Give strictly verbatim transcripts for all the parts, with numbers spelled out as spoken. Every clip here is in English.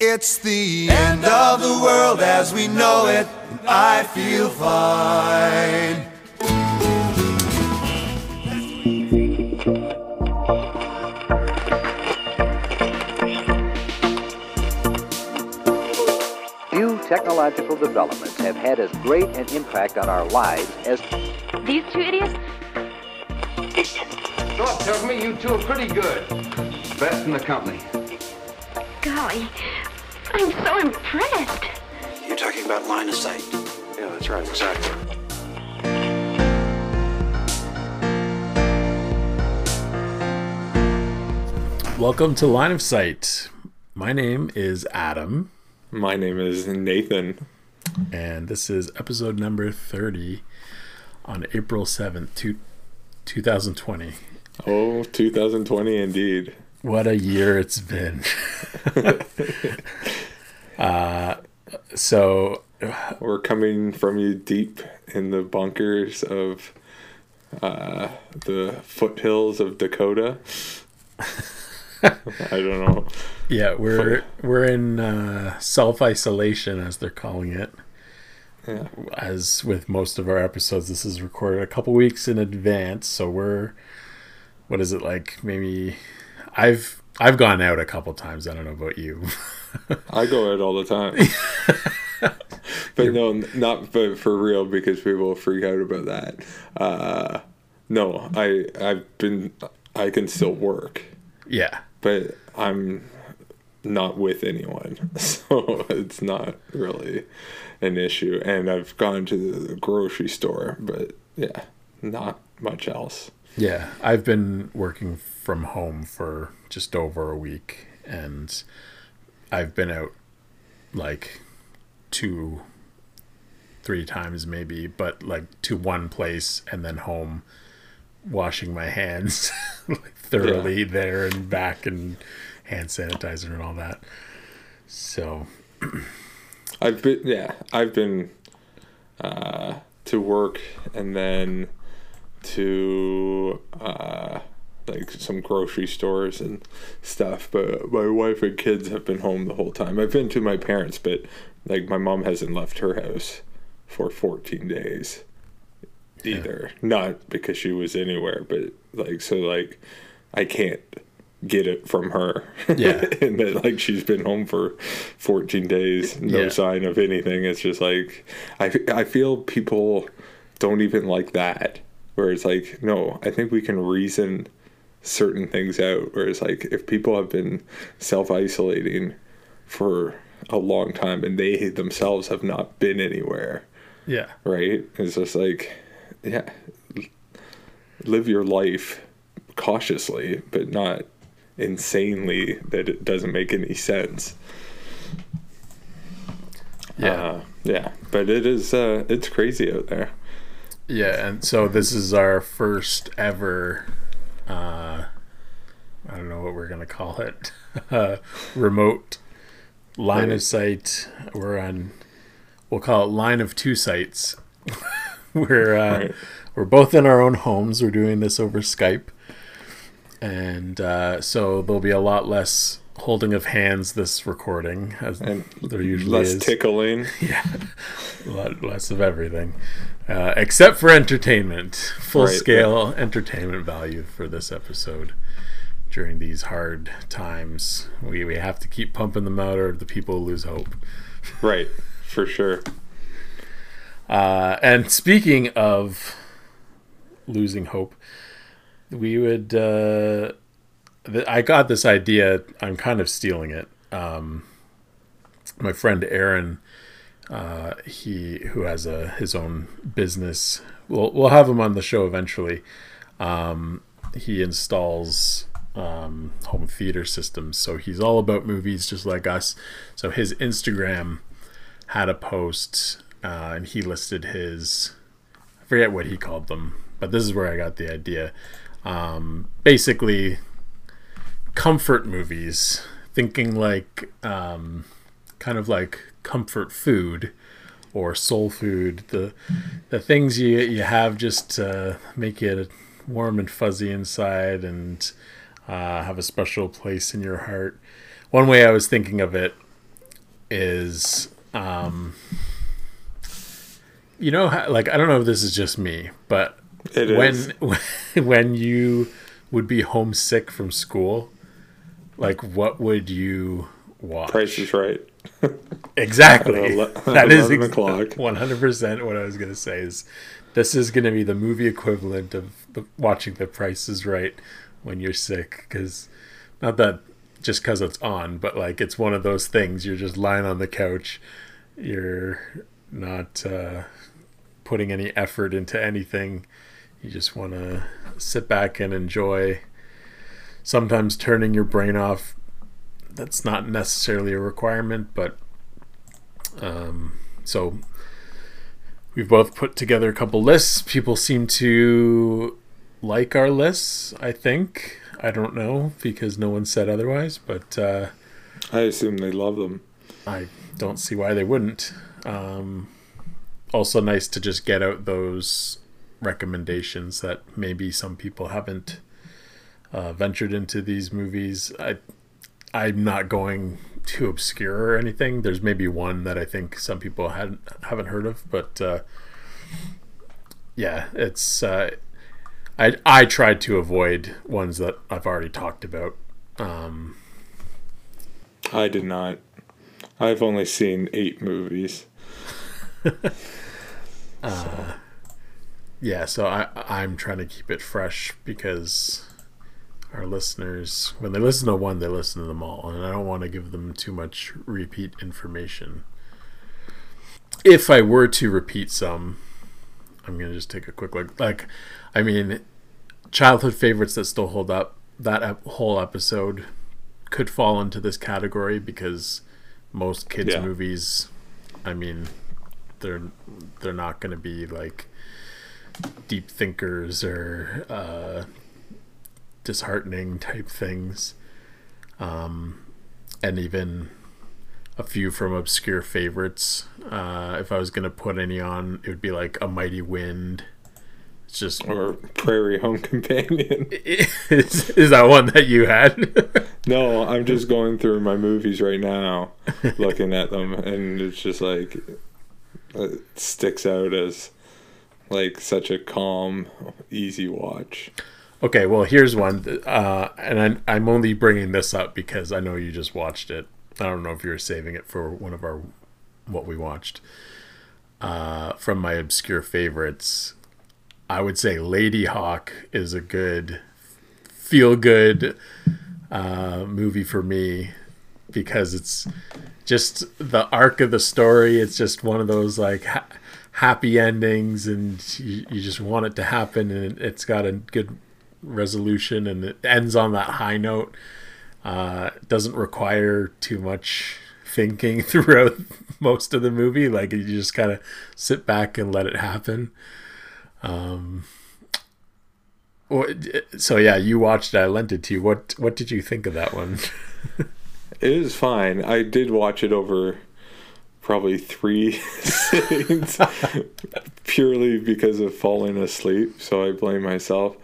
It's the end of the world as we know it, and I feel fine. Few technological developments have had as great an impact on our lives as... These two idiots? Thought tells me you two are pretty good. Best in the company. Golly. I'm so impressed. You're talking about Line of Sight. Yeah, that's right, exactly. Welcome to Line of Sight. My name is Adam. My name is Nathan. And this is episode number thirty on April seventh, two thousand twenty. Oh, two thousand twenty indeed. What a year it's been. uh, so we're coming from you deep in the bunkers of uh, the foothills of Dakota. I don't know. Yeah, we're we're in uh, self-isolation, as they're calling it. Yeah. As with most of our episodes, this is recorded a couple weeks in advance, so we're what is it like? Maybe. I've I've gone out a couple times. I don't know about you. I go out all the time, but You're... no, not but for real, because people freak out about that. Uh, no, I I've been I can still work. Yeah, but I'm not with anyone, so it's not really an issue. And I've gone to the grocery store, but yeah, not much else. Yeah, I've been working from home for just over a week, and I've been out like two, three times maybe, but like to one place and then home, washing my hands like thoroughly, yeah. There and back, and hand sanitizer and all that. So I've been, yeah, I've been uh, to work and then to uh like some grocery stores and stuff, but my wife and kids have been home the whole time. I've been to my parents, but like my mom hasn't left her house for fourteen days either. Yeah. Not because she was anywhere, but like, so like I can't get it from her. Yeah. And that like she's been home for fourteen days, no yeah. sign of anything. It's just like I, I feel people don't even like that. Where it's like, no, I think we can reason certain things out. Where it's like, if people have been self-isolating for a long time and they themselves have not been anywhere. Yeah. Right? It's just like, yeah, live your life cautiously, but not insanely that it doesn't make any sense. Yeah. Uh, yeah. But it is, uh, it's crazy out there. Yeah, and so this is our first ever, uh, I don't know what we're going to call it, uh, remote line of sight. We're on, we'll call it line of two sights. We're uh, right. We're both in our own homes. We're doing this over Skype. And uh, so there'll be a lot less holding of hands this recording, as and there usually less is. Less tickling. Yeah, a lot less of everything. Uh, except for entertainment, full-scale right, yeah. entertainment value for this episode during these hard times. We we have to keep pumping them out or the people lose hope. Right, for sure. Uh, and speaking of losing hope, we would... Uh, th- I got this idea, I'm kind of stealing it. Um, my friend Aaron... Uh, he who has a his own business. We'll we'll have him on the show eventually. Um, he installs um, home theater systems, so he's all about movies, just like us. So his Instagram had a post, uh, and he listed his. I forget what he called them, but this is where I got the idea. Um, basically, comfort movies. Thinking like um, kind of like. Comfort food or soul food, the the things you you have just to make it warm and fuzzy inside and uh, have a special place in your heart. One way I was thinking of it is, um, you know, how, like, I don't know if this is just me, but it when, when when you would be homesick from school, like, what would you watch? Price is Right. Exactly. That is one hundred percent what I was going to say. Is this is going to be the movie equivalent of the, watching The Price is Right when you're sick, because not that just because it's on, but like it's one of those things. You're just lying on the couch. You're not uh, putting any effort into anything. You just want to sit back and enjoy. Sometimes turning your brain off. That's not necessarily a requirement, but um, so we've both put together a couple lists. People seem to like our lists, I think. I don't know, because no one said otherwise, but uh, I assume they love them. I don't see why they wouldn't. Um, also nice to just get out those recommendations that maybe some people haven't uh, ventured into these movies. I I'm not going too obscure or anything. There's maybe one that I think some people hadn't haven't heard of, but uh, yeah, it's uh, I I tried to avoid ones that I've already talked about. Um, I did not. I've only seen eight movies. uh, so. Yeah, so I I'm trying to keep it fresh because our listeners, when they listen to one, they listen to them all, and I don't want to give them too much repeat information. If I were to repeat some, I'm going to just take a quick look. Like, I mean, childhood favorites that still hold up, that ep- whole episode could fall into this category because most kids' yeah. movies, I mean, they're they're not going to be like deep thinkers or uh disheartening type things, um, and even a few from obscure favorites. Uh, if I was gonna put any on, it would be like A Mighty Wind. It's just or Prairie Home Companion. Is, is that one that you had? No, I'm just going through my movies right now, looking at them, and it's just like it sticks out as like such a calm, easy watch. Okay, well, here's one, uh, and I'm, I'm only bringing this up because I know you just watched it. I don't know if you were saving it for one of our, what we watched. Uh, from my obscure favorites, I would say Lady Hawk is a good, feel-good uh, movie for me because it's just the arc of the story. It's just one of those, like, ha- happy endings, and you, you just want it to happen, and it's got a good resolution, and it ends on that high note. Uh doesn't require too much thinking throughout most of the movie. Like, you just kind of sit back and let it happen. Um or, so yeah, you watched it, I lent it to you. What what did you think of that one? It is fine. I did watch it over probably three sittings purely because of falling asleep, so I blame myself.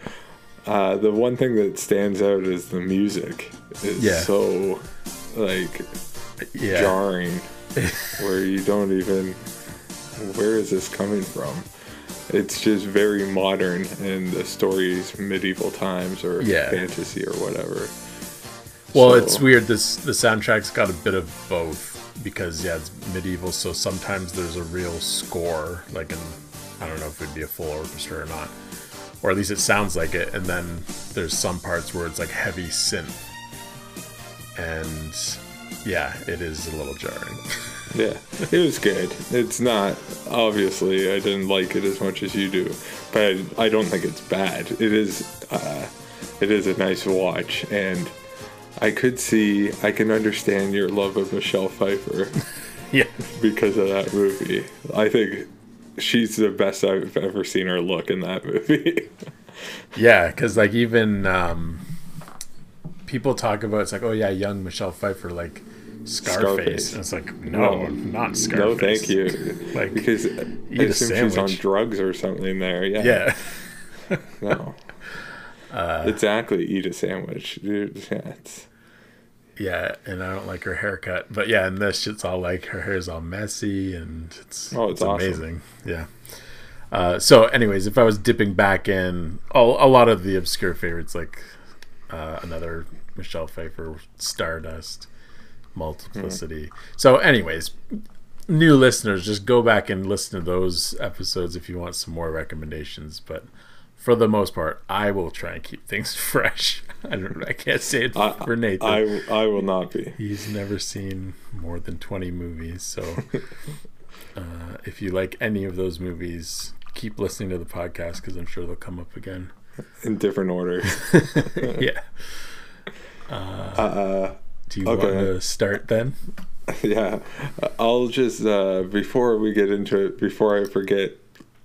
Uh, the one thing that stands out is the music. It's yeah. so, like, yeah. jarring, where you don't even, where is this coming from? It's just very modern, and the story's medieval times or yeah. fantasy or whatever. Well, so. It's weird. This the soundtrack's got a bit of both, because, yeah, it's medieval, so sometimes there's a real score, like, an, I don't know if it'd be a full orchestra or not. Or at least it sounds like it, and then there's some parts where it's like heavy synth, and yeah, it is a little jarring. Yeah, it was good. It's not, obviously, I didn't like it as much as you do, but I don't think it's bad. It is, uh, it is a nice watch, and I could see, I can understand your love of Michelle Pfeiffer, yeah, because of that movie. I think. She's the best I've ever seen her look in that movie. Yeah, because like even um, people talk about, it's like, oh yeah, young Michelle Pfeiffer, like Scarface. Scarface. And it's like, no, no, not Scarface. No, thank you. Like, because I assume she's on drugs or something there. Yeah. Yeah. No. Uh, exactly. Eat a sandwich, dude. Yeah, it's, Yeah, and I don't like her haircut. But yeah, and this shit's all like, her hair's all messy, and it's, oh, it's, it's awesome. Amazing. Yeah. Uh, so anyways, if I was dipping back in, all, a lot of the obscure favorites, like uh, another Michelle Pfeiffer, Stardust, Multiplicity. Mm-hmm. So anyways, new listeners, just go back and listen to those episodes if you want some more recommendations. But for the most part, I will try and keep things fresh. I don't. I can't say it I, for Nathan. I, I will not be. He's never seen more than twenty movies. So uh, if you like any of those movies, keep listening to the podcast because I'm sure they'll come up again. In different order. Yeah. Uh, uh, do you okay. want to start then? Yeah. I'll just, uh, before we get into it, before I forget,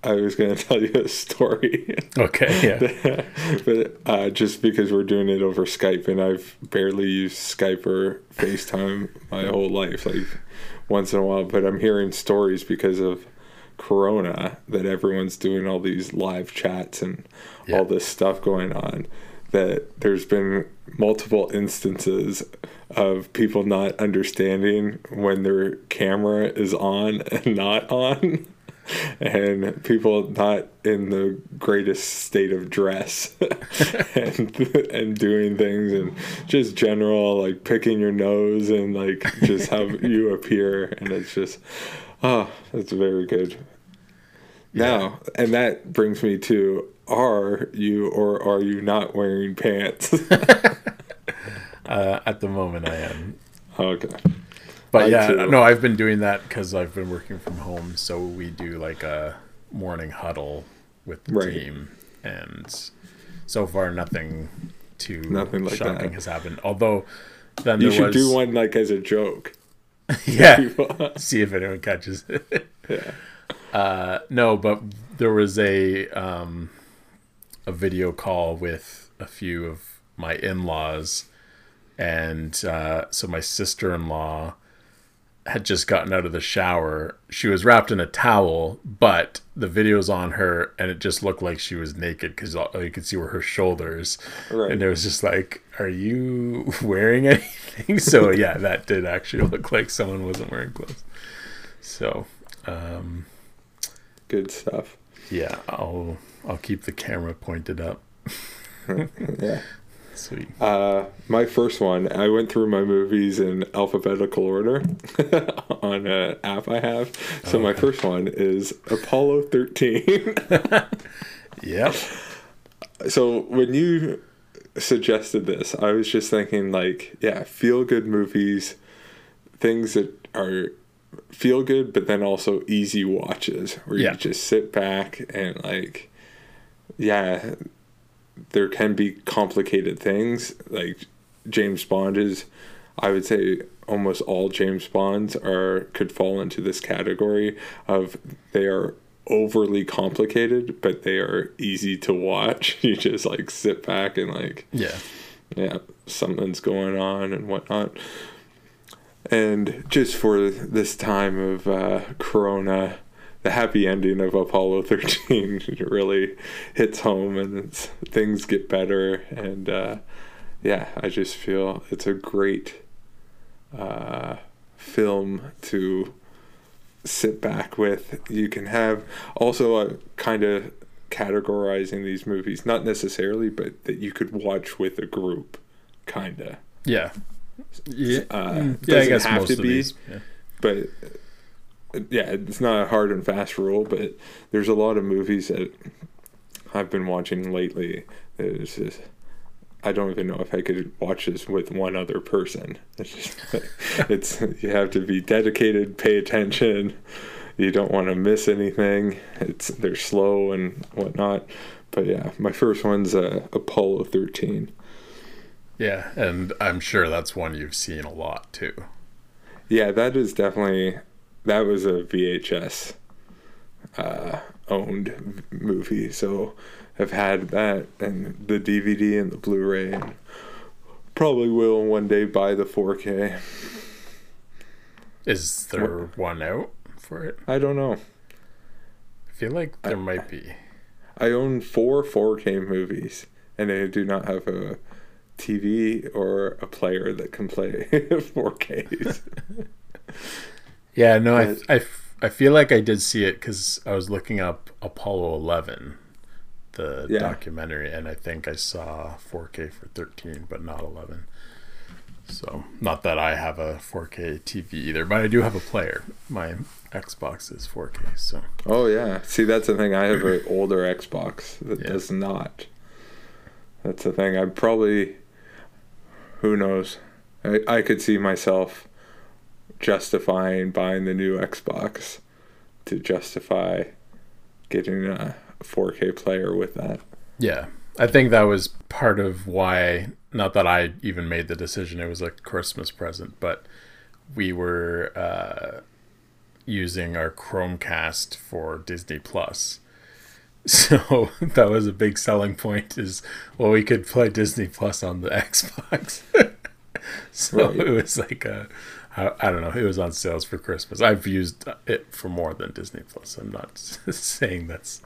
I was going to tell you a story. Okay, yeah. But uh, just because we're doing it over Skype, and I've barely used Skype or FaceTime my whole life, like once in a while, but I'm hearing stories because of Corona that everyone's doing all these live chats and yeah. all this stuff going on, that there's been multiple instances of people not understanding when their camera is on and not on. And people not in the greatest state of dress and and doing things, and just general like picking your nose and like just how you appear, and it's just oh that's very good. Yeah. Now, and that brings me to, are you or are you not wearing pants? uh, at the moment I am. Okay. But I yeah, too. no, I've been doing that because I've been working from home. So we do like a morning huddle with the right. team. And so far, nothing too nothing like shocking that. has happened. Although, then you there should was... do one like as a joke. Yeah. See if anyone catches it. Yeah. Uh, no, but there was a um, a video call with a few of my in-laws. And uh, so my sister-in-law had just gotten out of the shower. She was wrapped in a towel, but the video's on her, and it just looked like she was naked because all you could see were her shoulders. Right. And it was just like, are you wearing anything? So yeah, that did actually look like someone wasn't wearing clothes. So um, good stuff. Yeah, I'll I'll keep the camera pointed up. Yeah. Sweet. Uh, my first one, I went through my movies in alphabetical order on an app I have. So oh, okay. My first one is Apollo thirteen. Yep. So when you suggested this, I was just thinking like, yeah, feel-good movies, things that are feel-good, but then also easy watches where yeah. you just sit back and like, yeah... there can be complicated things. Like James Bond is, I would say almost all James Bonds are could fall into this category of they are overly complicated, but they are easy to watch. You just like sit back and like, yeah, yeah, something's going on and whatnot. And just for this time of uh, Corona, the happy ending of Apollo thirteen really hits home, and it's, things get better. And uh, yeah, I just feel it's a great uh, film to sit back with. You can have also a kind of categorizing these movies, not necessarily, but that you could watch with a group, kind of. Yeah. Yeah. Uh, yeah, I guess have most to of be, these. Yeah. But. Yeah, it's not a hard and fast rule, but there's a lot of movies that I've been watching lately. It's just, I don't even know if I could watch this with one other person. It's just like, it's you have to be dedicated, pay attention. You don't want to miss anything. It's they're slow and whatnot. But yeah, my first one's uh, Apollo thirteen. Yeah, and I'm sure that's one you've seen a lot too. Yeah, that is definitely. That was a V H S uh, owned movie, so I've had that and the D V D and the Blu-ray, and probably will one day buy the four K. Is there what? one out for it? I don't know. I feel like there I, might be. I own four four K movies, and I do not have a T V or a player that can play four Ks. Yeah, no, I, I, I feel like I did see it because I was looking up Apollo eleven, the yeah. documentary, and I think I saw four K for thirteen, but not eleven. So, not that I have a four K T V either, but I do have a player. My Xbox is four K, so. Oh, yeah. See, that's the thing. I have an older Xbox that yeah. does not. That's the thing. I probably, who knows? I, I could see myself justifying buying the new Xbox to justify getting a four K player with that. Yeah. I think that was part of why, not that I even made the decision, it was a Christmas present, but we were uh, using our Chromecast for Disney Plus. So that was a big selling point is, well, we could play Disney Plus on the Xbox. So right. It was like, a, I, I don't know, it was on sales for Christmas. I've used it for more than Disney Plus. I'm not saying that's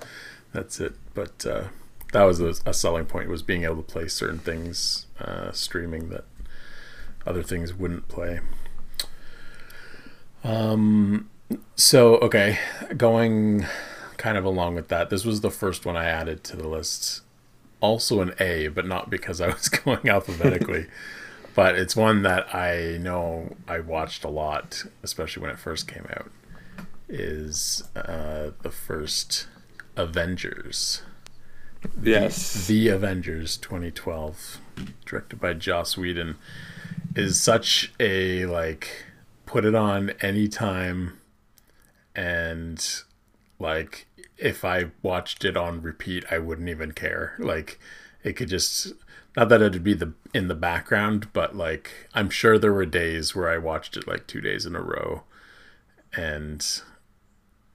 that's it, but uh, that was a, a selling point, was being able to play certain things, uh, streaming that other things wouldn't play. Um. So, okay, going... kind of along with that, this was the first one I added to the list, also an A, but not because I was going alphabetically, but it's one that I know I watched a lot, especially when it first came out, is uh, the first Avengers. Yes. The, the Avengers twenty twelve, directed by Joss Whedon, is such a, like, put it on anytime, and like if I watched it on repeat, I wouldn't even care. Like it could just, not that it'd be the in the background, but like I'm sure there were days where I watched it like two days in a row. And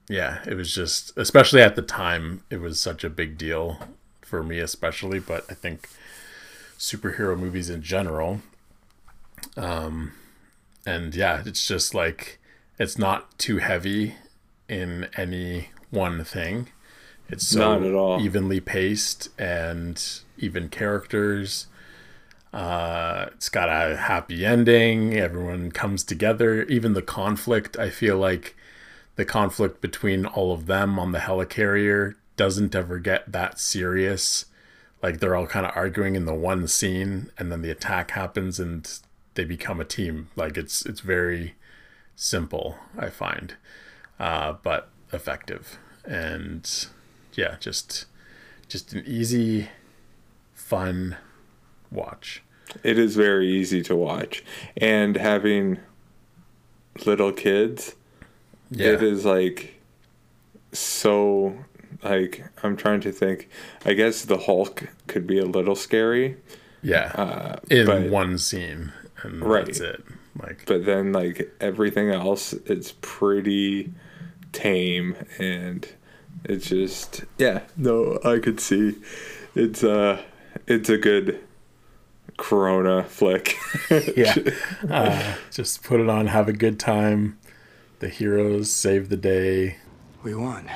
yeah, it was just, especially at the time, it was such a big deal for me especially, but I think superhero movies in general. Um, and yeah, it's just like, it's not too heavy in any one thing. It's so not at all evenly paced and even characters. Uh, it's got a happy ending. Everyone comes together. Even the conflict, I feel like the conflict between all of them on the helicarrier doesn't ever get that serious. Like they're all kind of arguing in the one scene and then the attack happens and they become a team. Like it's, it's very simple, I find. Uh, but effective, and yeah, just just an easy, fun watch. It is very easy to watch, and having little kids, yeah. It is like so. Like I'm trying to think. I guess the Hulk could be a little scary. Yeah, uh, in but, one scene, and right. That's it. Like, but then like everything else, it's pretty tame, and it's just yeah no I could see it's uh it's a good Corona flick. Yeah uh, just put it on, have a good time, the heroes save the day, we won.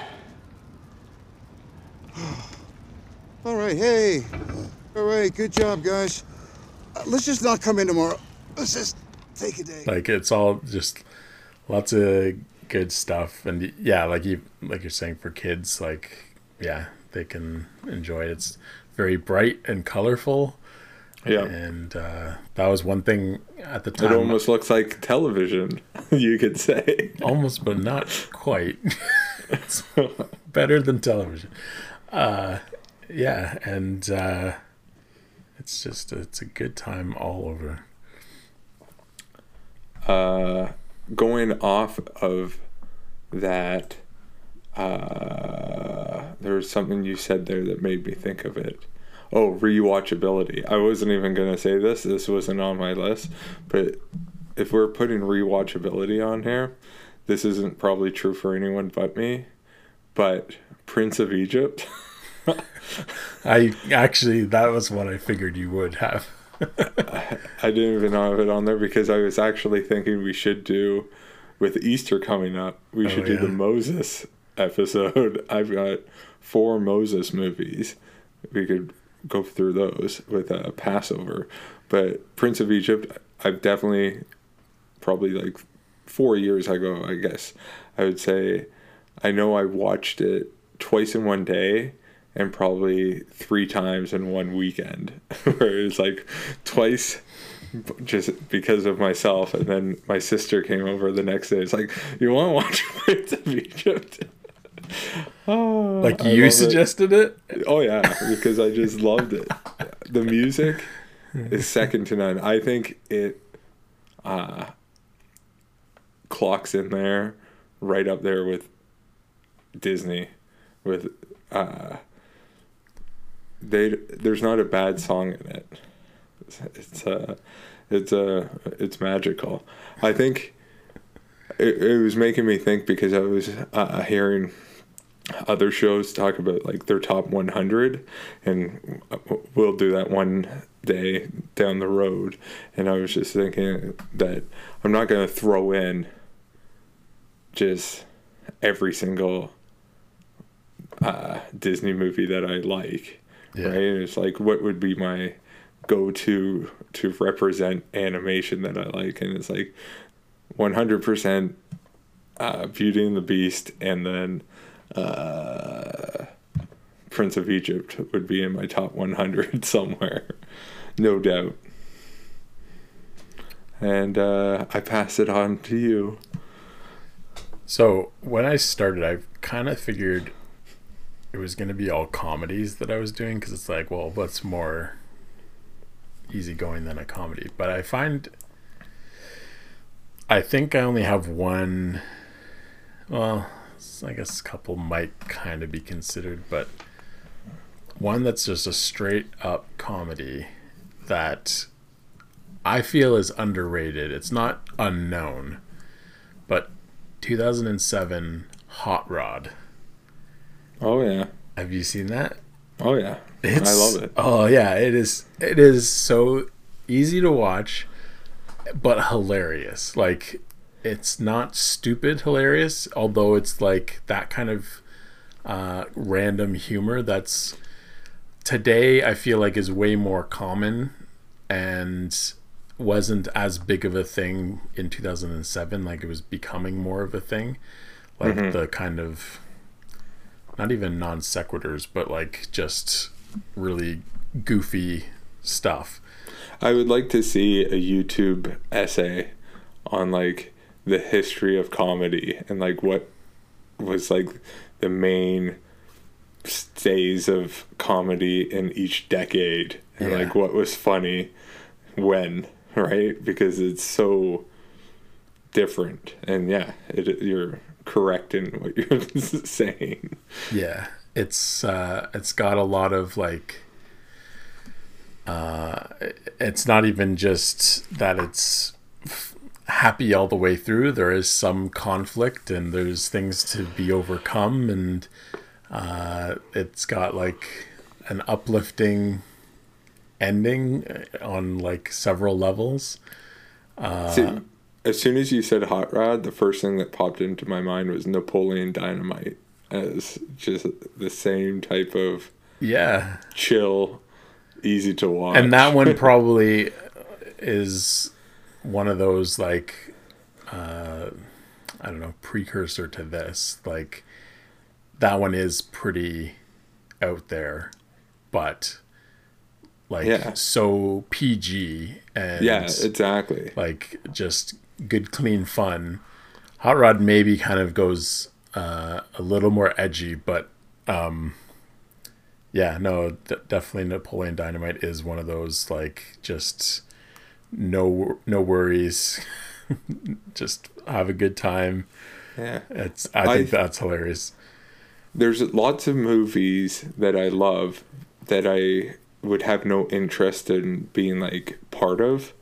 all right hey all right good job guys, uh, let's just not come in tomorrow, let's just take a day. Like it's all just lots of good stuff, and yeah, like you like you're saying, for kids, like yeah, they can enjoy it. It's very bright and colorful. Yeah, and uh, that was one thing at the time. It almost looks like television, you could say. Almost, but not quite. It's better than television. Uh, yeah, and uh, it's just a, it's a good time all over. Uh. Going off of that, uh, there was something you said there that made me think of it. Oh, rewatchability. I wasn't even going to say this. This wasn't on my list. But if we're putting rewatchability on here, this isn't probably true for anyone but me. But Prince of Egypt. I actually, that was what I figured you would have. I didn't even have it on there because I was actually thinking we should do, with Easter coming up, we should oh, yeah. do the Moses episode. I've got four Moses movies. We could go through those with uh, Passover. But Prince of Egypt, I've definitely probably like four years ago, I guess I would say, I know I watched it twice in one day and probably three times in one weekend, where it was like twice just because of myself, and then my sister came over the next day. It's like, you want to watch Prince of Egypt? Oh, like I you suggested it. it? Oh yeah, because I just loved it. The music is second to none. I think it uh, clocks in there, right up there with Disney. With uh, they, there's not a bad song in it. It's it's uh, it's, uh, it's magical. I think it, it was making me think, because I was uh, hearing other shows talk about like their top one hundred, and we'll do that one day down the road. And I was just thinking that I'm not going to throw in just every single uh, Disney movie that I like. Yeah. Right? And it's like, what would be my go-to to represent animation that I like? And it's like one hundred percent uh, Beauty and the Beast, and then Uh, Prince of Egypt would be in my top one hundred somewhere, no doubt. And uh, I pass it on to you. So when I started, I kind of figured it was going to be all comedies that I was doing, because it's like, well, what's more easygoing than a comedy? But I find, I think I only have one. Well, I guess a couple might kind of be considered, but one that's just a straight up comedy that I feel is underrated. It's not unknown, but two thousand seven Hot Rod. Oh yeah. Have you seen that? Oh yeah. It's, I love it. Oh yeah. It is. It is so easy to watch, but hilarious. Like, it's not stupid hilarious, although it's like that kind of uh, random humor that's today I feel like is way more common and wasn't as big of a thing in two thousand seven. Like, it was becoming more of a thing. Like, mm-hmm. the kind of, not even non sequiturs, but like just really goofy stuff. I would like to see a YouTube essay on like the history of comedy and like what was like the main stays of comedy in each decade, and yeah. like what was funny when, right? Because it's so different. And yeah, it, you're correct in what you're saying. Yeah, it's uh it's got a lot of like uh it's not even just that it's happy all the way through. There is some conflict and there's things to be overcome, and uh it's got like an uplifting ending on like several levels. Uh See, as soon as you said Hot Rod, the first thing that popped into my mind was Napoleon Dynamite, as just the same type of yeah chill, easy to watch. And that one probably is one of those like uh I don't know, precursor to this. Like, that one is pretty out there, but like yeah. so P G and yeah exactly like just good clean fun. Hot Rod maybe kind of goes uh a little more edgy, but um yeah no d- definitely Napoleon Dynamite is one of those like just no no worries, just have a good time. Yeah, it's I think I, that's hilarious. There's lots of movies that I love that I would have no interest in being like part of.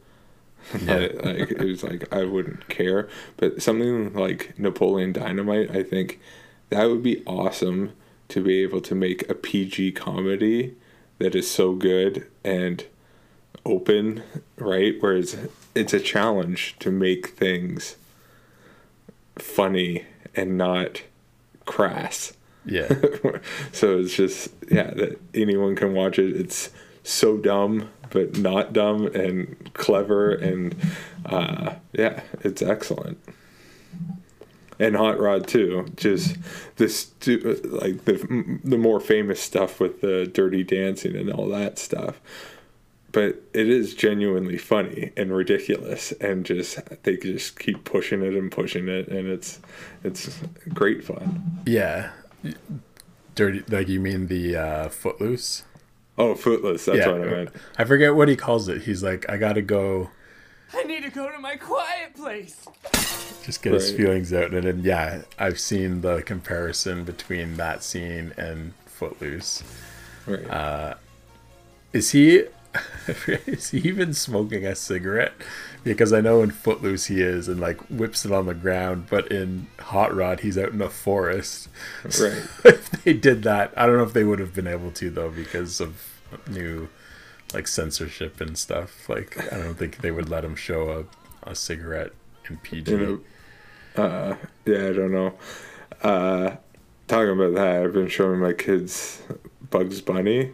Yeah. Like, it was like I wouldn't care, but something like Napoleon Dynamite, I think that would be awesome to be able to make a P G comedy that is so good and open, right? Whereas it's a challenge to make things funny and not crass. Yeah. So it's just, yeah, that anyone can watch it. It's so dumb, but not dumb, and clever, and uh, yeah, it's excellent. And Hot Rod too. Just this, like the the more famous stuff with the dirty dancing and all that stuff. But it is genuinely funny and ridiculous, and just they just keep pushing it and pushing it, and it's it's great fun. Yeah, dirty. Like you mean the uh, Footloose? Oh, Footloose. That's yeah, what I meant. I forget what he calls it. He's like, I gotta go. I need to go to my quiet place. Just get right. his feelings out, and, and yeah, I've seen the comparison between that scene and Footloose. Right. Uh, is he? Is he even smoking a cigarette? Because I know in Footloose he is, and like whips it on the ground, but in Hot Rod he's out in a forest. Right. So if they did that, I don't know if they would have been able to though, because of new like censorship and stuff. Like I don't think they would let him show a, a cigarette in P G. You know, uh, yeah, I don't know. Uh, talking about that, I've been showing my kids Bugs Bunny.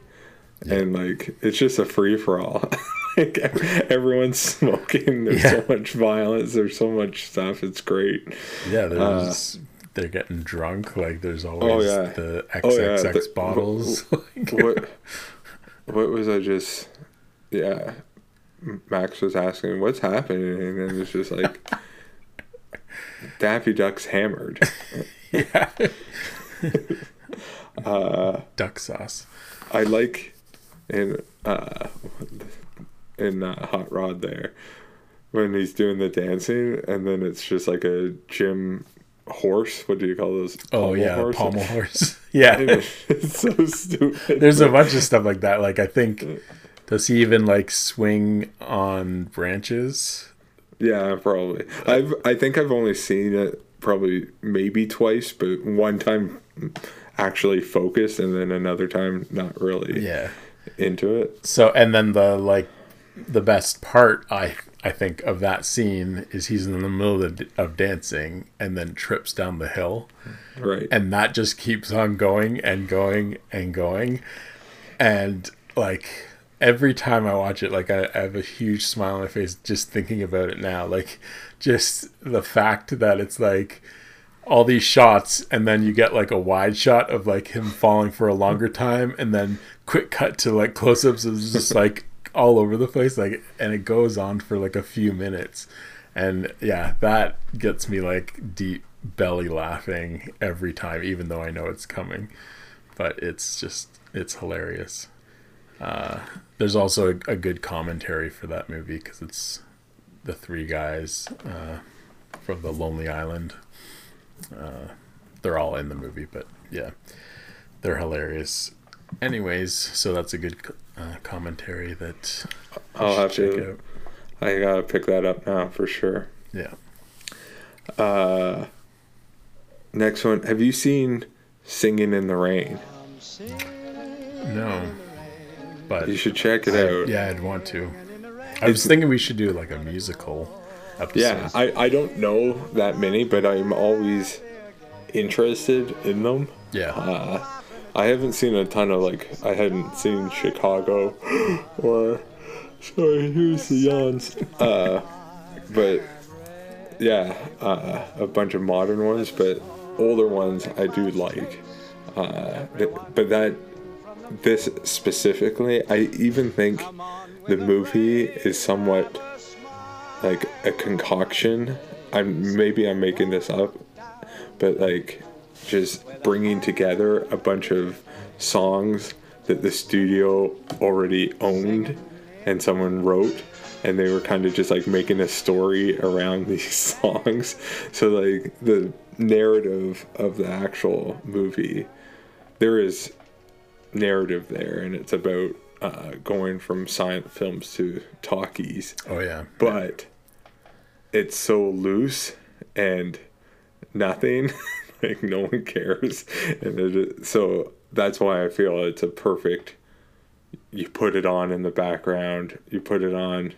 Yeah. And like it's just a free for all. Like everyone's smoking. There's yeah. so much violence. There's so much stuff. It's great. Yeah, there's uh, they're getting drunk. Like there's always oh, yeah. the X X X oh, yeah. the, bottles. What, what? What was I just? Yeah, Max was asking what's happening, and then it's just like Daffy Duck's hammered. Yeah. uh, Duck sauce. I like. In uh, in uh, Hot Rod there, when he's doing the dancing, and then it's just like a gym horse. What do you call those? Oh pommel yeah, horse? pommel horse. Yeah, it's so stupid. There's a bunch of stuff like that. Like I think, does he even like swing on branches? Yeah, probably. I've I think I've only seen it probably maybe twice, but one time actually focused, and then another time not really. Yeah. Into it. So, and then the like the best part i i think of that scene is he's in the middle of, of dancing and then trips down the hill, right? And that just keeps on going and going and going, and like every time I watch it, like i, I have a huge smile on my face just thinking about it now. Like just the fact that it's like all these shots, and then you get like a wide shot of like him falling for a longer time, and then quick cut to like close-ups is just like all over the place, like, and it goes on for like a few minutes, and yeah, that gets me like deep belly laughing every time, even though I know it's coming, but it's just it's hilarious. Uh, there's also a, a good commentary for that movie because it's the three guys uh, from the Lonely Island. Uh, they're all in the movie, but yeah, they're hilarious. Anyways, so that's a good uh, commentary that I'll have to. Out. I gotta pick that up now for sure. Yeah. Uh, next one. Have you seen Singing in the Rain? No, but you should check it I, out. Yeah, I'd want to. I was it's, thinking we should do like a musical. Episode. Yeah, I, I don't know that many, but I'm always interested in them. Yeah. Uh, I haven't seen a ton of, like, I hadn't seen Chicago or, sorry, here's the yawns. Uh, but, yeah, uh, a bunch of modern ones, but older ones I do like. Uh, but that, this specifically, I even think the movie is somewhat like a concoction. I'm maybe I'm making this up, but like just bringing together a bunch of songs that the studio already owned and someone wrote, and they were kind of just like making a story around these songs. So like the narrative of the actual movie, there is narrative there, and it's about Uh, going from silent films to talkies. Oh yeah. But it's so loose and nothing. Like no one cares. And it, so that's why I feel it's a perfect, you put it on in the background, you put it on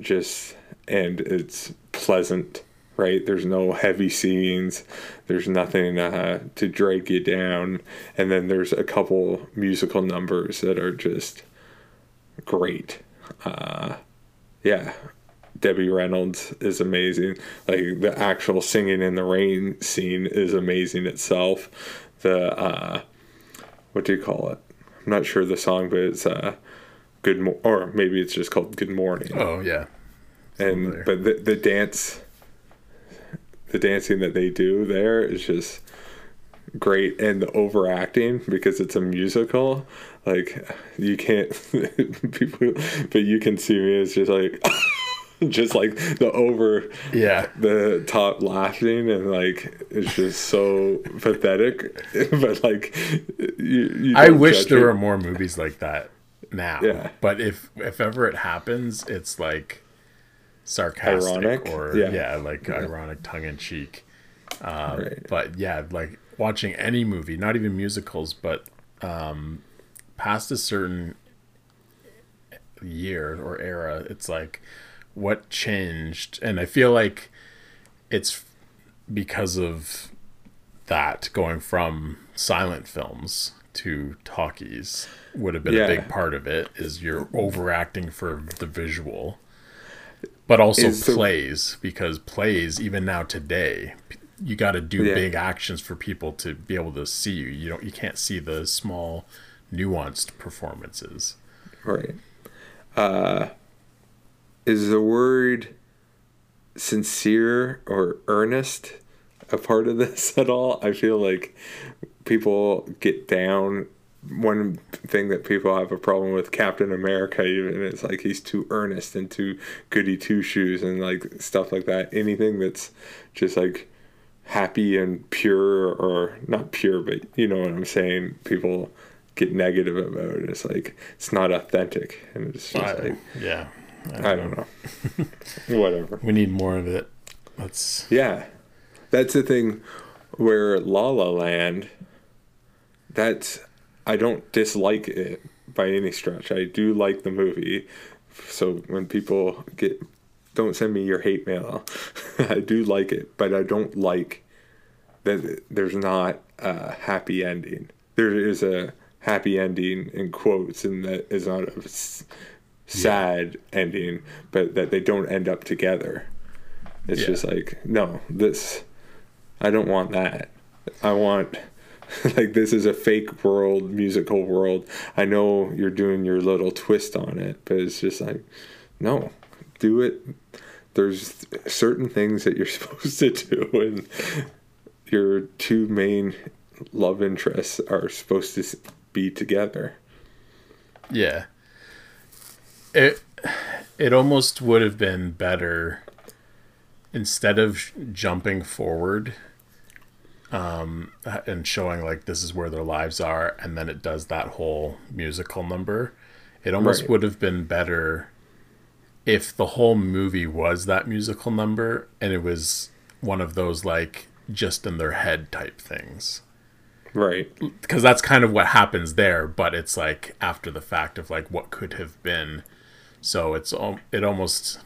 just, and it's pleasant right? There's no heavy scenes. There's nothing uh, to drag you down. And then there's a couple musical numbers that are just great. Uh, yeah. Debbie Reynolds is amazing. Like, the actual singing in the rain scene is amazing itself. The, uh, what do you call it? I'm not sure the song, but it's uh, Good Mo- or maybe it's just called Good Morning. Oh, yeah. And Somewhere. But the, the dance, the dancing that they do there is just great. And the overacting, because it's a musical, like, you can't, people, but you can see me as just like... just like the over yeah the top laughing, and like it's just so pathetic. But like you, you I wish there it. were more movies like that now. Yeah. But if if ever it happens, it's like sarcastic, ironic. or yeah, yeah like yeah. ironic, tongue-in-cheek. Um right. But yeah, like watching any movie, not even musicals, but um past a certain year or era, it's like, what changed? And I feel like it's because of that, going from silent films to talkies would have been yeah. a big part of it, is you're overacting for the visual. But also is plays, the... because plays, even now today, you got to do yeah. big actions for people to be able to see you. You don't, you can't see the small, nuanced performances. Right. Uh... Is the word sincere or earnest a part of this at all? I feel like people get down. One thing that people have a problem with Captain America, even, it's like he's too earnest and too goody two shoes and like stuff like that. Anything that's just like happy and pure, or not pure, but you know what I'm saying, people get negative about it. It's like, it's not authentic. And it's just like, yeah. I don't, I don't know. know. Whatever. We need more of it. Let's. Yeah, that's the thing. Where La La Land, that's, I don't dislike it by any stretch. I do like the movie. So when people get, don't send me your hate mail. I do like it, but I don't like that there's not a happy ending. There is a happy ending in quotes, and that is not a sad yeah. ending, but that they don't end up together. It's yeah. just like, no, this, I don't want that. I want, like, this is a fake world, musical world. I know you're doing your little twist on it, but it's just like, no, do it. There's certain things that you're supposed to do, and your two main love interests are supposed to be together. Yeah. It it almost would have been better, instead of jumping forward um, and showing like this is where their lives are, and then it does that whole musical number. It almost right. would have been better if the whole movie was that musical number, and it was one of those like just in their head type things. Right. Because that's kind of what happens there, but it's like after the fact of like what could have been. So it's it almost,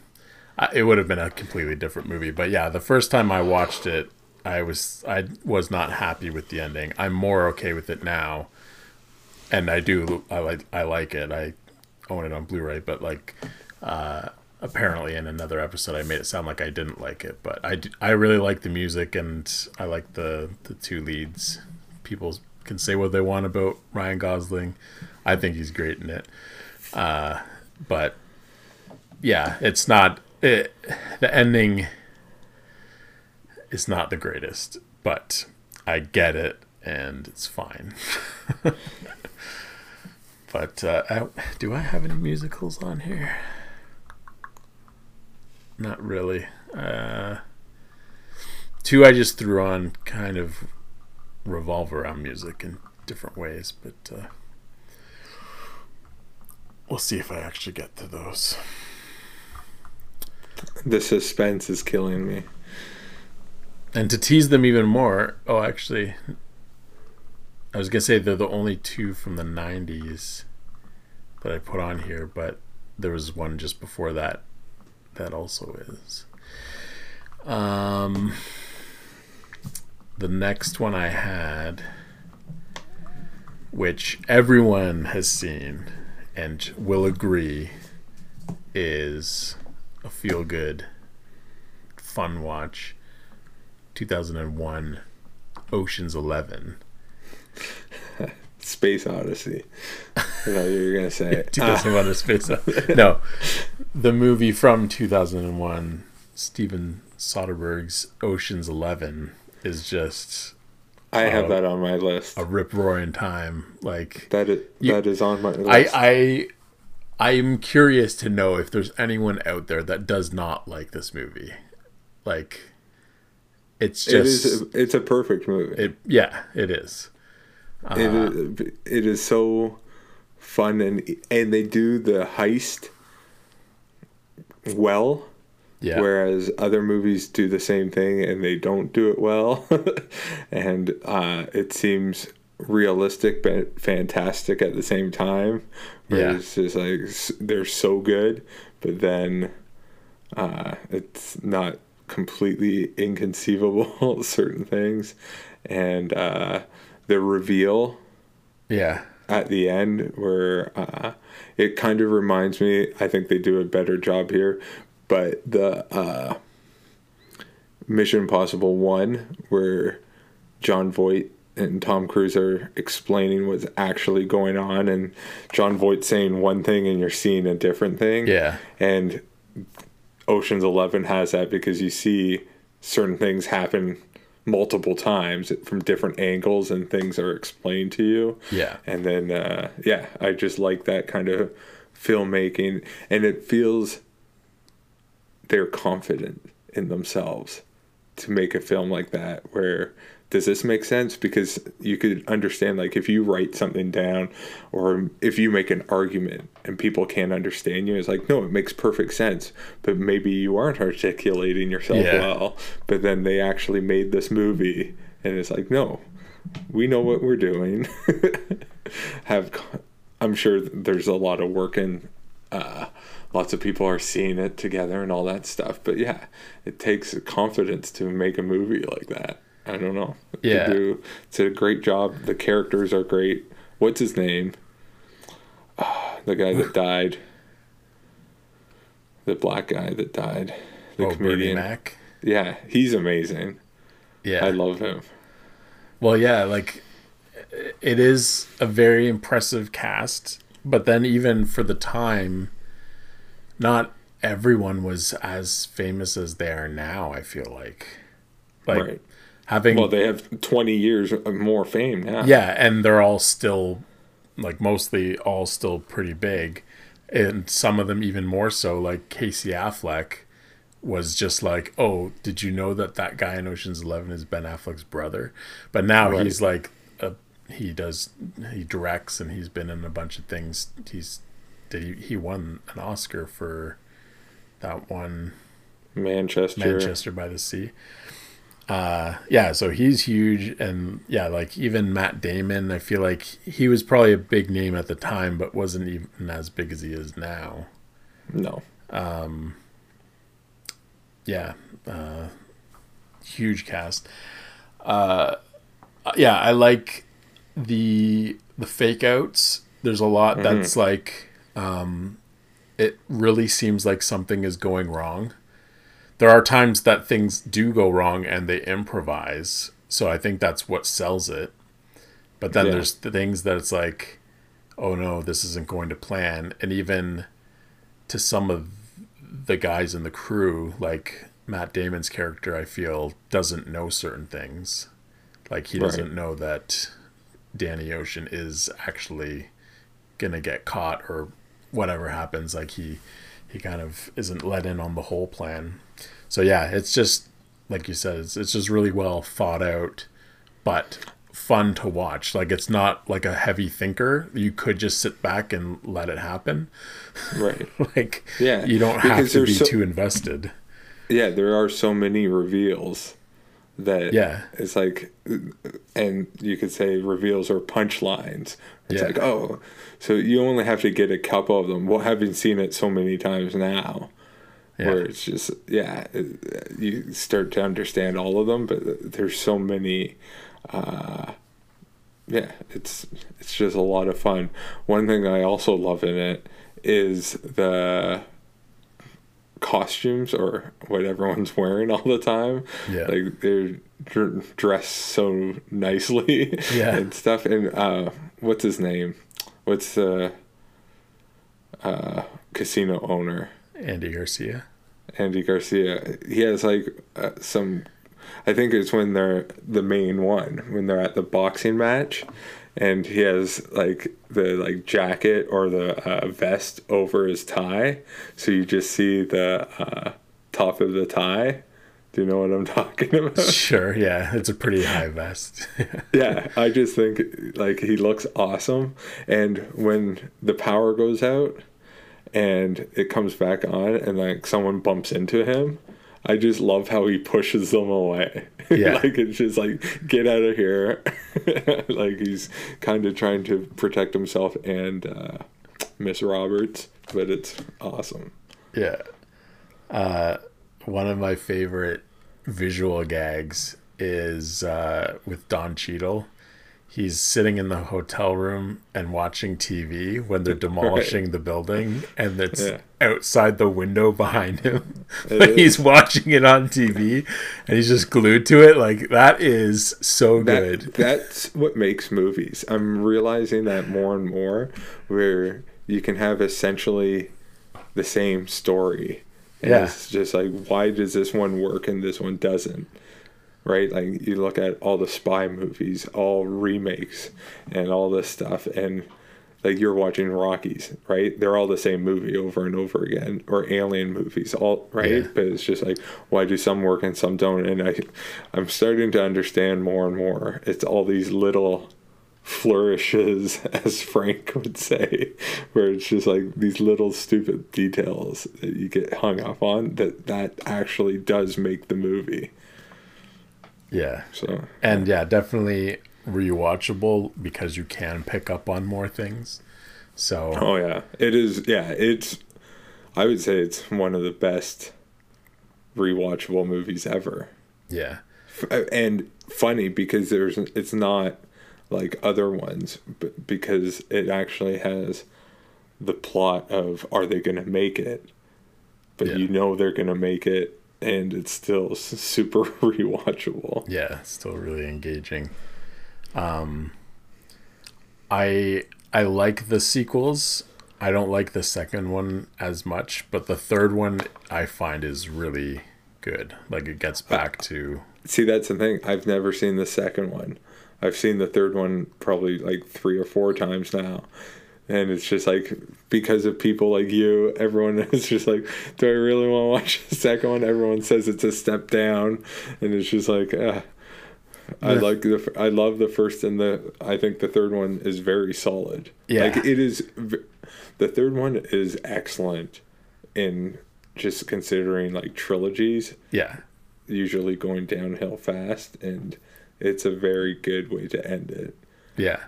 it would have been a completely different movie. But yeah, the first time I watched it, I was I was not happy with the ending. I'm more okay with it now, and I do I like I like it. I own it on Blu-ray. But like, uh, apparently in another episode, I made it sound like I didn't like it. But I I really like the music, and I like the the two leads. People can say what they want about Ryan Gosling. I think he's great in it. Uh, But yeah, it's not it, the ending is not the greatest, but I get it, and it's fine. But uh, I, do I have any musicals on here? Not really. Uh, two I just threw on kind of revolve around music in different ways, but. Uh, We'll see if I actually get to those. The suspense is killing me. And to tease them even more, oh, actually, I was going to say they're the only two from the nineties that I put on here, but there was one just before that that also is. Um, the next one I had, which everyone has seen and will agree is a feel-good, fun watch, two thousand one Ocean's Eleven. Space Odyssey. I thought you were going to say it. two thousand one ah. Space Odyssey. No. The movie from two thousand one, Steven Soderbergh's Ocean's Eleven, is just... I have a, that on my list. A rip-roaring time. Like that is, you, that is on my list. I, I, I'm curious to know if there's anyone out there that does not like this movie. Like, it's just... It is a, it's a perfect movie. It, yeah, it is. Uh, it is, it is so fun, and and they do the heist well, yeah. Whereas other movies do the same thing and they don't do it well. And uh, it seems realistic but fantastic at the same time. Yeah, it's just like they're so good, but then uh, it's not completely inconceivable certain things, and. Uh, The reveal, yeah, at the end where uh, it kind of reminds me. I think they do a better job here, but the uh, Mission Impossible one, where John Voight and Tom Cruise are explaining what's actually going on, and John Voight saying one thing and you're seeing a different thing. Yeah, and Ocean's Eleven has that because you see certain things happen multiple times from different angles and things are explained to you. Yeah. And then, uh, yeah, I just like that kind of filmmaking, and it feels they're confident in themselves to make a film like that where, does this make sense? Because you could understand, like, if you write something down or if you make an argument and people can't understand you, it's like, no, it makes perfect sense. But maybe you aren't articulating yourself yeah. well. But then they actually made this movie, and it's like, no, we know what we're doing. Have, I'm sure there's a lot of work, and uh, lots of people are seeing it together and all that stuff. But, yeah, it takes confidence to make a movie like that. I don't know. Yeah. Do. It's a great job. The characters are great. What's his name? Uh, the guy that died. The black guy that died. The oh, comedian. Bernie Mac? Yeah, he's amazing. Yeah. I love him. Well, yeah, like, it is a very impressive cast, but then even for the time, not everyone was as famous as they are now, I feel like. Like, right. Having, well, they have twenty years more fame now. Yeah, and they're all still, like, mostly all still pretty big. And some of them even more so, like Casey Affleck was just like, oh, did you know that that guy in Ocean's Eleven is Ben Affleck's brother? But now right. he's like, a, he does, he directs, and he's been in a bunch of things. He's did he, he won an Oscar for that one. Manchester. Manchester by the Sea. Uh, yeah, so he's huge, and yeah, like even Matt Damon, I feel like he was probably a big name at the time, but wasn't even as big as he is now. No. Um, yeah, uh, huge cast. Uh, yeah, I like the the fake outs. There's a lot mm-hmm. that's like, um, it really seems like something is going wrong. There are times that things do go wrong and they improvise. So I think that's what sells it. But then yeah. there's the things that it's like, oh no, this isn't going to plan. And even to some of the guys in the crew, like Matt Damon's character, I feel doesn't know certain things. Like he right. doesn't know that Danny Ocean is actually going to get caught or whatever happens. Like he, he kind of isn't let in on the whole plan. So yeah, it's just like you said, it's, it's just really well thought out, but fun to watch. Like it's not like a heavy thinker. You could just sit back and let it happen. Right. Like yeah, you don't have to be so, too invested. Yeah, there are so many reveals that yeah. it's like, and you could say reveals or punchlines. It's yeah. like, oh, so you only have to get a couple of them. Well, having seen it so many times now, yeah. where it's just, yeah, you start to understand all of them, but there's so many, uh, yeah, it's, it's just a lot of fun. One thing I also love in it is the costumes, or what everyone's wearing all the time. Yeah. Like, they're d- dressed so nicely yeah. and stuff. And uh, what's his name? What's the uh, casino owner? Andy Garcia. Andy Garcia. He has, like, uh, some... I think it's when they're the main one, when they're at the boxing match, and he has, like, the, like, jacket or the uh, vest over his tie, so you just see the uh, top of the tie. Do you know what I'm talking about? Sure, yeah. It's a pretty high vest. Yeah, I just think, like, he looks awesome. And when the power goes out and it comes back on and, like, someone bumps into him, I just love how he pushes them away. Yeah. Like, it's just like, get out of here. Like, he's kind of trying to protect himself and uh, Miss Roberts, but it's awesome. Yeah. Uh, one of my favorite visual gags is uh, with Don Cheadle. He's sitting in the hotel room and watching T V when they're demolishing right. the building, and it's yeah. outside the window behind him. But he's watching it on T V, and he's just glued to it. Like, that is so that, good. That's what makes movies. I'm realizing that more and more, where you can have essentially the same story. And yeah. It's just like, why does this one work and this one doesn't? Right, like, you look at all the spy movies, all remakes, and all this stuff, and, like, you're watching Rockies, right? They're all the same movie over and over again, or Alien movies, all right. Yeah. But it's just like, why do some work and some don't? And I, I'm starting to understand more and more. It's all these little flourishes, as Frank would say, where it's just like these little stupid details that you get hung up on that that actually does make the movie. Yeah. So, and yeah, definitely rewatchable, because you can pick up on more things. So. Oh yeah, it is. Yeah, it's. I would say it's one of the best rewatchable movies ever. Yeah. F- and funny, because there's it's not like other ones, but because it actually has the plot of, are they going to make it? But yeah. you know they're going to make it. And it's still super rewatchable. Yeah, still really engaging. Um, I I like the sequels. I don't like the second one as much, but the third one I find is really good. Like, it gets back to... See, that's the thing. I've never seen the second one. I've seen the third one probably like three or four times now. And it's just like, because of people like you, everyone is just like, do I really want to watch the second one? Everyone says it's a step down. And it's just like, uh, I yeah. like the, I love the first, and the, I think the third one is very solid. Yeah. Like, it is, the third one is excellent in just considering, like, trilogies. Yeah. Usually going downhill fast. And it's a very good way to end it. Yeah.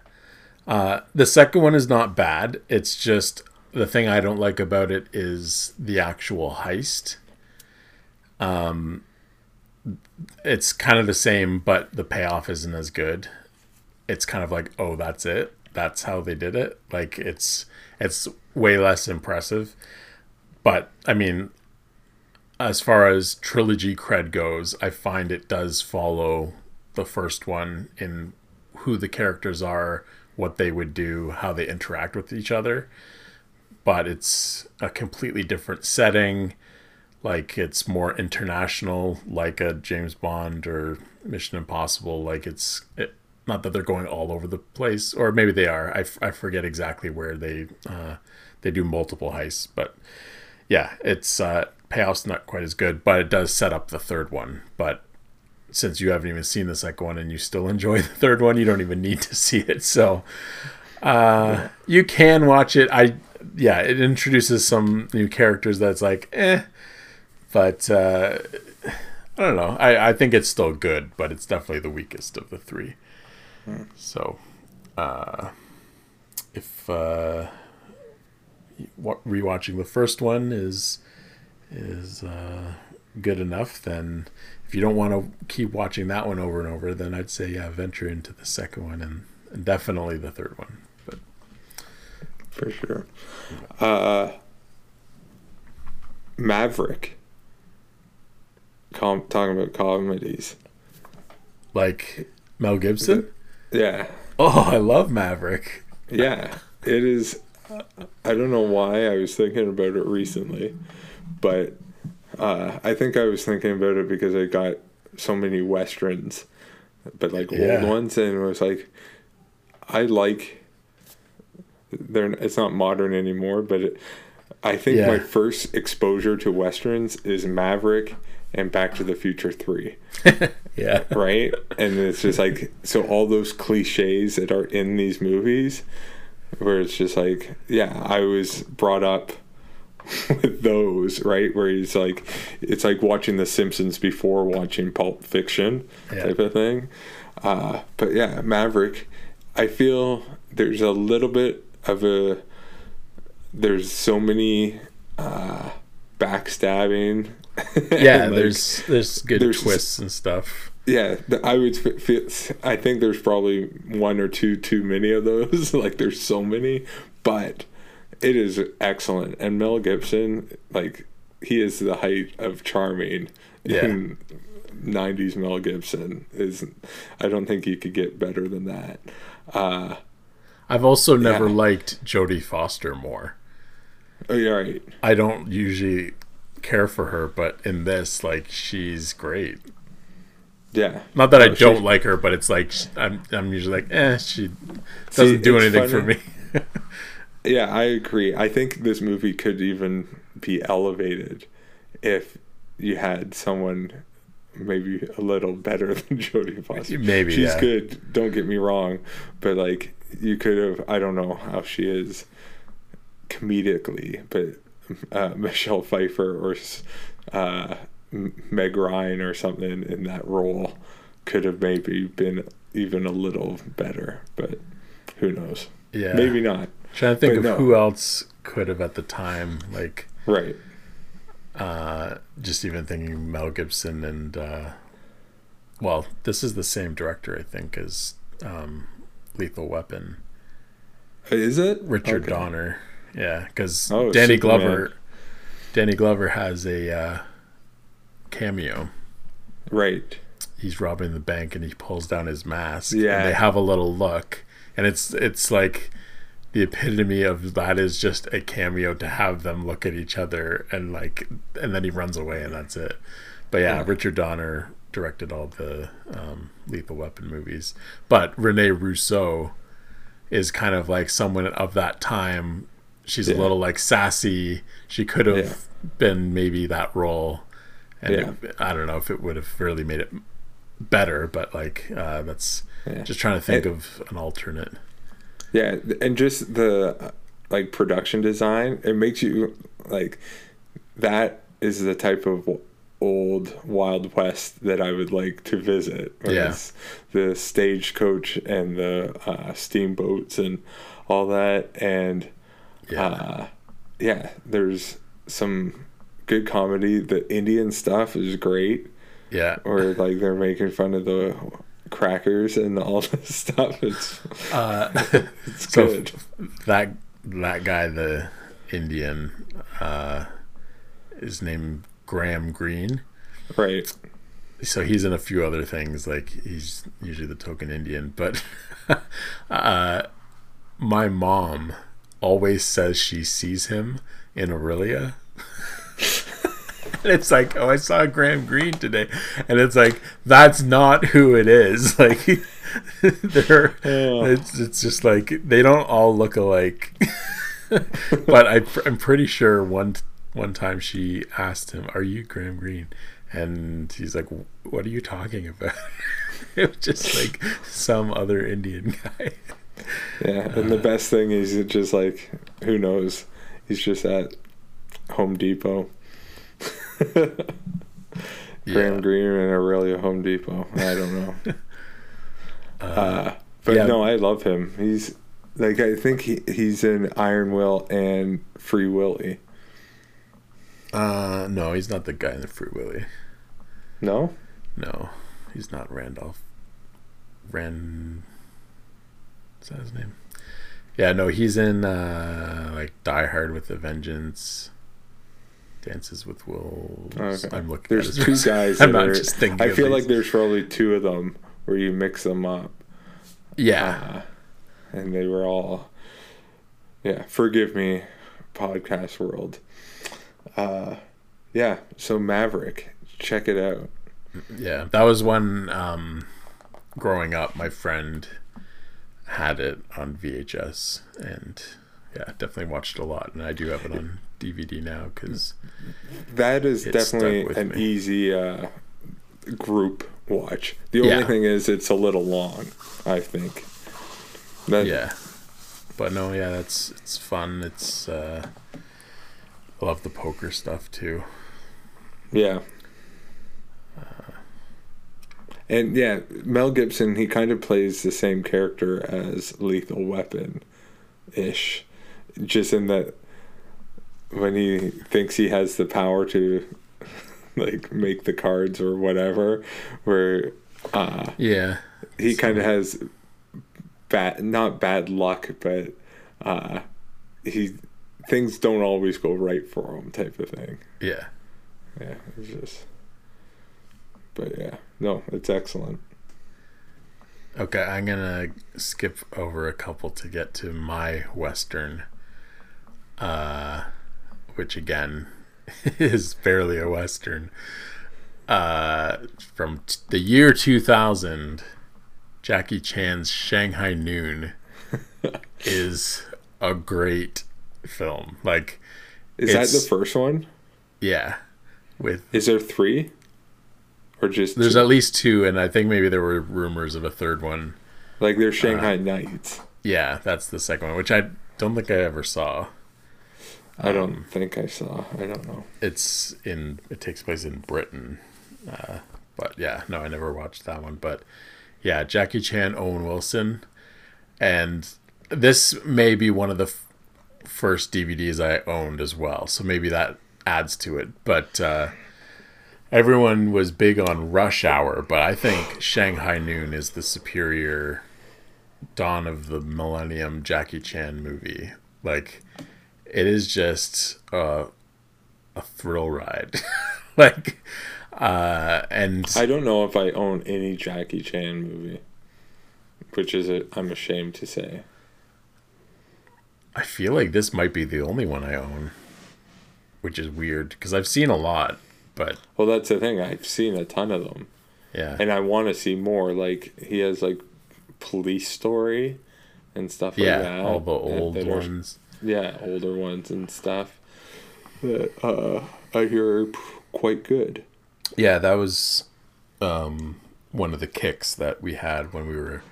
Uh, the second one is not bad. It's just, the thing I don't like about it is the actual heist. Um, it's kind of the same, but the payoff isn't as good. It's kind of like, oh, that's it. That's how they did it. Like, it's, it's way less impressive. But I mean, as far as trilogy cred goes, I find it does follow the first one in who the characters are, what they would do, how they interact with each other. But it's a completely different setting. Like, it's more international, like a James Bond or Mission Impossible. Like, it's it, not that they're going all over the place, or maybe they are. I, f- I forget exactly where they uh, they do multiple heists. But yeah, it's uh, payoff's not quite as good, but it does set up the third one. But since you haven't even seen the second one and you still enjoy the third one, you don't even need to see it. So uh, you can watch it. I, yeah, it introduces some new characters that's like, eh, but uh, I don't know. I, I think it's still good, but it's definitely the weakest of the three. Hmm. So uh, if uh, rewatching the first one is is uh, good enough, then if you don't want to keep watching that one over and over, then I'd say, yeah, venture into the second one and, and definitely the third one. But for sure. Uh, Maverick. Com- talking about comedies. Like Mel Gibson? Yeah. Oh, I love Maverick. Yeah. It is... I don't know why I was thinking about it recently, but uh, I think I was thinking about it because I got so many Westerns, but like yeah. old ones, and it was like, I like... They're, it's not modern anymore, but it, I think yeah. my first exposure to Westerns is Maverick and Back to the Future three. Yeah. Right? And it's just like, so all those cliches that are in these movies, where it's just like, yeah, I was brought up with those, right? Where he's like, it's like watching The Simpsons before watching Pulp Fiction yeah. type of thing. Uh, but yeah, Maverick, I feel there's a little bit of a, there's so many uh, backstabbing. Yeah, like, there's there's good there's, twists and stuff. Yeah, I would feel, I think there's probably one or two too many of those. Like, there's so many, but it is excellent. And Mel Gibson, like, he is the height of charming. Yeah. In nineties Mel Gibson is, I don't think he could get better than that. Uh, I've also never yeah. liked Jodie Foster more. Oh, you're right. I don't usually care for her, but in this, like, she's great. Yeah. Not that no, I don't she, like her, but it's like I'm I'm usually like, eh, she doesn't see, do anything funny. for me. Yeah, I agree. I think this movie could even be elevated if you had someone maybe a little better than Jodie Foster. Maybe, She's yeah. good, don't get me wrong, but like you could have, I don't know how she is comedically, but uh, Michelle Pfeiffer or uh Meg Ryan or something in that role could have maybe been even a little better, but who knows? Yeah, maybe not. Trying to think but of no. who else could have at the time, like right. Uh, just even thinking Mel Gibson and uh, well, this is the same director, I think, as um, Lethal Weapon. Is it Richard okay. Donner? Yeah, because oh, Danny Superman. Glover, Danny Glover has a. Uh, cameo, right? He's robbing the bank and he pulls down his mask. Yeah, and they have a little look, and it's it's like the epitome of that is just a cameo to have them look at each other and like, and then he runs away and that's it. But yeah, yeah. Richard Donner directed all the um, Lethal Weapon movies, but Rene Russo is kind of like someone of that time. She's yeah. a little like sassy. She could have yeah. been maybe that role. And yeah. it, I don't know if it would have really made it better, but like uh, that's yeah. just trying to think and, of an alternate. Yeah, and just the like production design, it makes you like that is the type of old Wild West that I would like to visit. Yeah, the stagecoach and the uh, steamboats and all that, and yeah, uh, yeah there's some. Good comedy. The Indian stuff is great. Yeah. Or like they're making fun of the crackers and all this stuff. It's, uh, it's so good. That that guy, the Indian, uh, is named Graham Greene. Right. So he's in a few other things. Like he's usually the token Indian, but uh, my mom always says she sees him in Aurelia. And it's like, oh, I saw Graham Greene today, and it's like that's not who it is. Like, they're yeah. it's it's just like they don't all look alike. But I, I'm pretty sure one one time she asked him, "Are you Graham Greene?" And he's like, "What are you talking about?" It was just like some other Indian guy. Yeah, and the best thing is it's just like who knows? He's just at Home Depot. Graham yeah. Greene and Aurelia Home Depot. I don't know. uh, uh, but yeah. no, I love him. He's like I think he, he's in Iron Will and Free Willy. Uh, no, he's not the guy in the Free Willy. No? No, he's not Randolph. Ren... Is that his name? Yeah, no, he's in, uh, like, Die Hard with a Vengeance, Dances with Wolves. Okay. I'm looking there's at There's two guys. I'm not are, just thinking I feel these. Like there's probably two of them where you mix them up. Yeah. Uh, and they were all... Yeah, forgive me, podcast world. Uh, yeah, so Maverick, check it out. Yeah, that was one, um, growing up, my friend had it on V H S, and yeah, definitely watched a lot, and I do have it on D V D now, because that is definitely an me. easy uh, group watch. The only yeah. thing is it's a little long, I think. That, yeah. But no, yeah, that's it's fun. It's uh, I love the poker stuff too. Yeah. Uh, and yeah, Mel Gibson, he kind of plays the same character as Lethal Weapon ish. Just in that when he thinks he has the power to like make the cards or whatever, where uh, yeah, he so. kind of has Bad, not bad luck, but uh, he things don't always go right for him, type of thing. Yeah, yeah. It's just, but yeah, no, it's excellent. Okay, I'm gonna skip over a couple to get to my Western, uh, which again is barely a Western. Uh, from t- the year two thousand. Jackie Chan's Shanghai Noon is a great film. Like, is that the first one? Yeah. With is there three, or just there's two? At least two, and I think maybe there were rumors of a third one. Like there's Shanghai uh, Nights. Yeah, that's the second one, which I don't think I ever saw. I um, don't think I saw. I don't know. It's in. It takes place in Britain, uh, but yeah, no, I never watched that one, but. Yeah, Jackie Chan, Owen Wilson, and this may be one of the f- first D V Ds I owned as well, so maybe that adds to it. But uh, everyone was big on Rush Hour, but I think Shanghai Noon is the superior Dawn of the Millennium Jackie Chan movie. Like, it is just a, a thrill ride. Like... Uh, and I don't know if I own any Jackie Chan movie, which is a, I'm ashamed to say. I feel like this might be the only one I own, which is weird because I've seen a lot. But well, that's the thing, I've seen a ton of them. Yeah, and I want to see more. Like he has like Police Story and stuff like yeah, that. Yeah, all the old and, ones. Are, yeah, older ones and stuff that uh, I hear are quite good. Yeah, that was um, one of the kicks that we had when we were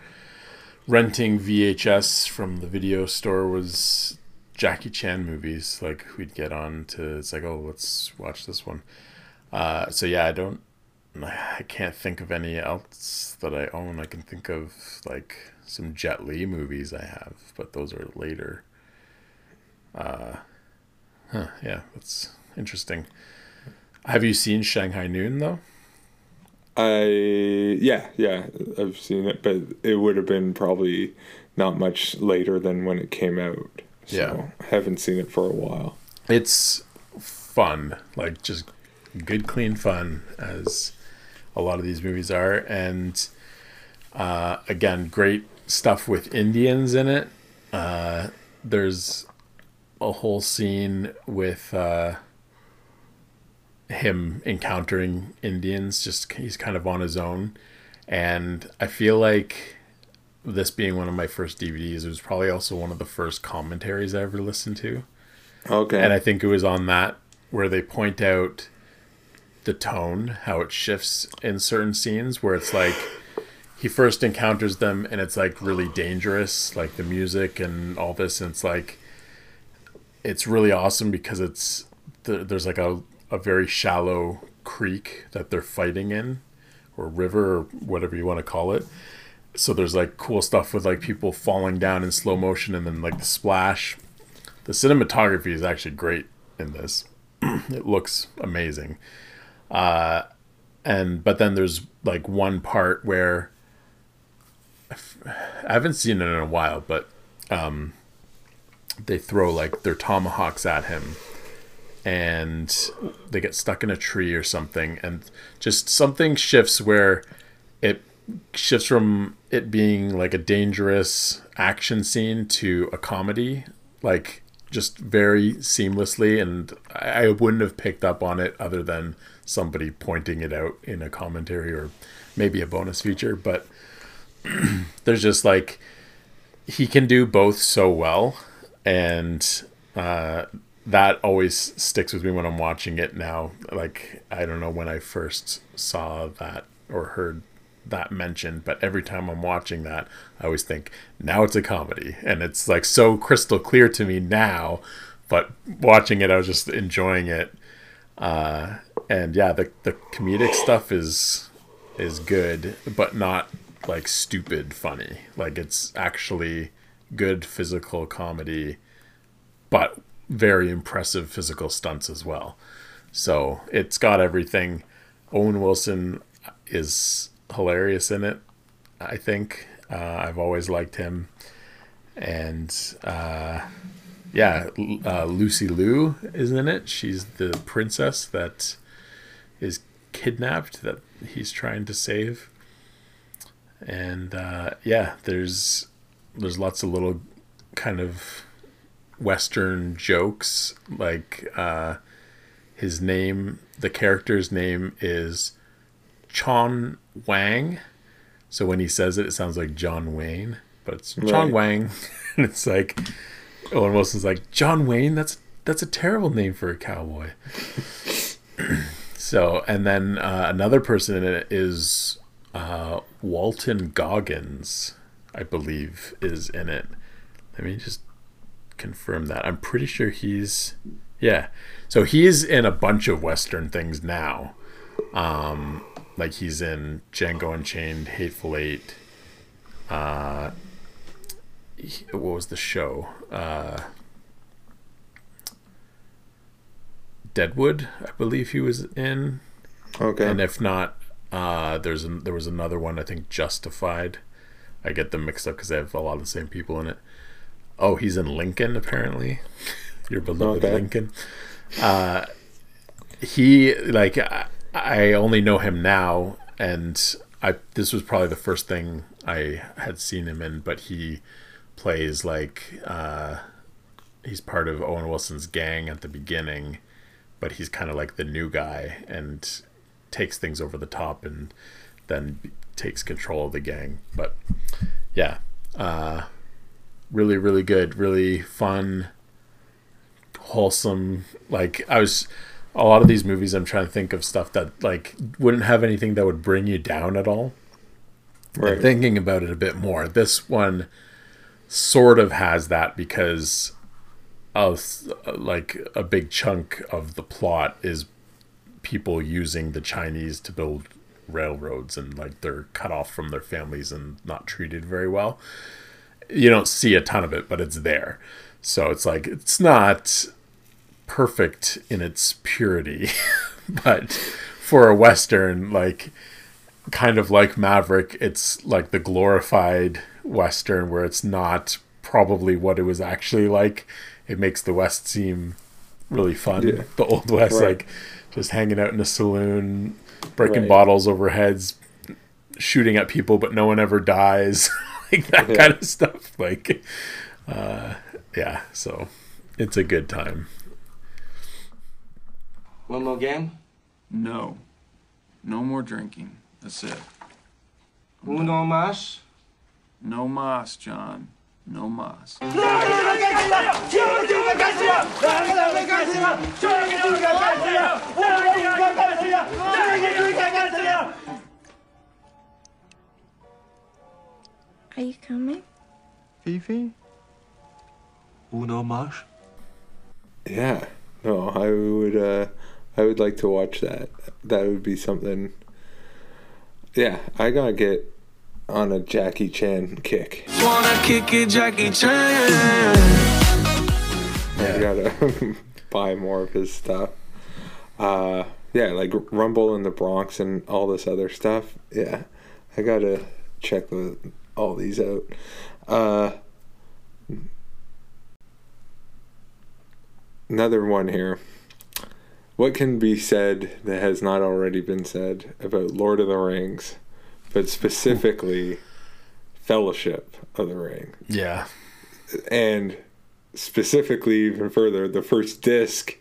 renting V H S from the video store was Jackie Chan movies. Like, we'd get on to, it's like, oh, let's watch this one. Uh, so, yeah, I don't, I can't think of any else that I own. I can think of, like, some Jet Li movies I have, but those are later. Uh, huh, yeah, that's interesting. Have you seen Shanghai Noon, though? I yeah, yeah, I've seen it, but it would have been probably not much later than when it came out. So yeah. I haven't seen it for a while. It's fun, like just good, clean fun, as a lot of these movies are. And uh, again, great stuff with Indians in it. Uh, there's a whole scene with... Uh, him encountering Indians, just he's kind of on his own, and I feel like this being one of my first D V Ds, it was probably also one of the first commentaries I ever listened to. Okay. And I think it was on that where they point out the tone, how it shifts in certain scenes, where it's like he first encounters them and it's like really dangerous, like the music and all this, and it's like it's really awesome because it's the, there's like a a very shallow creek that they're fighting in, or river, or whatever you want to call it. So there's like cool stuff with like people falling down in slow motion and then like the splash. The cinematography is actually great in this. It looks amazing. Uh, and but then there's like one part where I haven't seen it in a while, but um, they throw like their tomahawks at him, and they get stuck in a tree or something, and just something shifts where it shifts from it being like a dangerous action scene to a comedy, like just very seamlessly, and I wouldn't have picked up on it other than somebody pointing it out in a commentary or maybe a bonus feature. But there's just like, he can do both so well, and uh that always sticks with me when I'm watching it now. Like, I don't know when I first saw that or heard that mentioned, but every time I'm watching that, I always think, now it's a comedy. And it's like so crystal clear to me now, but watching it, I was just enjoying it. Uh, and yeah, the, the comedic stuff is, is good, but not like stupid funny. Like, it's actually good physical comedy, but very impressive physical stunts as well. So it's got everything. Owen Wilson is hilarious in it, I think. Uh, I've always liked him. And uh, yeah, uh, Lucy Liu is in it. She's the princess that is kidnapped that he's trying to save. And uh, yeah, there's there's lots of little kind of Western jokes, like uh his name, the character's name is Chong Wang, so when he says it, it sounds like John Wayne, but it's right. Chong Wang. And it's like Owen Wilson's like, John Wayne, that's that's a terrible name for a cowboy. So, and then uh, another person in it is uh Walton Goggins, I believe, is in it. Let me just confirm that. I'm pretty sure he's, yeah, so he's in a bunch of Western things now. Um like, he's in Django Unchained, Hateful Eight, uh he, what was the show, uh Deadwood, I believe he was in. Okay. And if not, uh there's an, there was another one, I think Justified. I get them mixed up because they have a lot of the same people in it. Oh, he's in Lincoln, apparently. Your beloved okay. Lincoln. Uh, he, like, I, I only know him now, and I this was probably the first thing I had seen him in, but he plays, like, uh, he's part of Owen Wilson's gang at the beginning, but he's kind of like the new guy and takes things over the top and then takes control of the gang. But, yeah. Uh... Really, really good, really fun, wholesome. Like, I was, a lot of these movies, I'm trying to think of stuff that like wouldn't have anything that would bring you down at all. Right. And thinking about it a bit more, this one sort of has that because of like a big chunk of the plot is people using the Chinese to build railroads, and like they're cut off from their families and not treated very well. You don't see a ton of it, but it's there. So it's like, it's not perfect in its purity, but for a Western, like kind of like Maverick, it's like the glorified Western where it's not probably what it was actually like. It makes the West seem really fun. Yeah. The old West, right. Like just hanging out in a saloon, breaking right. bottles over heads, shooting at people, but no one ever dies. Like that yeah. kind of stuff. Like, uh, yeah, so it's a good time. One more game? No. No more drinking. That's it. Uno no mas? No mas, John. No mas. Are you coming? Fifi? Uno mas? Yeah. No, I would uh, I would like to watch that. That would be something. Yeah, I gotta get on a Jackie Chan kick. Wanna kick it, Jackie Chan. Yeah. I gotta buy more of his stuff. uh, yeah, like Rumble in the Bronx and all this other stuff. Yeah, I gotta check the, all these out. Uh, another one here. What can be said that has not already been said about Lord of the Rings, but specifically Fellowship of the Ring? Yeah. And specifically, even further, the first disc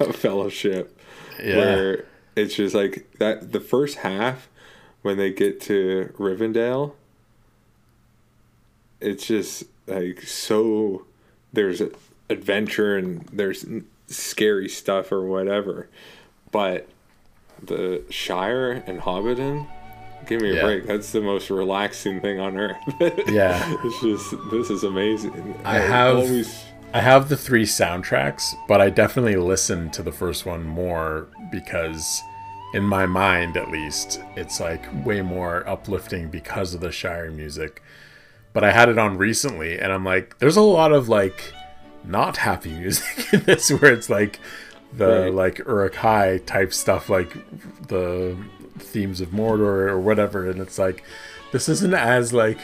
of Fellowship. Yeah. Where it's just like that, the first half, when they get to Rivendell, it's just like so, there's adventure and there's scary stuff or whatever, but the Shire and Hobbiton, give me a yeah. break. That's the most relaxing thing on earth. Yeah, it's just, this is amazing. I, I have always... I have the three soundtracks, but I definitely listen to the first one more because, in my mind at least, it's like way more uplifting because of the Shire music. But I had it on recently, and I'm like, there's a lot of like not happy music in this, where it's like the right. like Uruk-hai type stuff, like the themes of Mordor or whatever, and it's like, this isn't as like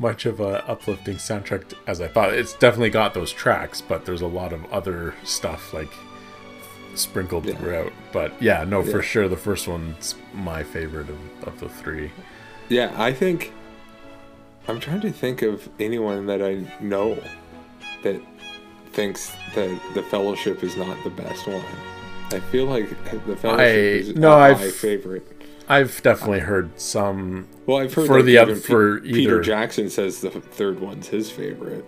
much of a uplifting soundtrack as I thought. It's definitely got those tracks, but there's a lot of other stuff like sprinkled yeah. throughout. But yeah, no, yeah. for sure, the first one's my favorite of, of the three. Yeah, I think I'm trying to think of anyone that I know that thinks that the Fellowship is not the best one. I feel like the Fellowship I, is no, my I've, favorite. I've definitely I, heard some. Well, I've heard for like the other for P- either. Peter Jackson says the third one's his favorite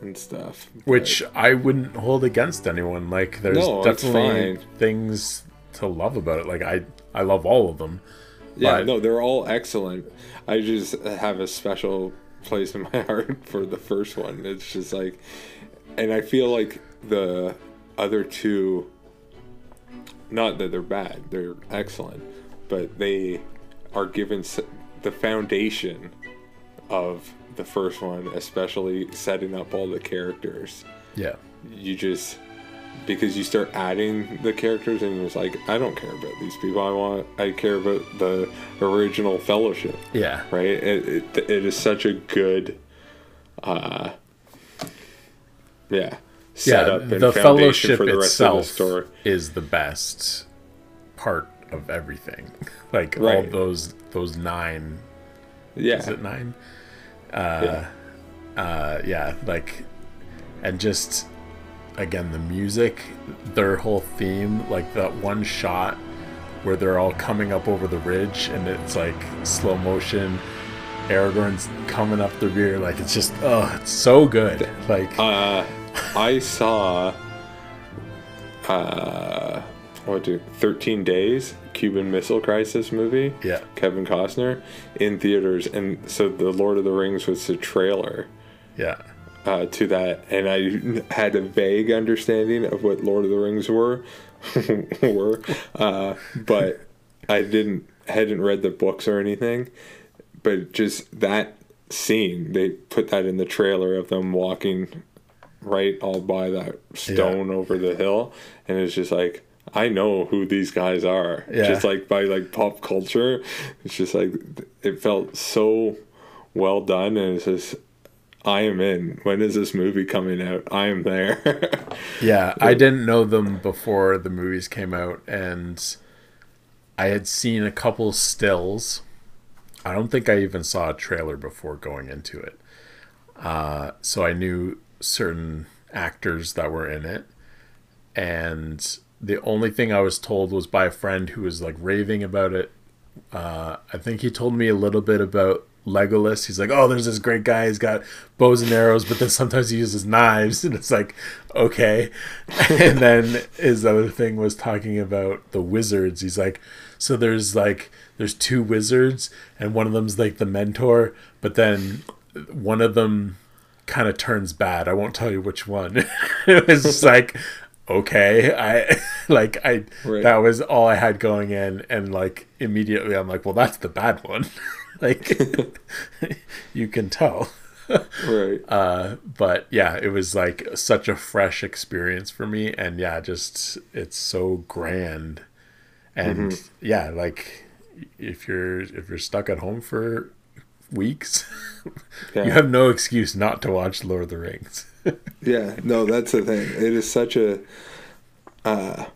and stuff, but which I wouldn't hold against anyone. Like, there's no, definitely things to love about it. Like, I, I love all of them. Yeah, but no, they're all excellent. I just have a special place in my heart for the first one. It's just like, and I feel like the other two, not that they're bad, they're excellent, but they are given the foundation of the first one, especially setting up all the characters. Yeah. You just, because you start adding the characters and it's like, I don't care about these people. I want, I care about the original Fellowship. Yeah. Right? It, it, it is such a good, uh, yeah. Set yeah, up and the Fellowship for the rest itself of the story is the best part of everything. Like right. all those those nine. Yeah, is it nine? Uh, yeah. Uh, yeah, like, and just again the music, their whole theme, like that one shot where they're all coming up over the ridge and it's like slow motion. Aragorn's coming up the rear, like it's just oh, it's so good. Like. Uh, I saw, uh, what do thirteen Days, Cuban Missile Crisis movie, yeah, Kevin Costner, in theaters, and so the Lord of the Rings was the trailer, yeah, uh, to that, and I had a vague understanding of what Lord of the Rings were, were, uh, but I didn't hadn't read the books or anything, but just that scene, they put that in the trailer of them walking. Right, all by that stone yeah. over the hill, and it's just like, I know who these guys are. Yeah. Just like by like pop culture, it's just like it felt so well done, and it's just, I am in. When is this movie coming out? I am there. Yeah, I didn't know them before the movies came out, and I had seen a couple stills. I don't think I even saw a trailer before going into it, uh, so I knew certain actors that were in it, and the only thing I was told was by a friend who was like raving about it. uh I think he told me a little bit about Legolas. He's like, oh, there's this great guy, he's got bows and arrows, but then sometimes he uses knives, and it's like, okay. And then his other thing was talking about the wizards. He's like, so there's like there's two wizards, and one of them's like the mentor, but then one of them kind of turns bad. I won't tell you which one. It was just like, okay, I like I right. that was all I had going in, and like immediately I'm like, well, that's the bad one. Like you can tell. Right. Uh, but yeah, it was like such a fresh experience for me, and yeah, just it's so grand, and mm-hmm. yeah, like if you're if you're stuck at home for weeks, yeah. you have no excuse not to watch Lord of the Rings. Yeah, no, that's the thing. It is such a, uh,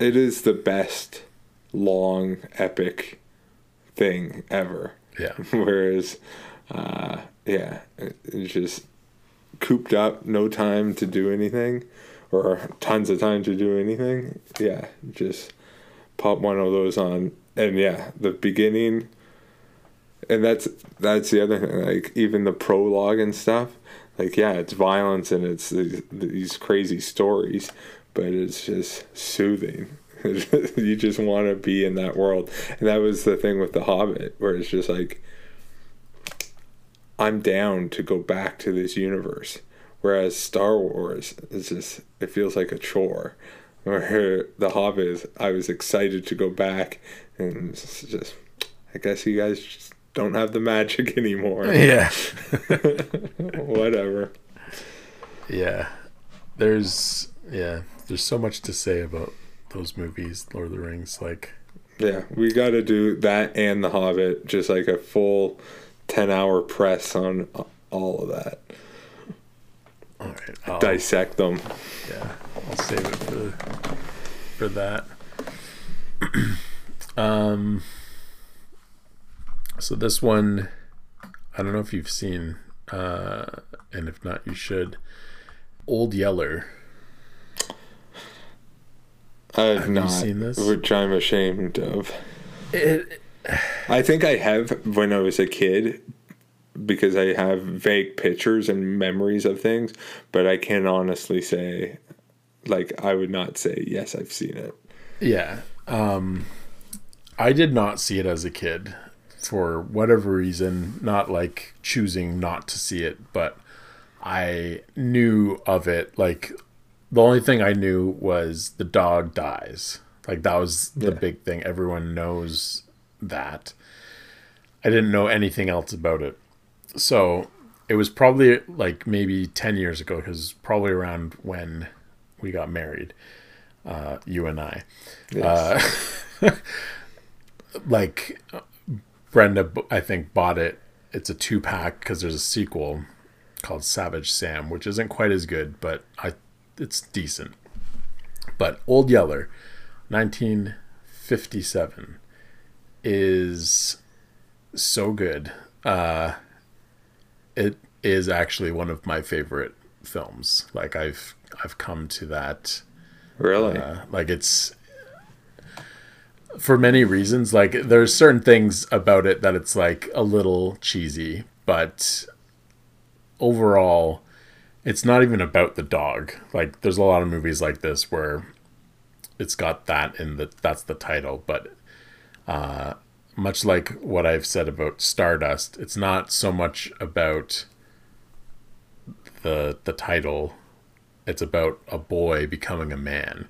it is the best long epic thing ever. Yeah. Whereas, uh, yeah, it's just cooped up, no time to do anything, or tons of time to do anything. Yeah, just pop one of those on, and yeah, the beginning. And that's that's the other thing. Like even the prologue and stuff. Like yeah, it's violence and it's these, these crazy stories, but it's just soothing. You just want to be in that world. And that was the thing with The Hobbit, where it's just like, I'm down to go back to this universe. Whereas Star Wars is just, it feels like a chore. Where The Hobbit is, I was excited to go back, and it's just, I guess you guys just don't have the magic anymore. Yeah. Whatever. Yeah. There's, yeah, there's so much to say about those movies, Lord of the Rings, like... Yeah, we got to do that and The Hobbit, just like a full ten-hour press on all of that. All right. I'll, Dissect them. Yeah, I'll save it for, for that. um, so this one, I don't know if you've seen, uh, and if not, you should. Old Yeller. I have, have not you seen this? Which I'm ashamed of. It, I think I have when I was a kid, because I have vague pictures and memories of things, but I can honestly say, like, I would not say, yes, I've seen it. Yeah. Um, I did not see it as a kid for whatever reason, not like choosing not to see it, but I knew of it, like... The only thing I knew was the dog dies. Like, that was the yeah. big thing. Everyone knows that. I didn't know anything else about it. So it was probably like maybe ten years ago, because probably around when we got married, uh, you and I. Yes. Uh, like, Brenda, I think, bought it. It's a two-pack because there's a sequel called Savage Sam, which isn't quite as good, but I... it's decent. But Old Yeller, nineteen fifty-seven, is so good. Uh, it is actually one of my favorite films. Like, I've I've come to that. Really? Uh, like, it's for many reasons. Like, there's certain things about it that it's like a little cheesy, but overall, it's not even about the dog. Like, there's a lot of movies like this where it's got that in the, that's the title. But uh, much like what I've said about Stardust, it's not so much about the the title. It's about a boy becoming a man.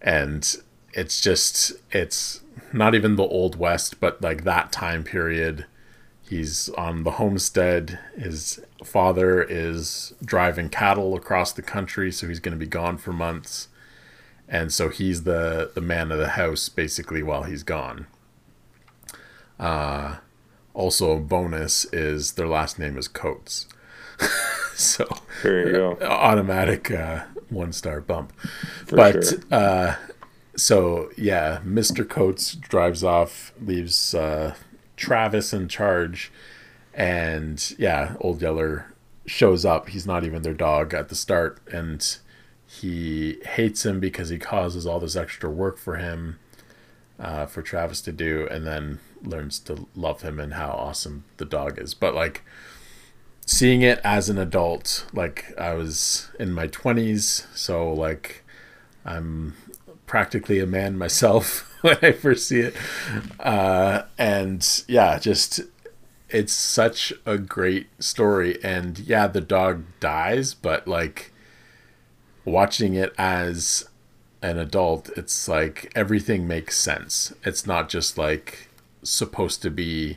And it's just, it's not even the Old West, but like that time period. He's on the homestead. His father is driving cattle across the country, so he's going to be gone for months. And so he's the, the man of the house, basically, while he's gone. Uh, also, a bonus is their last name is Coates. So there you go. Automatic uh, one-star bump. For but sure. uh, so, yeah, Mister Coates drives off, leaves... Uh, Travis in charge, and yeah, Old Yeller shows up. He's not even their dog at the start, and he hates him because he causes all this extra work for him, uh, for Travis to do, and then learns to love him and how awesome the dog is. But like, seeing it as an adult, like I was in my twenties, so like I'm practically a man myself when I first see it. Uh, and yeah, just, it's such a great story. And yeah, the dog dies, but like watching it as an adult, it's like everything makes sense. It's not just like supposed to be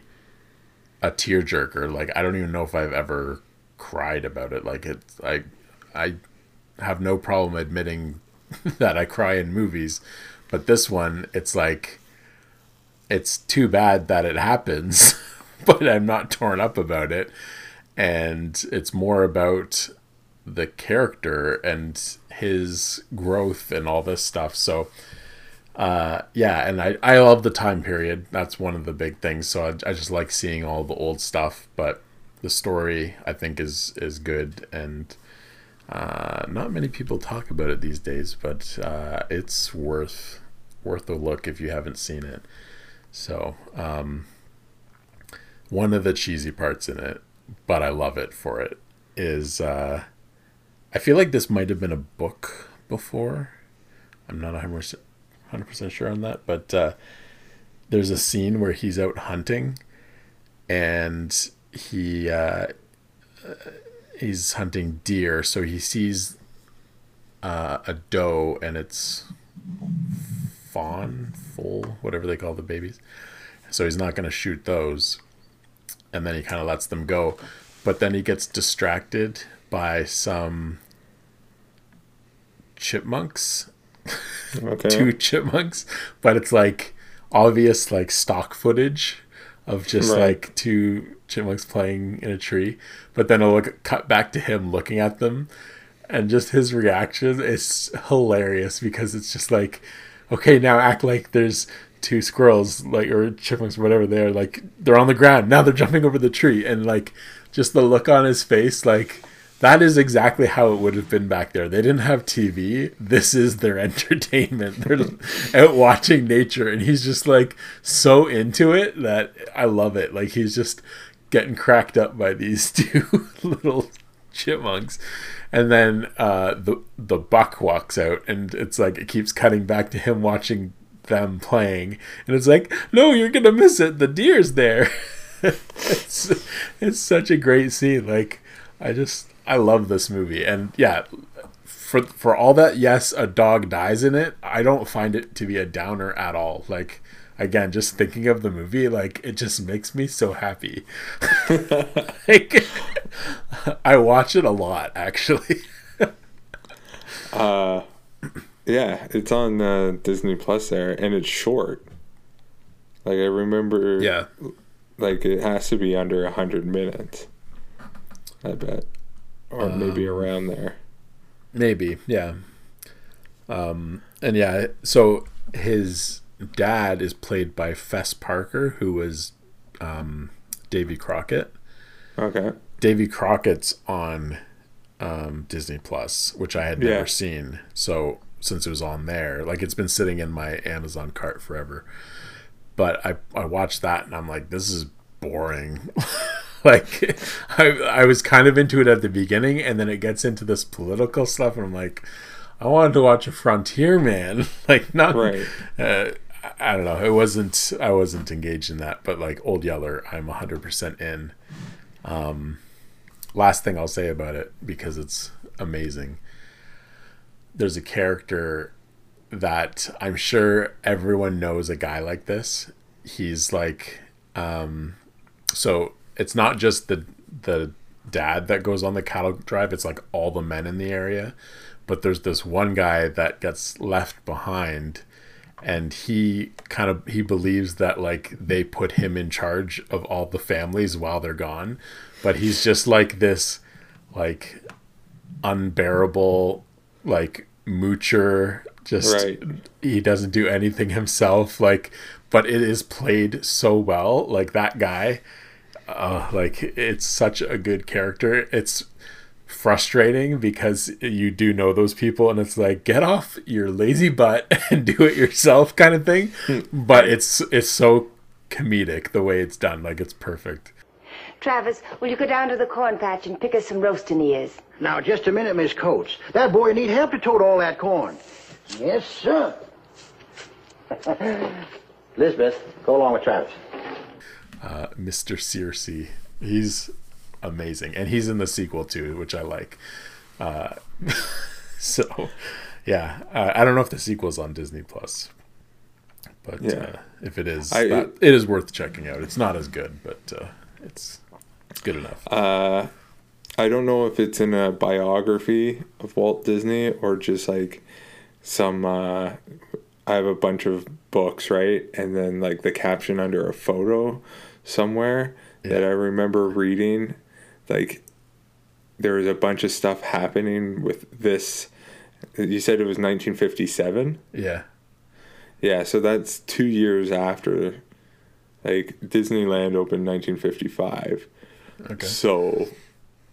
a tearjerker. Like, I don't even know if I've ever cried about it. Like it's, I, I have no problem admitting that I cry in movies, but this one, it's like, it's too bad that it happens, but I'm not torn up about it. And it's more about the character and his growth and all this stuff. So, uh, yeah. And I, I love the time period. That's one of the big things. So I, I just like seeing all the old stuff, but the story I think is, is good. And, uh, not many people talk about it these days, but, uh, it's worth, worth a look if you haven't seen it. So, um, one of the cheesy parts in it, but I love it for it, is, uh, I feel like this might have been a book before. I'm not one hundred percent sure on that, but uh, there's a scene where he's out hunting, and he uh, he's hunting deer, so he sees uh, a doe, and it's fawn, foal, whatever they call the babies. So he's not going to shoot those. And then he kind of lets them go. But then he gets distracted by some chipmunks. Okay. Two chipmunks. But it's like obvious like stock footage of just right. like two chipmunks playing in a tree. But then it'll look, cut back to him looking at them. And just his reaction is hilarious because it's just like, okay, now act like there's two squirrels, like, or chipmunks or whatever, they're like, they're on the ground now, they're jumping over the tree, and like just the look on his face, like that is exactly how it would have been back there. They didn't have T V. This is their entertainment. They're out watching nature, and he's just like so into it that I love it. Like he's just getting cracked up by these two little chipmunks. And then uh the the buck walks out, and it's like it keeps cutting back to him watching them playing, and it's like, no, you're gonna miss it, the deer's there. it's, it's such a great scene. Like I just I love this movie. And yeah, for for all that, yes, a dog dies in it, I don't find it to be a downer at all. Like again, just thinking of the movie, like it just makes me so happy. Like I watch it a lot, actually. uh Yeah, it's on uh, Disney Plus there, and it's short. Like, I remember... Yeah. Like, it has to be under one hundred minutes, I bet. Or um, maybe around there. Maybe, yeah. Um, and yeah, so his dad is played by Fess Parker, who was um, Davy Crockett. Okay. Davy Crockett's on um, Disney Plus, which I had never yeah. seen, so... since it was on there, like it's been sitting in my Amazon cart forever, but I, I watched that and I'm like, this is boring. Like I, I was kind of into it at the beginning, and then it gets into this political stuff, and I'm like, I wanted to watch a Frontier Man. Like not, right. uh, I don't know. It wasn't, I wasn't engaged in that, but like Old Yeller, I'm a hundred percent in. Um, last thing I'll say about it, because it's amazing. There's a character that I'm sure everyone knows, a guy like this. He's like, um, so it's not just the, the dad that goes on the cattle drive. It's like all the men in the area, but there's this one guy that gets left behind, and he kind of, he believes that like they put him in charge of all the families while they're gone, but he's just like this, like unbearable, like moocher, just right. He doesn't do anything himself, like, but it is played so well. Like that guy, uh like it's such a good character. It's frustrating because you do know those people, and it's like, get off your lazy butt and do it yourself kind of thing. But it's it's so comedic the way it's done. Like it's perfect. Travis, will you go down to the corn patch and pick us some roasting ears? Now, just a minute, Miss Coates. That boy need help to tote all that corn. Yes, sir. Elizabeth, go along with Travis. Uh, Mister Searcy. He's amazing. And he's in the sequel, too, which I like. Uh, so, yeah. Uh, I don't know if the sequel's on Disney+. But yeah. uh, if it is, I, that, it is worth checking out. It's not as good, but uh, it's... it's good enough. Uh, I don't know if it's in a biography of Walt Disney or just like some, uh, I have a bunch of books, right? And then like the caption under a photo somewhere yeah. that I remember reading, like there was a bunch of stuff happening with this. You said it was nineteen fifty-seven? Yeah. Yeah, so that's two years after, like, Disneyland opened nineteen fifty-five. Okay. So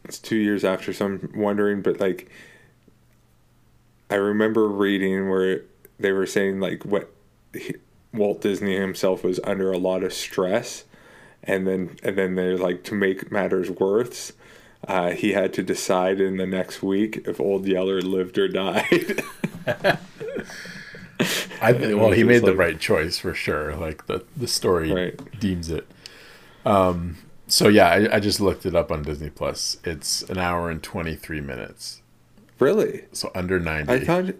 it's two years after, so I'm wondering, but, like, I remember reading where they were saying, like, what he, Walt Disney himself was under a lot of stress, and then, and then they're, like, to make matters worse, uh, he had to decide in the next week if Old Yeller lived or died. I well, he made like, the right choice for sure. Like the, the story right. deems it. Um, so yeah, I, I just looked it up on Disney Plus. It's an hour and twenty-three minutes. Really? So under ninety. I thought.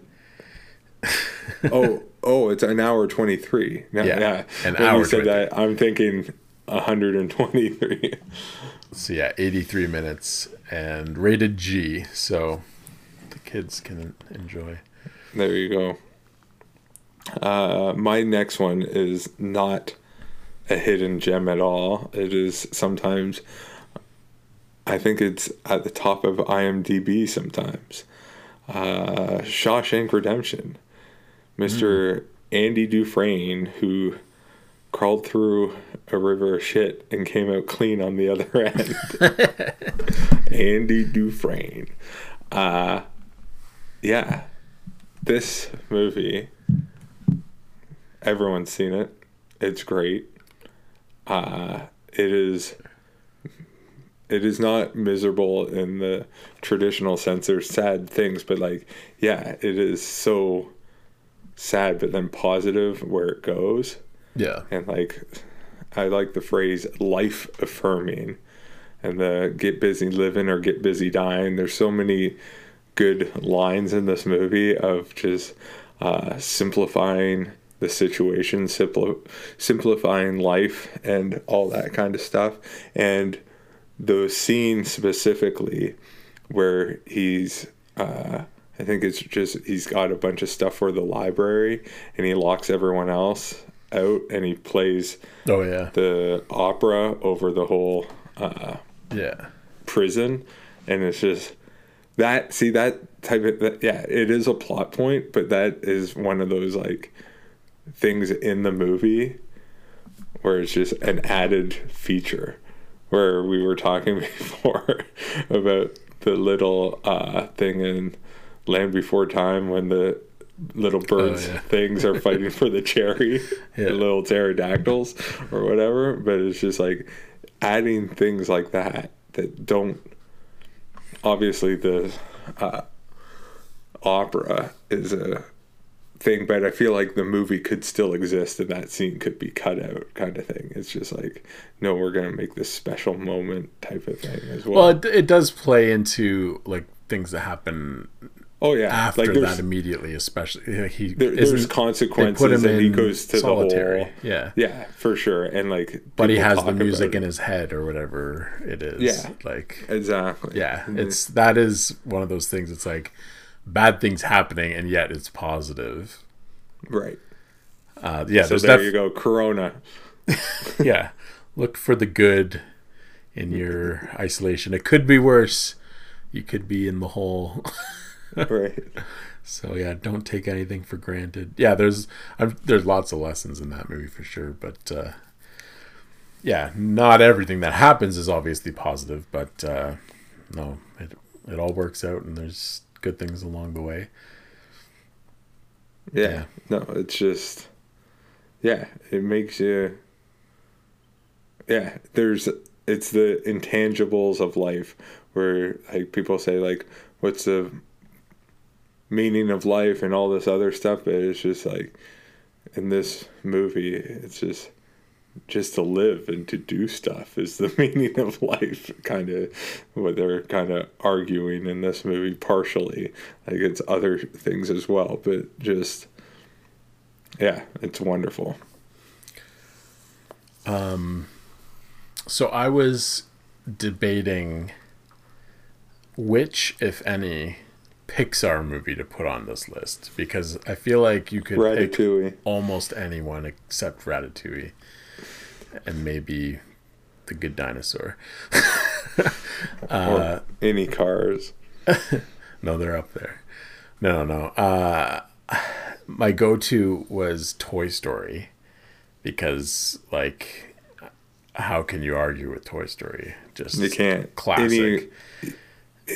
oh, oh, it's an hour twenty-three. No, yeah, yeah, an when hour. You said that, I'm thinking one hundred and twenty-three. So yeah, eighty-three minutes and rated G, so the kids can enjoy. There you go. Uh, my next one is not a hidden gem at all. It is sometimes, I think it's at the top of IMDb sometimes. Uh, Shawshank Redemption. Mister Mm. Andy Dufresne, who crawled through a river of shit and came out clean on the other end. Andy Dufresne. Uh, yeah. This movie... Everyone's seen it. It's great. Uh, it is. It is not miserable in the traditional sense. There's sad things, but like, yeah, it is so sad, but then positive where it goes. Yeah. And like, I like the phrase life affirming, and the get busy living or get busy dying. There's so many good lines in this movie of just uh, simplifying. The situation, simpl- simplifying life and all that kind of stuff. And the scene specifically where he's, uh, I think it's just, he's got a bunch of stuff for the library and he locks everyone else out and he plays oh, yeah. the opera over the whole uh, yeah prison. And it's just that, see that type of, that, yeah, it is a plot point, but that is one of those like, things in the movie where it's just an added feature where we were talking before about the little uh thing in Land Before Time when the little birds oh, yeah. things are fighting for the cherry yeah. the little pterodactyls or whatever, but it's just like adding things like that that don't obviously the uh opera is a thing, but I feel like the movie could still exist and that scene could be cut out kind of thing. It's just like, no, we're going to make this special moment type of thing as well. Well, it, it does play into like things that happen oh yeah after like that immediately, especially like he there, there's consequences and he goes to solitary. The whole yeah yeah for sure, and like but he has the music in his head or whatever it is yeah like exactly yeah mm-hmm. it's that is one of those things. It's like bad things happening and yet it's positive, right? Uh yeah, so there def- you go corona. Yeah, look for the good in your isolation. It could be worse. You could be in the hole. Right, so yeah, don't take anything for granted. Yeah, there's I've, there's lots of lessons in that movie for sure, but uh yeah, not everything that happens is obviously positive, but uh no it, it all works out and there's good things along the way. Yeah, yeah. No, it's just, yeah, it makes you, yeah, there's, it's the intangibles of life where like people say like, what's the meaning of life and all this other stuff. But it's just like in this movie, it's just, just to live and to do stuff is the meaning of life, kind of what they're kind of arguing in this movie partially. Like it's other things as well, but just yeah, it's wonderful. Um so I was debating which, if any, Pixar movie to put on this list, because I feel like you could pick almost anyone except Ratatouille and maybe The Good Dinosaur. uh, or any Cars. No, they're up there. No, no. Uh, my go-to was Toy Story, because, like, how can you argue with Toy Story? Just you can't. Classic. Any,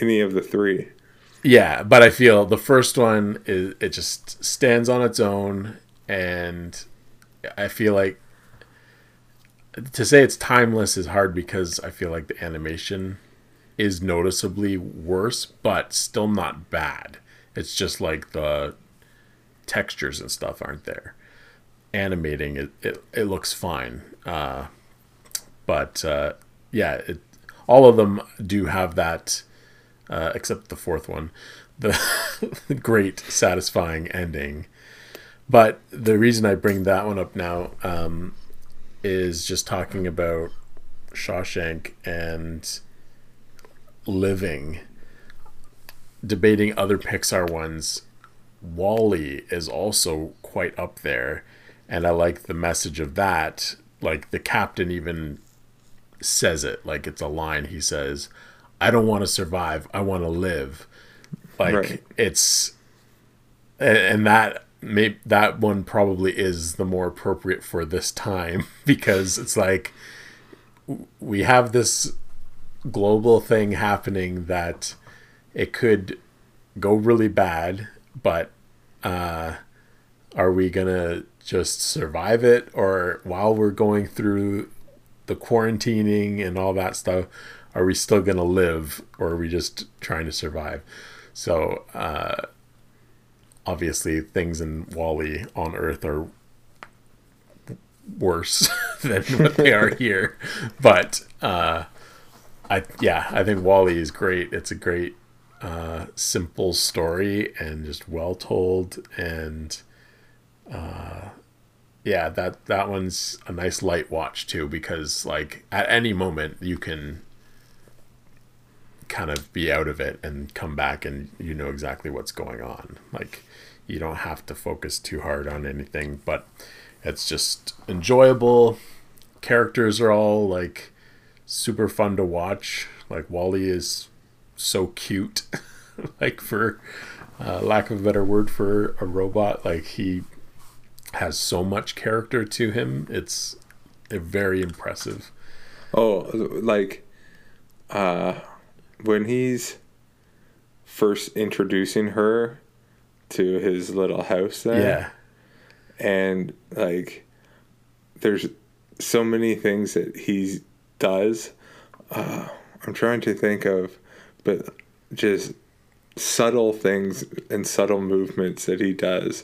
any of the three. Yeah, but I feel the first one, is it just stands on its own, and I feel like to say it's timeless is hard, because I feel like the animation is noticeably worse, but still not bad. It's just like the textures and stuff aren't there. Animating, it it, it looks fine. Uh, but, uh, yeah, it, all of them do have that... Uh, except the fourth one, the great satisfying ending. But the reason I bring that one up now um, is just talking about Shawshank and living, debating other Pixar ones. WALL-E is also quite up there, and I like the message of that. Like, the captain even says it, like it's a line he says, I don't want to survive. I want to live. Like, right. It's, and that may, that one probably is the more appropriate for this time, because it's like, we have this global thing happening that it could go really bad, but uh, are we going to just survive it? Or while we're going through the quarantining and all that stuff, are we still going to live, or are we just trying to survive? So, uh, obviously, things in WALL-E on Earth are worse than what they are here. But, uh, I yeah, I think WALL-E is great. It's a great, uh, simple story, and just well told. And, uh, yeah, that, that one's a nice light watch, too, because, like, at any moment, you can... kind of be out of it and come back, and you know exactly what's going on. Like, you don't have to focus too hard on anything, but it's just enjoyable. Characters are all, like, super fun to watch. Like, WALL-E is so cute. Like, for uh, lack of a better word, for a robot, like, he has so much character to him. It's very impressive. Oh, like, uh when he's first introducing her to his little house there, yeah, and like there's so many things that he does. Uh, I'm trying to think of, but just subtle things and subtle movements that he does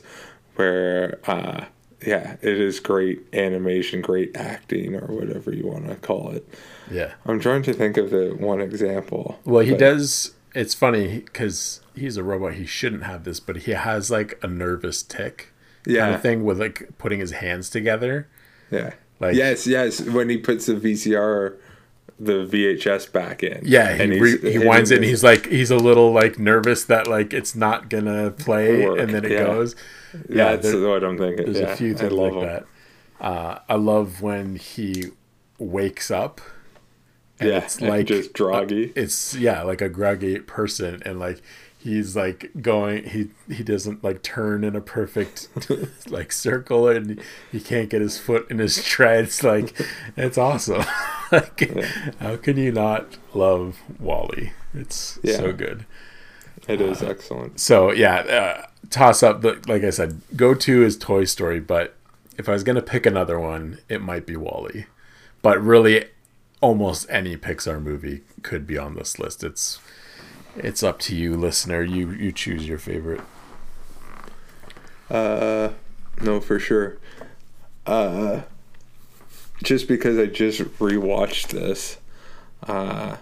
where, uh, yeah, it is great animation, great acting, or whatever you want to call it. Yeah. I'm trying to think of the one example. Well, he but... does... It's funny, because he's a robot. He shouldn't have this, but he has, like, a nervous tick. Yeah. Kind of thing with, like, putting his hands together. Yeah. Like, yes, yes. When he puts the V C R, the V H S back in. Yeah, he, and re- he winds it, and he's, like, he's a little, like, nervous that, like, it's not going to play, work. And then it yeah. goes... Yeah, that's what I'm thinking. There's yeah, a few things like him. that. Uh, I love when he wakes up. And yeah, it's like just groggy. A, it's yeah, like a groggy person, and like he's like going. He he doesn't like turn in a perfect like circle, and he can't get his foot in his treads. Like, it's awesome. Like, yeah. How can you not love WALL-E? It's yeah. so good. It is excellent. Uh, so yeah, uh, toss up. The, like I said, go to is Toy Story, but if I was gonna pick another one, it might be WALL-E. But really, almost any Pixar movie could be on this list. It's it's up to you, listener. You you choose your favorite. Uh, no, for sure. Uh, just because I just rewatched this, uh.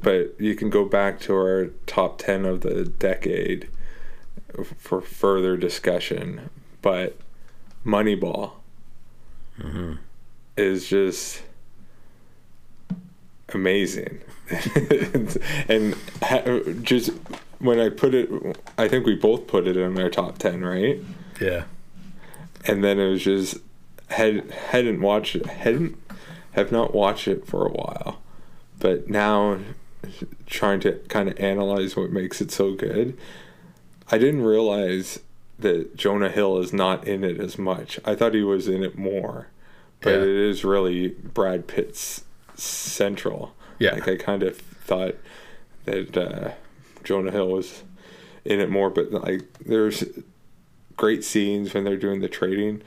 But you can go back to our top ten of the decade for further discussion. But Moneyball mm-hmm. is just amazing. and, and ha- just when I put it, I think we both put it in our top ten, right? Yeah. And then it was just had hadn't watched it, hadn't have not watched it for a while, but now trying to kind of analyze what makes it so good, I didn't realize that Jonah Hill is not in it as much. I thought he was in it more, but yeah. It is really Brad Pitt's central. Yeah, like I kind of thought that uh, Jonah Hill was in it more, but like there's great scenes when they're doing the trading.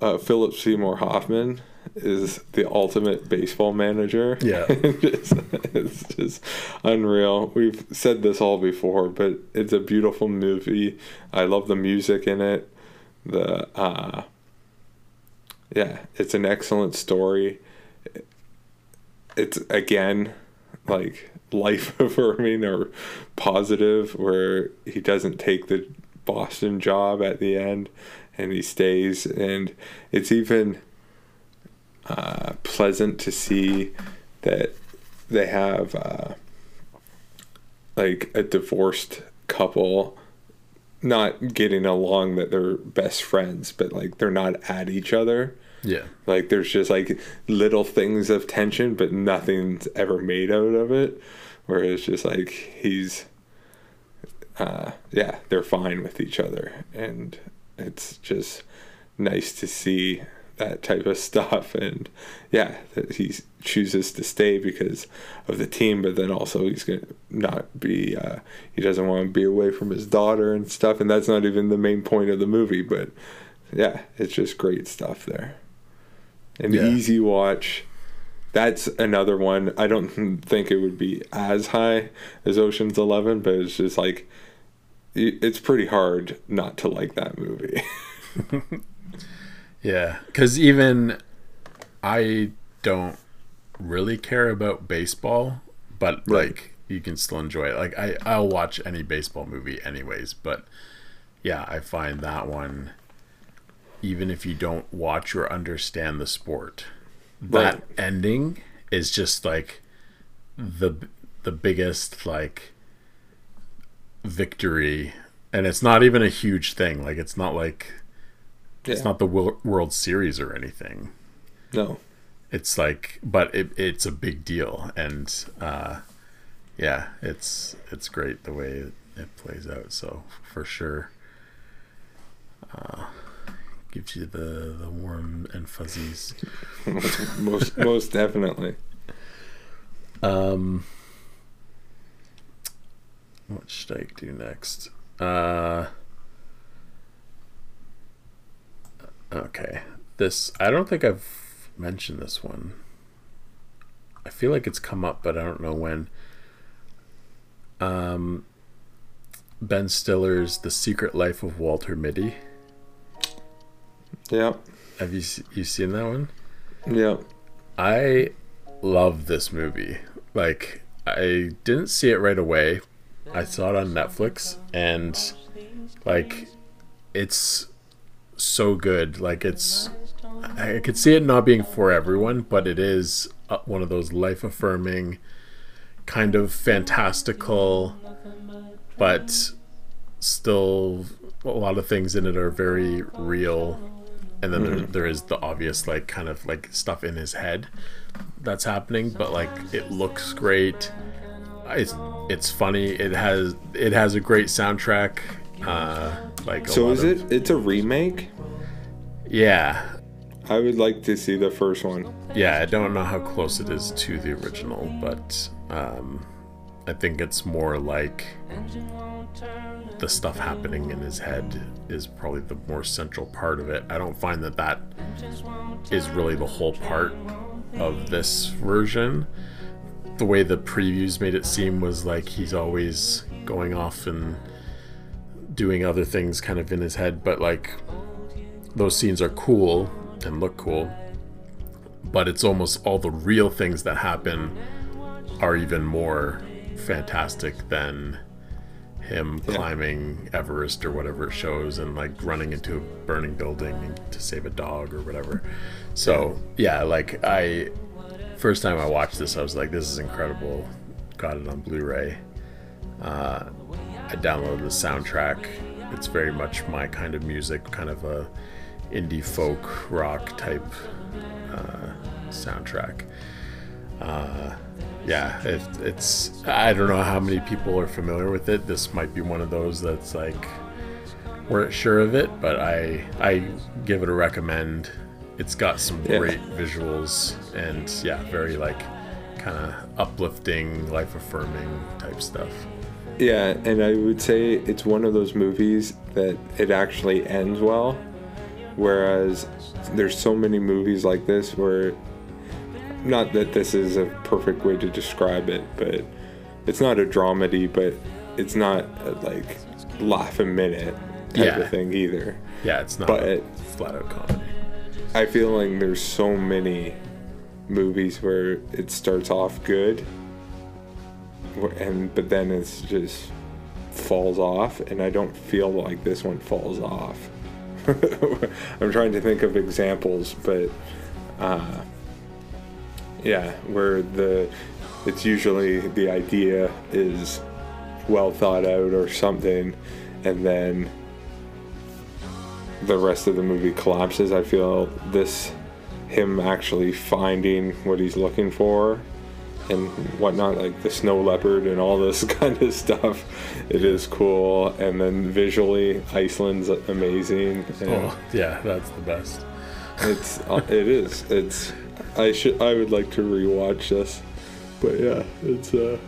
Uh, Philip Seymour Hoffman is the ultimate baseball manager. Yeah, it's, it's just unreal. We've said this all before, but it's a beautiful movie. I love the music in it. The uh, yeah, it's an excellent story. It's again like life affirming or positive, where he doesn't take the Boston job at the end and he stays, and it's even uh, pleasant to see that they have uh, like a divorced couple not getting along, that they're best friends, but like they're not at each other. Yeah, like there's just like little things of tension, but nothing's ever made out of it, where it's just like he's uh yeah they're fine with each other, and it's just nice to see that type of stuff. And yeah, that he chooses to stay because of the team, but then also he's gonna not be uh he doesn't want to be away from his daughter and stuff, and that's not even the main point of the movie, but yeah, it's just great stuff there. An yeah. easy watch. That's another one. I don't think it would be as high as Ocean's Eleven, but it's just like, it's pretty hard not to like that movie. Yeah, because even I don't really care about baseball, but right. like you can still enjoy it. Like I, I'll watch any baseball movie anyways, but yeah, I find that one, even if you don't watch or understand the sport, that right. ending is just like the the biggest like victory, and it's not even a huge thing. Like it's not like yeah. it's not the World Series or anything. No, it's like, but it, it's a big deal, and uh, yeah, it's it's great the way it, it plays out. So for sure, uh, gives you the the warm and fuzzies. most most definitely. Um, what should I do next? Uh, okay, this I don't think I've mentioned this one. I feel like it's come up, but I don't know when. Um, Ben Stiller's The Secret Life of Walter Mitty. Yeah. Have you you seen that one? Yeah. I love this movie. Like, I didn't see it right away. I saw it on Netflix, and like, it's so good. Like, it's I could see it not being for everyone, but it is one of those life-affirming, kind of fantastical, but still a lot of things in it are very real. And then mm-hmm. there, there is the obvious, like, kind of like stuff in his head that's happening, but like it looks great. It's it's funny. It has it has a great soundtrack. Uh, like a so lot is of, it? It's a remake. Yeah, I would like to see the first one. Yeah, I don't know how close it is to the original, but um, I think it's more like the stuff happening in his head is probably the more central part of it. I don't find that that is really the whole part of this version. The way the previews made it seem was like he's always going off and doing other things kind of in his head, but like those scenes are cool and look cool, but it's almost all the real things that happen are even more fantastic than him climbing yeah. Everest or whatever it shows, and like running into a burning building to save a dog or whatever. So yeah, like I first time I watched this, I was like, this is incredible. Got it on Blu-ray. Uh, I downloaded the soundtrack. It's very much my kind of music, kind of a indie folk rock type uh, soundtrack. Uh, yeah, it, it's, I don't know how many people are familiar with it. This might be one of those that's like, weren't sure of it, but I I give it a recommend. It's got some great yeah. visuals and yeah, very like kind of uplifting, life affirming type stuff. Yeah, and I would say it's one of those movies that it actually ends well, whereas there's so many movies like this where, not that this is a perfect way to describe it, but it's not a dramedy, but it's not a, like laugh a minute type yeah. of thing either. Yeah, it's not but a flat out comedy. I feel like there's so many movies where it starts off good, and but then it's just falls off, and I don't feel like this one falls off. I'm trying to think of examples, but uh, yeah, where the it's usually the idea is well thought out or something, and then the rest of the movie collapses. I feel this him actually finding what he's looking for and whatnot, like the snow leopard and all this kind of stuff. It is cool, and then visually, Iceland's amazing. Oh, yeah, that's the best. It's it is. It's I should I would like to rewatch this, but yeah, it's a uh,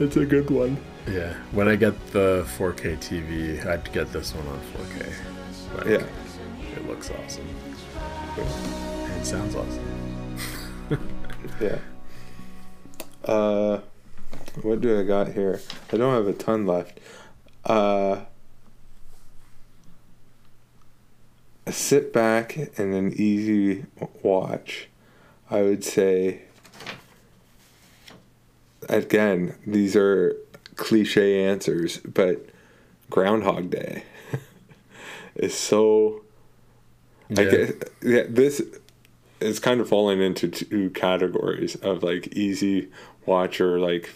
it's a good one. Yeah, when I get the four K T V, I'd get this one on four K. Like, yeah, it looks awesome. It sounds awesome. Yeah. Uh, what do I got here? I don't have a ton left. Uh, a sit back and an easy watch. I would say, again, these are cliche answers, but Groundhog Day is so... Yeah. I guess, yeah, this is kind of falling into two categories of like easy watch or like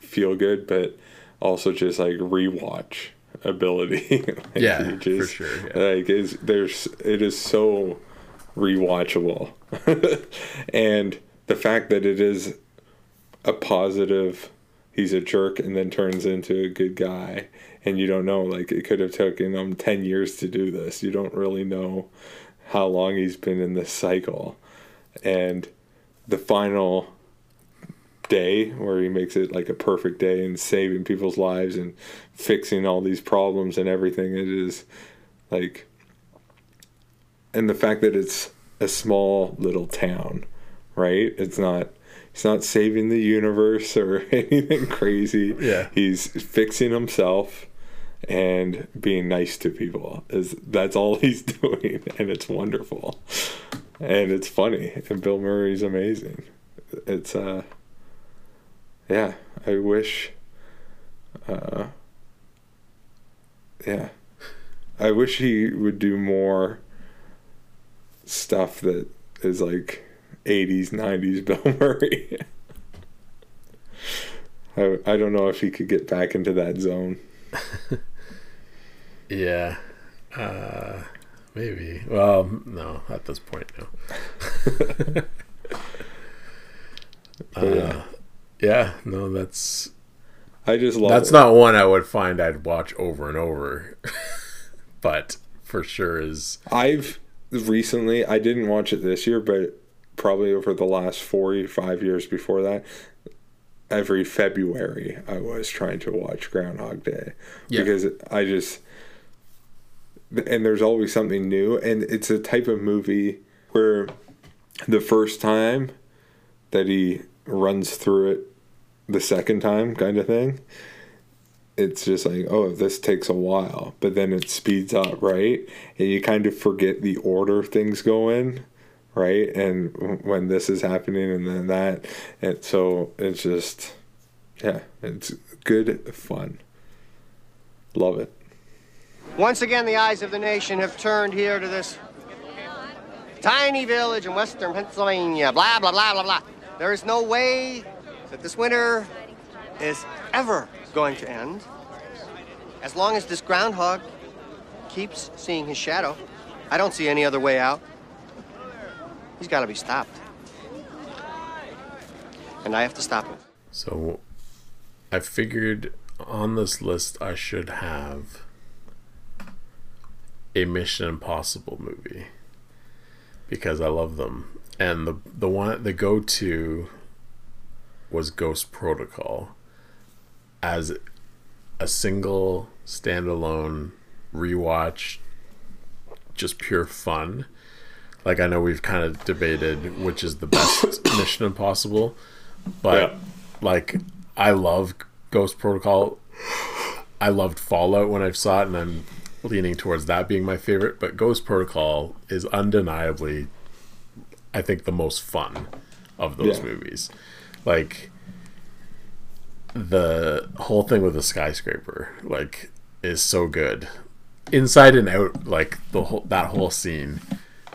feel good, but also just like rewatch ability. Like yeah, just, for sure. Yeah. Like is there's it is so rewatchable, and the fact that it is a positive. He's a jerk and then turns into a good guy, and you don't know, like it could have taken him ten years to do this. You don't really know how long he's been in this cycle. And the final day where he makes it like a perfect day and saving people's lives and fixing all these problems and everything, it is like, and the fact that it's a small little town, right? It's not He's not saving the universe or anything crazy. Yeah. He's fixing himself and being nice to people. Is that's all he's doing, and it's wonderful. And it's funny, and Bill Murray's amazing. It's uh yeah, I wish uh yeah. I wish he would do more stuff that is like eighties, nineties Bill Murray. I, I don't know if he could get back into that zone. Yeah. Uh, maybe. Well, no, at this point, no. uh, yeah. yeah, no, that's... I just love That's it. Not one I would find I'd watch over and over. But for sure is... I've recently... I didn't watch it this year, but... probably over the last four or five years before that, every February I was trying to watch Groundhog Day. Yeah. Because I just... And there's always something new, and it's a type of movie where the first time that he runs through it the second time kind of thing, it's just like, oh, this takes a while, but then it speeds up, right? And you kind of forget the order things go in. Right, and when this is happening and then that, and so it's just, yeah, it's good fun. Love it. Once again, the eyes of the nation have turned here to this tiny village in western Pennsylvania, blah, blah, blah, blah, blah. There is no way that this winter is ever going to end as long as this groundhog keeps seeing his shadow. I don't see any other way out. He's got to be stopped. And I have to stop him. So I figured on this list I should have a Mission Impossible movie because I love them. And the the one the go-to was Ghost Protocol as a single standalone rewatch, just pure fun. Like, I know we've kind of debated which is the best Mission Impossible, but yeah. like I love Ghost Protocol. I loved Fallout when I saw it, and I'm leaning towards that being my favorite, but Ghost Protocol is undeniably, I think, the most fun of those yeah. movies. Like, the whole thing with the skyscraper, like, is so good. Inside and out, like, the whole, that whole scene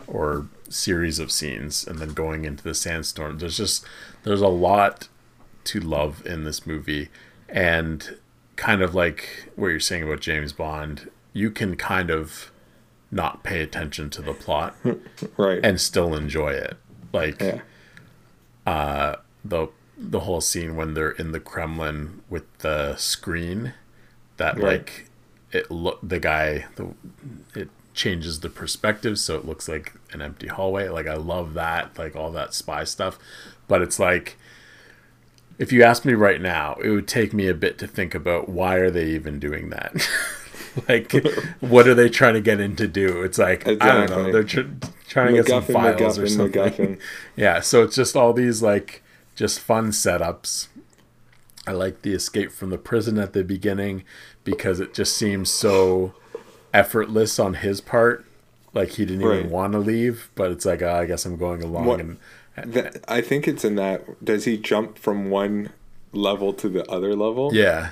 or series of scenes, and then going into the sandstorm. There's just, there's a lot to love in this movie, and kind of like what you're saying about James Bond, you can kind of not pay attention to the plot right. and still enjoy it. Like yeah. uh, the the whole scene when they're in the Kremlin with the screen that right. like it look the guy the it changes the perspective so it looks like an empty hallway. Like, I love that, like all that spy stuff. But it's like, if you asked me right now, it would take me a bit to think about why are they even doing that. Like, what are they trying to get him to do? It's like, exactly. I don't know. They're tr trying to MacGuffin, get some files MacGuffin, or something. MacGuffin. Yeah, so it's just all these, like, just fun setups. I like the escape from the prison at the beginning because it just seems so effortless on his part. Like, he didn't right. even want to leave, but it's like, oh, I guess I'm going along. What, and, and I think it's in that, does he jump from one level to the other level? Yeah.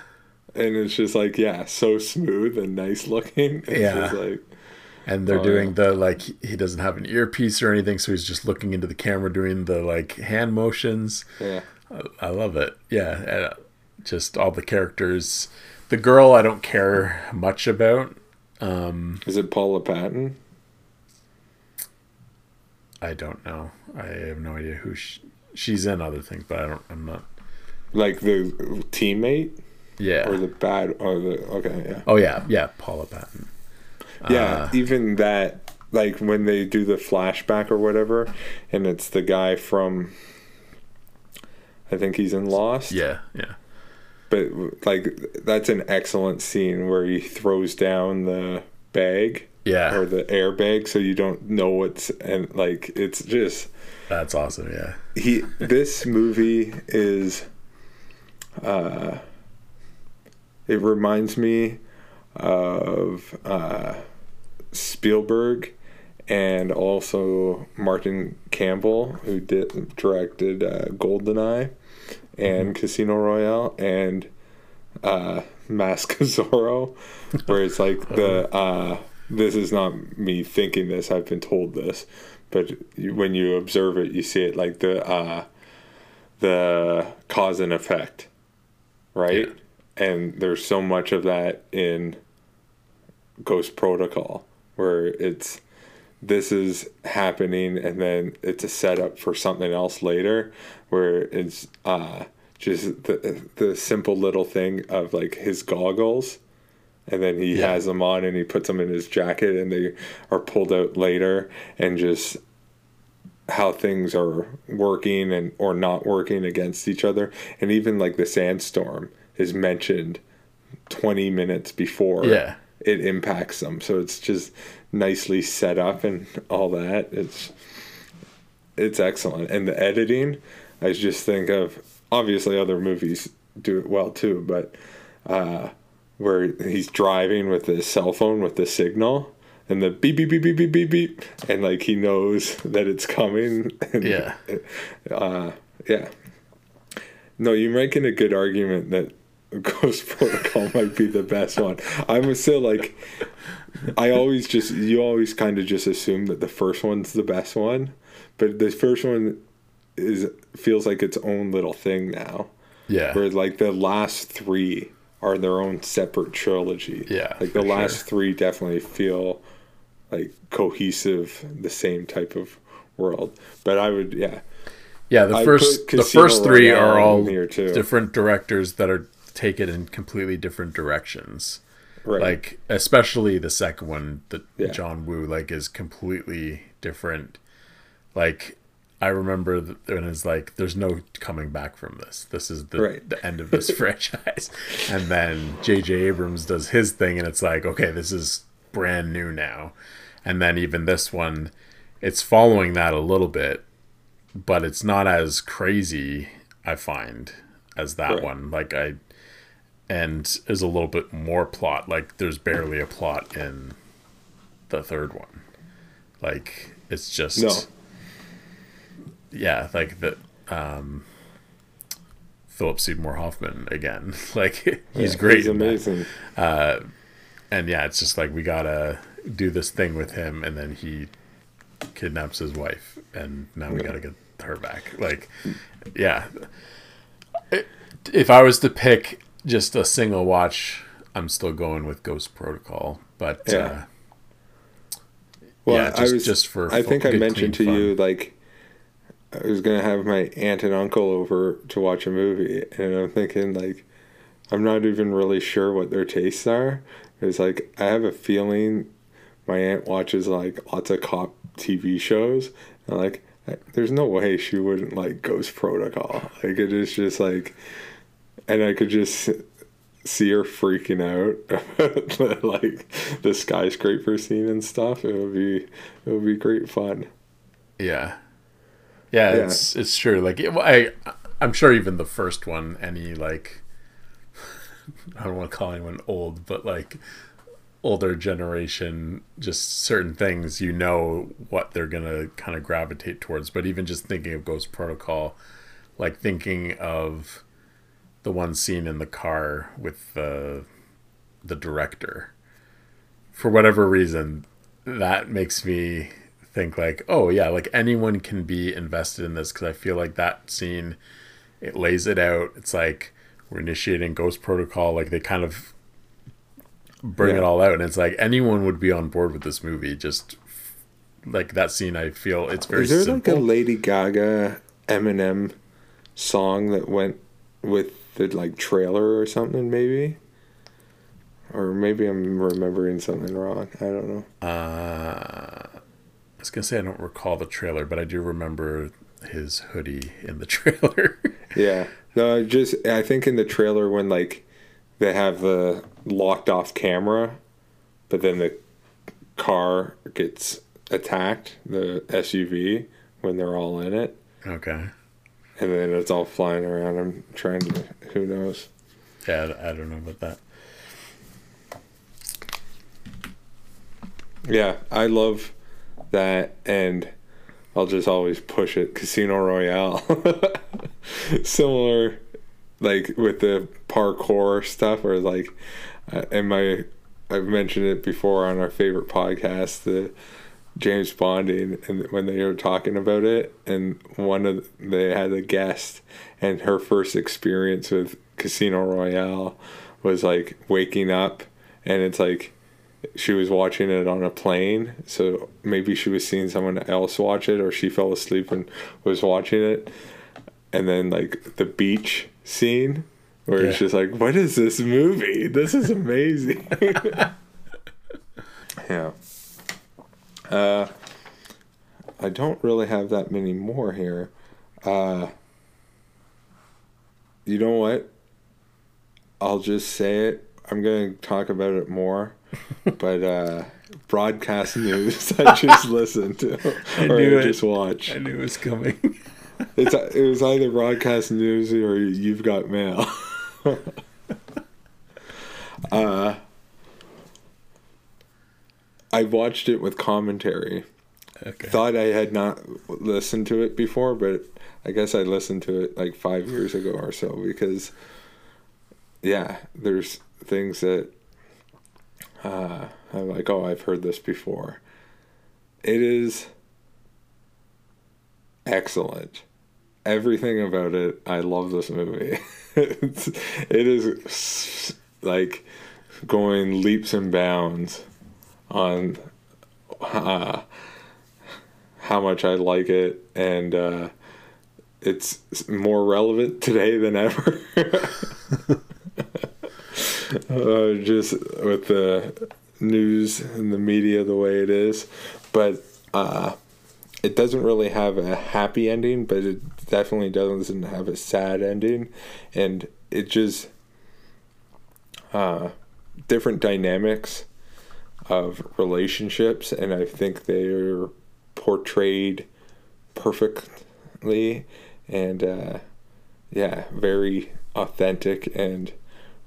And it's just like, yeah, so smooth and nice looking. It's yeah. just like, and they're um, doing the, like, he doesn't have an earpiece or anything, so he's just looking into the camera doing the, like, hand motions. Yeah. I, I love it. Yeah. And just all the characters. The girl I don't care much about. Um, Is it Paula Patton? I don't know. I have no idea who she, she's in other things, but I don't, I'm not. Like the teammate? Yeah. Or the bad, or the, okay, yeah. Oh, yeah, yeah, Paula Patton. Yeah, uh, even that, like, when they do the flashback or whatever, and it's the guy from, I think he's in Lost. Yeah, yeah. But, like, that's an excellent scene where he throws down the bag. Yeah. Or the airbag, so you don't know what's, and, like, it's just. That's awesome, yeah. He, this movie is, uh... it reminds me of uh, Spielberg and also Martin Campbell, who did, directed uh, Goldeneye and mm-hmm. Casino Royale and uh, Mask of Zorro, where it's like the uh, this is not me thinking this, I've been told this, but when you observe it, you see it like the uh, the cause and effect, right? Yeah. And there's so much of that in Ghost Protocol, where it's, this is happening, and then it's a setup for something else later, where it's uh, just the the simple little thing of, like, his goggles, and then he yeah. has them on, and he puts them in his jacket, and they are pulled out later, and just how things are working and or not working against each other, and even, like, the sandstorm is mentioned twenty minutes before yeah. it impacts them. So it's just nicely set up and all that. It's it's excellent. And the editing, I just think of, obviously other movies do it well too, but uh, where he's driving with his cell phone with the signal and the beep, beep, beep, beep, beep, beep, beep. And like he knows that it's coming. And, yeah. Uh, yeah. No, you're making a good argument that Ghost Protocol might be the best one. I'm still like, I always just, you always kind of just assume that the first one's the best one, but the first one is feels like its own little thing now. Yeah. Whereas like the last three are their own separate trilogy. Yeah. Like the last sure. three definitely feel like cohesive, the same type of world. But I would, yeah. Yeah, the first the first three are all different directors that are taken in completely different directions. Right. Like especially the second one, the yeah. John Woo, like is completely different. Like I remember that when it's like, there's no coming back from this. This is the right. the end of this franchise. And then J J Abrams does his thing, and it's like, okay, this is brand new now. And then even this one, it's following that a little bit, but it's not as crazy, I find, as that right. one. Like I, and there's a little bit more plot. Like there's barely a plot in the third one. Like it's just. No. Yeah, like the um, Philip Seymour Hoffman again. Like he's yeah, great, he's amazing. Uh, and yeah, it's just like we gotta do this thing with him, and then he kidnaps his wife, and now we gotta get her back. Like, yeah, it, if I was to pick just a single watch, I'm still going with Ghost Protocol, but yeah, uh, well, yeah, just, I was, just for I think fun, I good, mentioned to fun. you like. I was going to have my aunt and uncle over to watch a movie, and I'm thinking, like, I'm not even really sure what their tastes are. It's like, I have a feeling my aunt watches, like, lots of cop T V shows, and, like, I, there's no way she wouldn't like Ghost Protocol. Like, it is just, like, and I could just see her freaking out about, like, the skyscraper scene and stuff. It would be, it would be great fun. Yeah. Yeah, yeah, it's it's true. Like it, I, I'm sure even the first one, any like, I don't want to call anyone old, but like older generation, just certain things you know what they're gonna kind of gravitate towards. But even just thinking of Ghost Protocol, like thinking of the one scene in the car with the the director, for whatever reason, that makes me. Think like, oh yeah, like anyone can be invested in this, because I feel like that scene, it lays it out. It's like we're initiating Ghost Protocol, like they kind of bring yeah. it all out, and it's like anyone would be on board with this movie. Just like that scene, I feel it's very simple. Is there simple. like a Lady Gaga Eminem song that went with the like trailer or something, maybe? Or maybe I'm remembering something wrong. I don't know. Uh... I was going to say I don't recall the trailer, but I do remember his hoodie in the trailer. yeah. No, just I think in the trailer when, like, they have the locked-off camera, but then the car gets attacked, the S U V, when they're all in it. Okay. And then it's all flying around. I'm trying to... Who knows? Yeah, I don't know about that. Yeah, I love... that, and I'll just always push it. Casino Royale. Similar, like, with the parkour stuff, or, like, uh, and my, I've mentioned it before on our favorite podcast, the James Bonding, and when they were talking about it, and one of, they had a guest, and her first experience with Casino Royale was, like, waking up, and it's, like, she was watching it on a plane, so maybe she was seeing someone else watch it, or she fell asleep and was watching it. And then, like, the beach scene, where yeah. it's just like, what is this movie? This is amazing. yeah. Uh, I don't really have that many more here. Uh, you know what? I'll just say it. I'm going to talk about it more. But uh, broadcast news I just listened to, or I I just watched. I knew it was coming. it's It was either broadcast news or You've Got Mail. uh, I watched it with commentary. Okay. Thought I had not listened to it before, but I guess I listened to it like five years ago or so, because, yeah, there's things that... uh, I'm like, oh, I've heard this before. It is excellent. Everything about it, I love this movie. it's, it is like going leaps and bounds on uh, how much I like it, and uh, it's more relevant today than ever. uh, just with the news and the media the way it is, but uh, it doesn't really have a happy ending, but it definitely doesn't have a sad ending, and it just uh, different dynamics of relationships, and I think they're portrayed perfectly, and uh, yeah, very authentic and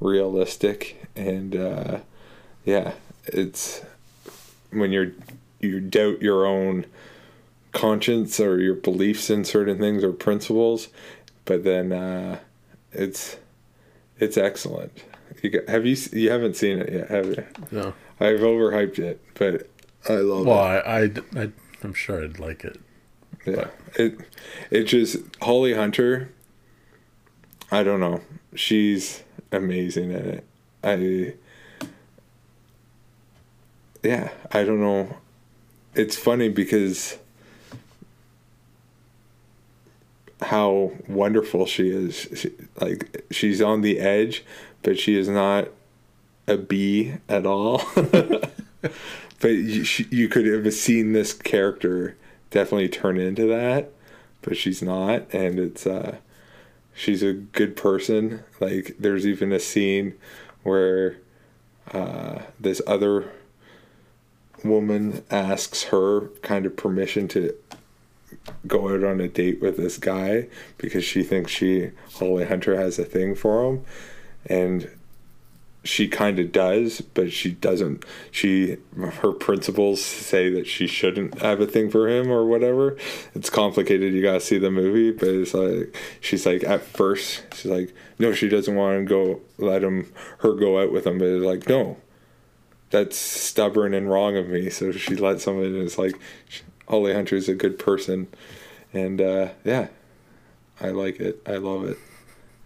realistic, and uh, yeah, it's when you're you doubt your own conscience or your beliefs in certain things or principles, but then uh, it's it's excellent. You got, have you you haven't seen it yet, have you? No. I've overhyped it, but I love well, it. Well, I, I, I, I'm sure I'd like it. Yeah. But. It it just, Holly Hunter, I don't know. She's amazing at it. I, yeah, I don't know. It's funny because how wonderful she is. She, like, she's on the edge, but she is not a bee at all. But you, you could have seen this character definitely turn into that, but she's not, and it's uh she's a good person. Like, there's even a scene where uh this other woman asks her kind of permission to go out on a date with this guy because she thinks she Holly Hunter has a thing for him, and she kind of does, but she doesn't. She, her principles say that she shouldn't have a thing for him or whatever. It's complicated. You gotta see the movie, but it's like she's like at first she's like no, she doesn't want to go let him her go out with him, but it's like no, that's stubborn and wrong of me. So she lets someone, and it's like Holly Hunter is a good person, and uh, yeah, I like it. I love it.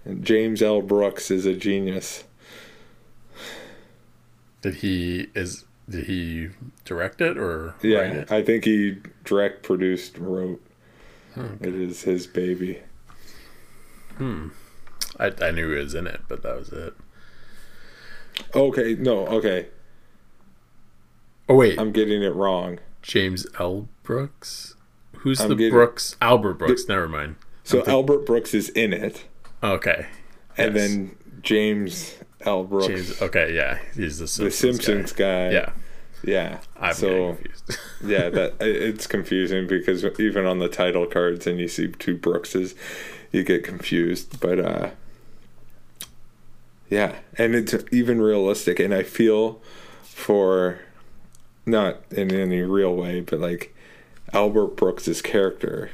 And James L. Brooks is a genius. Did he is did he direct it or yeah, write it? I think he direct, produced, wrote. Okay. It is his baby. Hmm. I I knew he was in it, but that was it. Okay, no, okay. Oh wait, I'm getting it wrong. James L. Brooks. Who's I'm the getting, Brooks? Albert Brooks. The, never mind. So thinking, Albert Brooks is in it. Okay. And yes. Then James. L. Brooks. James, okay, yeah, he's the Simpsons, the Simpsons guy. guy. Yeah, yeah. I'm so confused. Yeah, that it's confusing because even on the title cards, and you see two Brookses, you get confused. But uh, yeah, and it's even realistic, and I feel for, not in any real way, but like Albert Brooks's character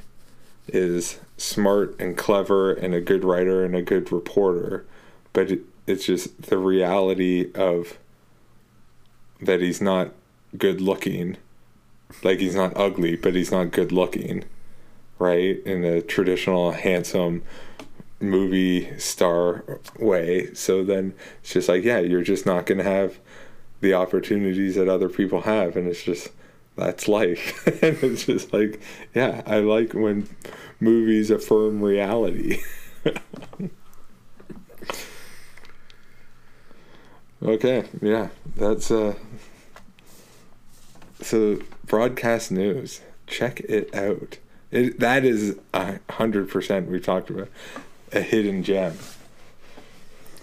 is smart and clever and a good writer and a good reporter, but it, it's just the reality of that he's not good looking. Like, he's not ugly, but he's not good looking, right? In a traditional handsome movie star way. So then it's just like, yeah, you're just not going to have the opportunities that other people have. And it's just, that's life. And it's just like, yeah, I like when movies affirm reality. Okay, yeah, that's uh. So, broadcast news, check it out. It, that is a hundred percent. We talked about a hidden gem.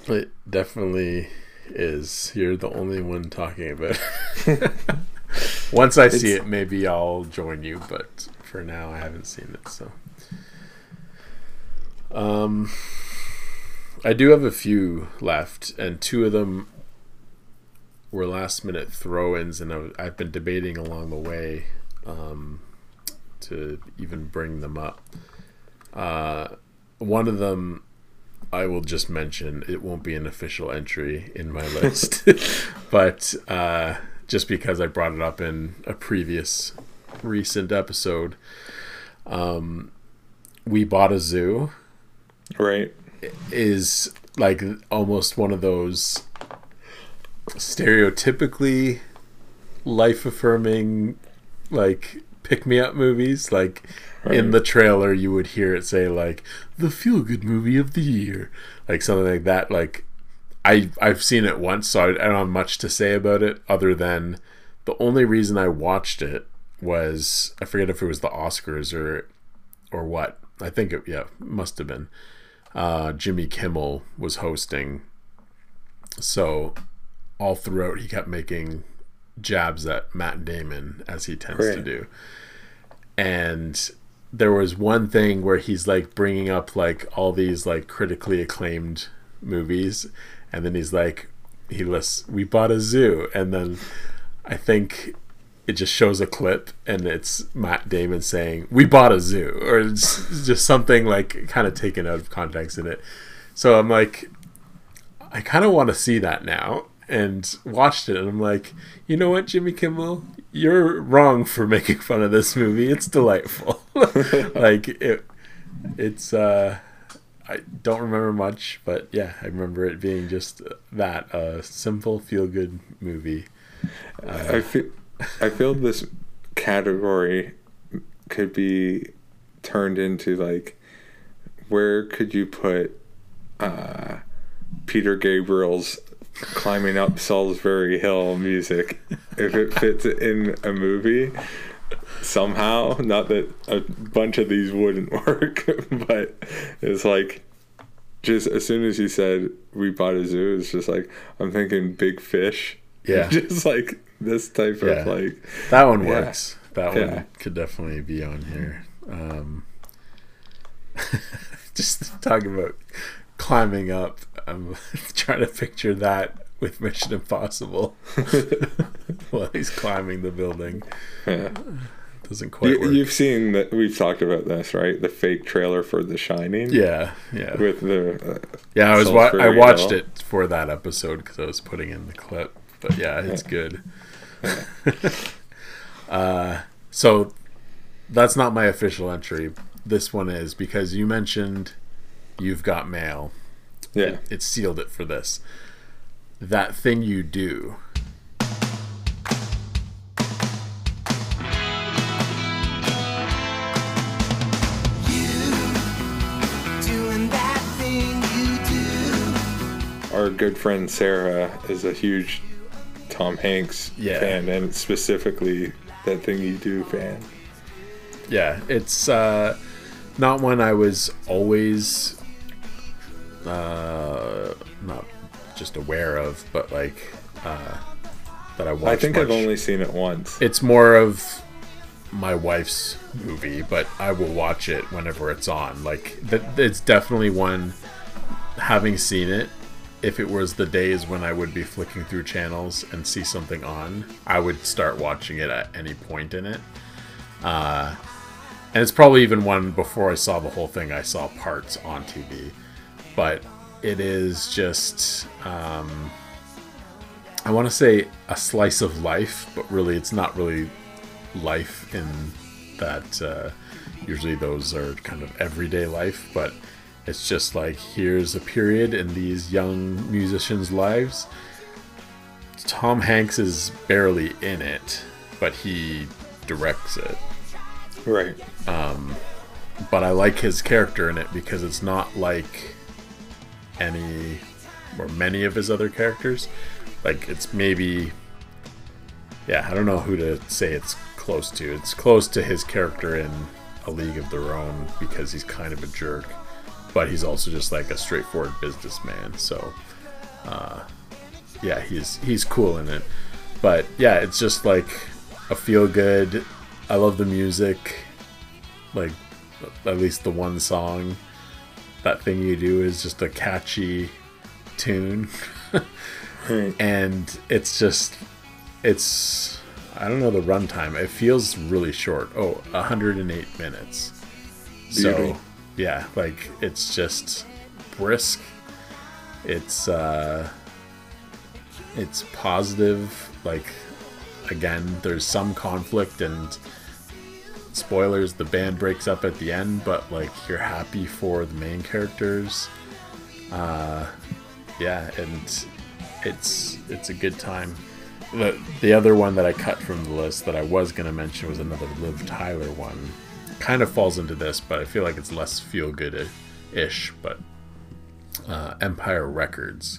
It definitely is. You're the only one talking about it. Once I see it's, it, maybe I'll join you. But for now, I haven't seen it. So, um, I do have a few left, and two of them were last minute throw-ins, and I've been debating along the way um, to even bring them up. Uh, one of them I will just mention, it won't be an official entry in my list, but uh, just because I brought it up in a previous recent episode, um, We Bought a Zoo, right, is like almost one of those stereotypically life-affirming, like, pick-me-up movies. Like, right. In the trailer, you would hear it say, like, the feel-good movie of the year. Like, something like that. Like, I, I've seen it once, so I, I don't have much to say about it, other than the only reason I watched it was, I forget if it was the Oscars or or what. I think it, yeah, must have been. Uh, Jimmy Kimmel was hosting. So, all throughout, he kept making jabs at Matt Damon, as he tends right. to do. And there was one thing where he's like bringing up like all these like critically acclaimed movies, and then he's like, he lists We Bought a Zoo, and then I think it just shows a clip and it's Matt Damon saying we bought a zoo, or it's just something like kind of taken out of context in it. So I'm like, I kind of want to see that now. And watched it, and I'm like, you know what, Jimmy Kimmel, you're wrong for making fun of this movie. It's delightful. Like it, it's. Uh, I don't remember much, but yeah, I remember it being just that a uh, simple feel-good movie. Uh, I feel, I feel this category could be turned into like, where could you put uh, Peter Gabriel's climbing up Salisbury Hill music, if it fits in a movie somehow? Not that a bunch of these wouldn't work, but it's like, just as soon as you said We Bought a Zoo, it's just like I'm thinking Big Fish. Yeah, just like this type yeah. of like that one yeah. works. That yeah. one could definitely be on here. Um, just talking about climbing up, I'm trying to picture that with Mission Impossible while he's climbing the building. Yeah. Doesn't quite you, work. You've seen that, we've talked about this, right? The fake trailer for The Shining. Yeah, yeah. With the uh, yeah, I was wa- I watched it for that episode because I was putting in the clip. But yeah, it's good. Yeah. uh, so that's not my official entry. This one is, because you mentioned You've Got Mail. Yeah, it, it sealed it for this. That Thing You Do. You doing that thing you do. Our good friend Sarah is a huge Tom Hanks yeah. fan, and specifically That Thing You Do fan. Yeah, it's uh, not one I was always... uh not just aware of, but like uh that I watched. I think much. I've only seen it once. It's more of my wife's movie, but I will watch it whenever it's on. Like th- it's definitely one, having seen it, if it was the days when I would be flicking through channels and see something on, I would start watching it at any point in it. Uh and it's probably even one before I saw the whole thing, I saw parts on T V. But it is just, um, I want to say a slice of life, but really it's not really life in that, uh, usually those are kind of everyday life, but it's just like, here's a period in these young musicians' lives. Tom Hanks is barely in it, but he directs it. Right. Um, but I like his character in it because it's not like any or many of his other characters. Like it's maybe yeah I don't know who to say it's close to it's close to his character in A League of Their Own, because he's kind of a jerk, but he's also just like a straightforward businessman. So uh yeah he's he's cool in it. But yeah, it's just like a feel good. I love the music, like at least the one song, That Thing You Do, is just a catchy tune. Right. And it's just, it's, I don't know the runtime. It feels really short. Oh, one hundred eight minutes. Beauty. So, yeah, like, it's just brisk. It's uh, it's positive. Like, again, there's some conflict and spoilers, the band breaks up at the end, but like you're happy for the main characters. Uh, yeah, and it's it's a good time. The, the other one that I cut from the list that I was going to mention was another Liv Tyler one. Kind of falls into this, but I feel like it's less feel-good-ish, but uh, Empire Records.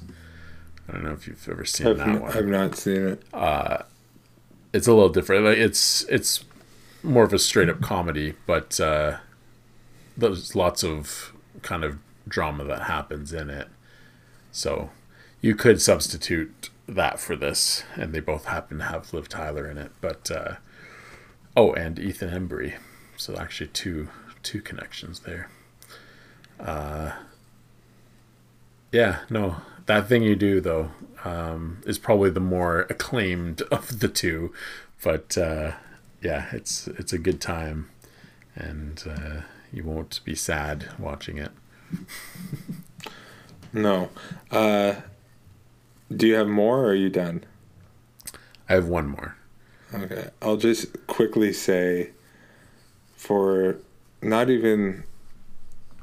I don't know if you've ever seen I've that n- one. I've not seen it. Uh, it's a little different. Like, it's it's more of a straight-up comedy, but uh, there's lots of kind of drama that happens in it. So you could substitute that for this, and they both happen to have Liv Tyler in it. But uh, oh, and Ethan Embry. So actually two two connections there. Uh, yeah, no, That Thing You Do, though, um, is probably the more acclaimed of the two. But uh, yeah, it's it's a good time, and uh, you won't be sad watching it. No. Uh, do you have more, or are you done? I have one more. Okay, I'll just quickly say, for not even,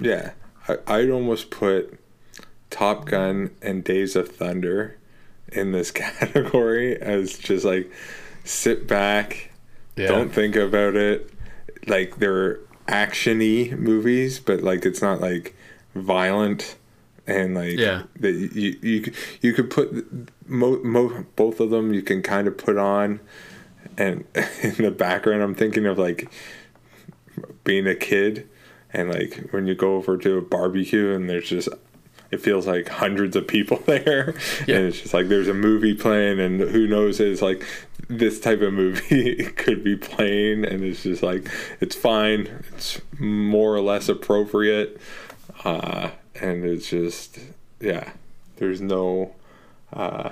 yeah, I, I'd almost put Top Gun and Days of Thunder in this category as just like sit back, yeah. Don't think about it. Like, they're action-y movies, but like it's not like violent, and like yeah. that you you you could put mo, mo, both of them. You can kind of put on, and in the background, I'm thinking of like being a kid, and like when you go over to a barbecue and there's just, it feels like hundreds of people there, yeah. and it's just like there's a movie playing, and who knows, it's like this type of movie could be playing, and it's just like it's fine, it's more or less appropriate, uh and it's just, yeah, there's no uh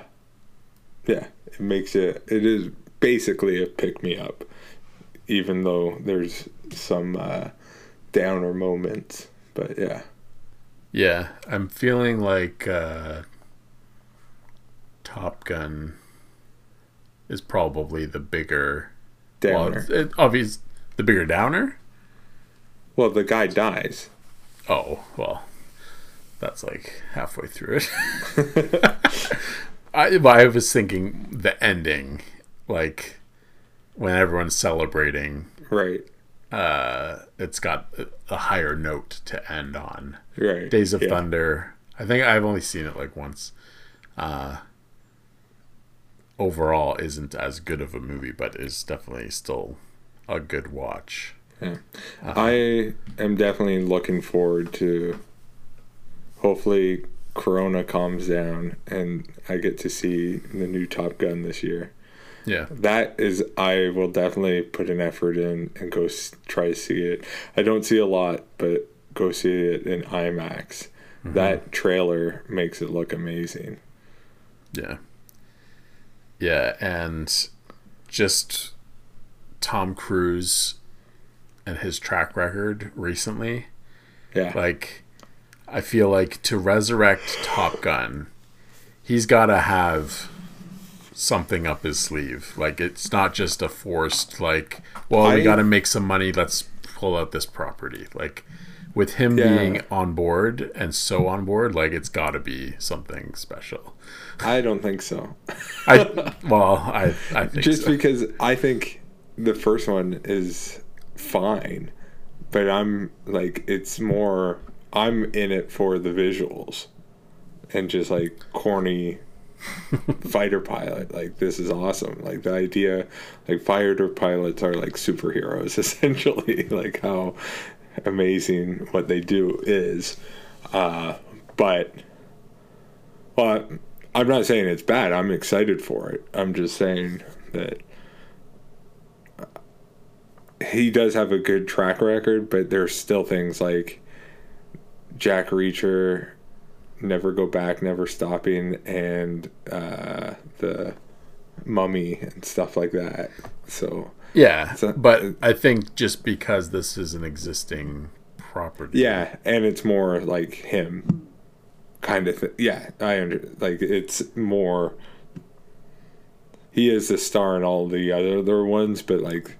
yeah it makes it it is basically a pick-me-up, even though there's some uh, downer moments. But yeah. Yeah, I'm feeling like uh, Top Gun is probably the bigger downer. Well, it, obvious, the bigger downer? Well, the guy dies. Oh, well, that's like halfway through it. I, I was thinking the ending, like when everyone's celebrating. Right. Uh, it's got a higher note to end on. Right. Days of yeah. Thunder. I think I've only seen it like once. Uh, overall, isn't as good of a movie, but is definitely still a good watch. Yeah. Uh, I am definitely looking forward to. Hopefully, Corona calms down, and I get to see the new Top Gun this year. Yeah, that is, I will definitely put an effort in and go s- try to see it. I don't see a lot, but go see it in IMAX. Mm-hmm. That trailer makes it look amazing. Yeah. Yeah, and just Tom Cruise and his track record recently. Yeah. Like, I feel like to resurrect Top Gun, he's got to have something up his sleeve. Like, it's not just a forced, like, well, I, we gotta make some money, let's pull out this property. Like, with him yeah. being on board, and so on board, like, it's gotta be something special. I don't think so. I well I, I think just so. Because I think the first one is fine, but I'm like, it's more, I'm in it for the visuals and just like corny fighter pilot. Like, this is awesome. Like, the idea, like, fighter pilots are like superheroes essentially, like how amazing what they do is. Uh but well, I'm not saying it's bad, I'm excited for it. I'm just saying that he does have a good track record, but there's still things like Jack Reacher, Never Go Back, Never Stopping, and uh, the Mummy and stuff like that. So yeah, so, but I think just because this is an existing property, yeah, and it's more like him, kind of thing. Yeah, I under like it's more. He is the star in all the other ones, but like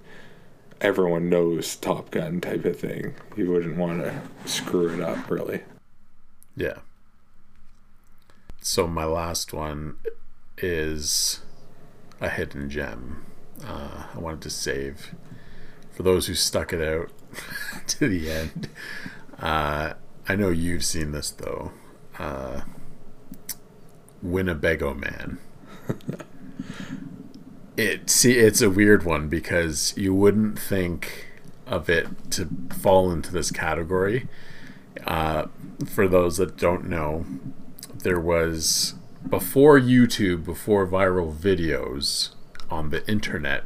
everyone knows Top Gun type of thing. He wouldn't want to screw it up, really. Yeah. So my last one is a hidden gem. Uh, I wanted to save for those who stuck it out to the end. Uh, I know you've seen this though. Uh, Winnebago Man. It see, it's a weird one because you wouldn't think of it to fall into this category. Uh, for those that don't know, there was, before YouTube, before viral videos on the internet,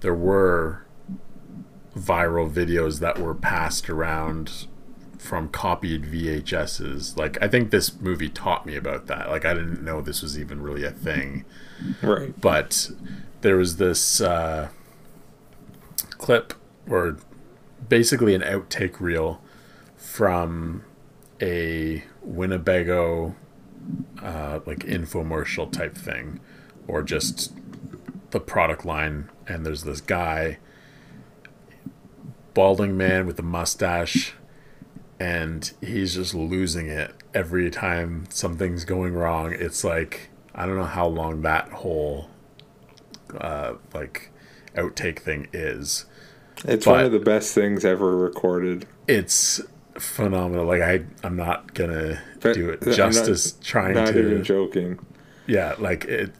there were viral videos that were passed around from copied V H Ses. Like, I think this movie taught me about that. Like, I didn't know this was even really a thing. Right. But there was this uh, clip, or basically an outtake reel from a Winnebago uh, like infomercial type thing, or just the product line. And there's this guy, balding man with a mustache, and he's just losing it every time something's going wrong. It's like, I don't know how long that whole uh, like outtake thing is. It's one of the best things ever recorded. It's phenomenal. Like, I, I'm not gonna but do it justice. I'm not, trying not to. Not even joking. Yeah, like it.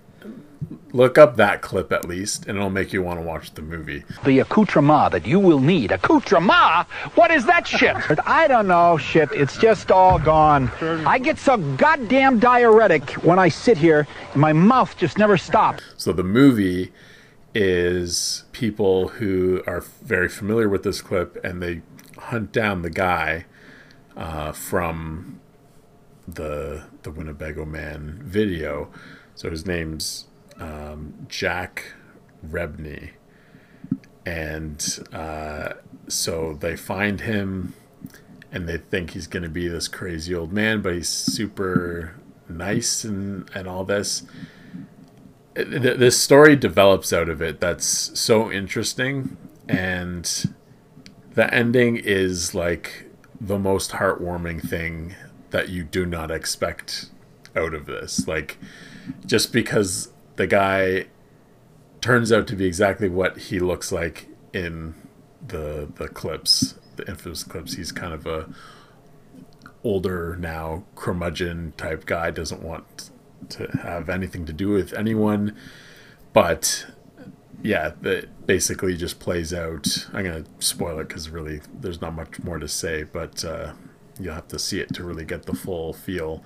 Look up that clip at least, and it'll make you want to watch the movie. The accoutrement that you will need. Accoutrement? What is that shit? I don't know, shit. It's just all gone. I get so goddamn diuretic when I sit here, and my mouth just never stops. So the movie is people who are very familiar with this clip, and they hunt down the guy uh, from the the Winnebago Man video. So his name's Um, Jack Rebney, and uh, so they find him, and they think he's going to be this crazy old man, but he's super nice and, and all this. Th- this story develops out of it that's so interesting, and the ending is like the most heartwarming thing that you do not expect out of this. Like, just because the guy turns out to be exactly what he looks like in the the clips, the infamous clips. He's kind of a older now curmudgeon type guy, doesn't want to have anything to do with anyone. But yeah, it basically just plays out. I'm going to spoil it because really there's not much more to say, but uh, you'll have to see it to really get the full feel.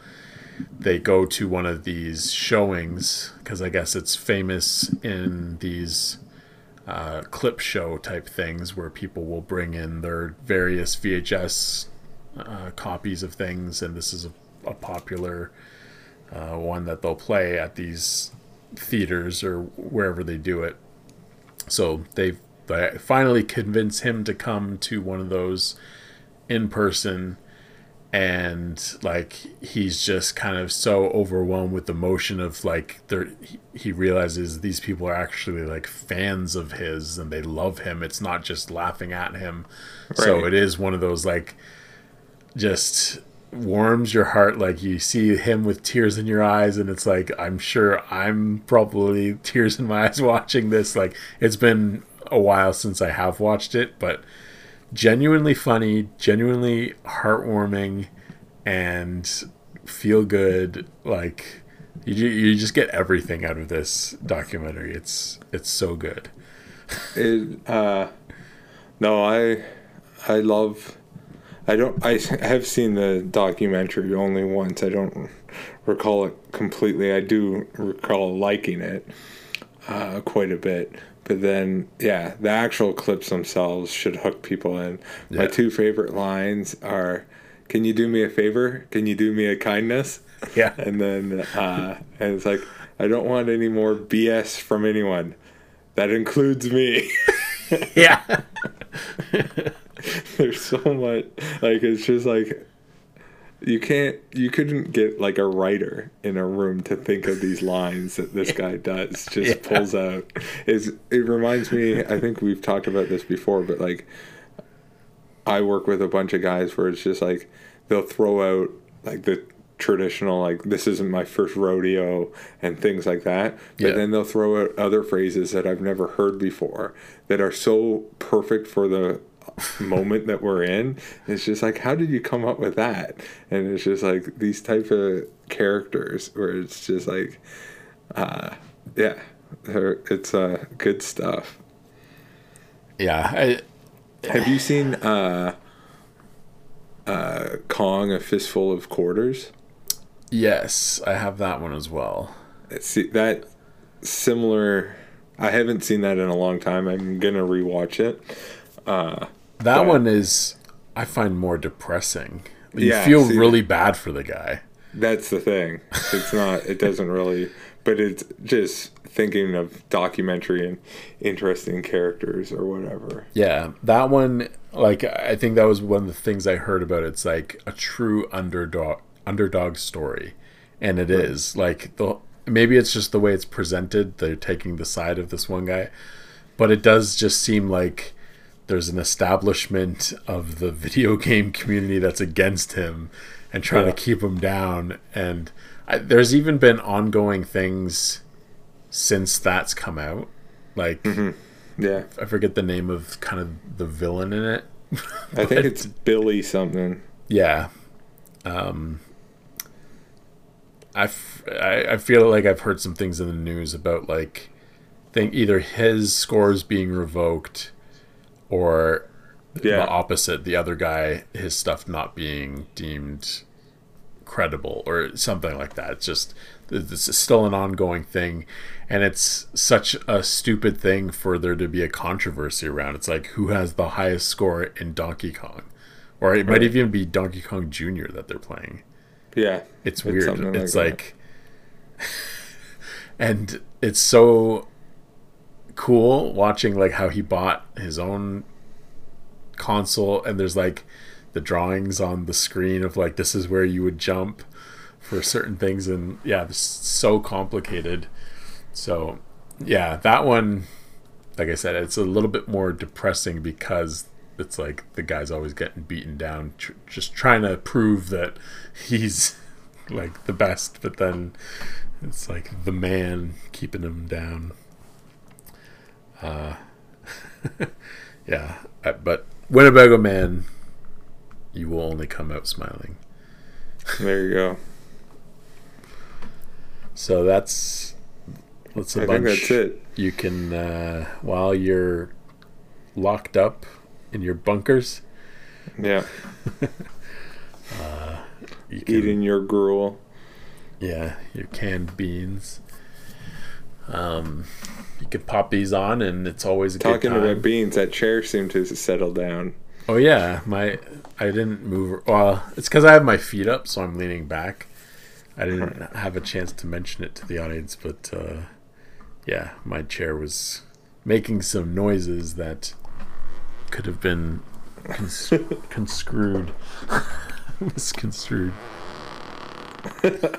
They go to one of these showings because I guess it's famous in these uh, clip show type things where people will bring in their various V H S uh, copies of things, and this is a, a popular uh, one that they'll play at these theaters or wherever they do it. So they they finally convince him to come to one of those in person. And like, he's just kind of so overwhelmed with the emotion of like, he realizes these people are actually like fans of his and they love him. It's not just laughing at him. Right. So it is one of those like, just warms your heart. Like, you see him with tears in your eyes, and it's like, I'm sure I'm probably tears in my eyes watching this. Like, it's been a while since I have watched it, but genuinely funny, genuinely heartwarming, and feel good. Like, you, you just get everything out of this documentary. It's it's so good. It uh, no, I I love. I don't. I have seen the documentary only once. I don't recall it completely. I do recall liking it uh, quite a bit. But then, yeah, the actual clips themselves should hook people in. Yeah. My two favorite lines are, "Can you do me a favor? Can you do me a kindness?" Yeah. And then uh, and it's like, "I don't want any more B S from anyone. That includes me." Yeah. There's so much. Like, it's just like, You can't, you couldn't get like a writer in a room to think of these lines that this guy does, just yeah. pulls out. It's, it reminds me, I think we've talked about this before, but like I work with a bunch of guys where it's just like, they'll throw out like the traditional, like, this isn't my first rodeo and things like that. But yeah. then they'll throw out other phrases that I've never heard before that are so perfect for the moment that we're in. It's just like, how did you come up with that? And it's just like these type of characters where it's just like, uh yeah, it's uh good stuff. Yeah. I, have you seen uh uh Kong, A Fistful of Quarters? Yes, I have that one as well. See that similar? I haven't seen that in a long time. I'm gonna rewatch it. Uh, that but, one is, I find more depressing. You yeah, feel see, really bad for the guy. That's the thing. It's not, it doesn't really, but it's just thinking of documentary and interesting characters or whatever. Yeah. That one, like, I think that was one of the things I heard about. It's like a true underdog, underdog story. And it right. is like, the maybe it's just the way it's presented. They're taking the side of this one guy, but it does just seem like there's an establishment of the video game community that's against him and trying yeah. to keep him down. And I, there's even been ongoing things since that's come out. Like, mm-hmm. yeah, I forget the name of kind of the villain in it. I think it's Billy something. Yeah. Um, I, f- I, I feel like I've heard some things in the news about like think either his scores being revoked or yeah. the opposite, the other guy, his stuff not being deemed credible or something like that. It's just, this is still an ongoing thing, and it's such a stupid thing for there to be a controversy around. It's like, who has the highest score in Donkey Kong? Or it right. might even be Donkey Kong Junior that they're playing. Yeah. It's weird. It's, it's like, like and it's so cool watching like how he bought his own console, and there's like the drawings on the screen of like, this is where you would jump for certain things, and yeah, it's so complicated. So yeah, that one, like I said, it's a little bit more depressing because it's like the guy's always getting beaten down, tr- just trying to prove that he's like the best, but then it's like the man keeping him down. Uh, yeah, but Winnebago Man, you will only come out smiling. There you go. So that's that's a I bunch. Think that's it. You can uh, while you're locked up in your bunkers. Yeah. uh, you can, eating your gruel. Yeah, your canned beans. Um. You could pop these on, and it's always a Talking good time. Talking about beans, that chair seemed to settle down. Oh, yeah. my I didn't move. Well, it's because I have my feet up, so I'm leaning back. I didn't right. have a chance to mention it to the audience, but uh, yeah, my chair was making some noises that could have been cons- conscrewed. Misconstrued.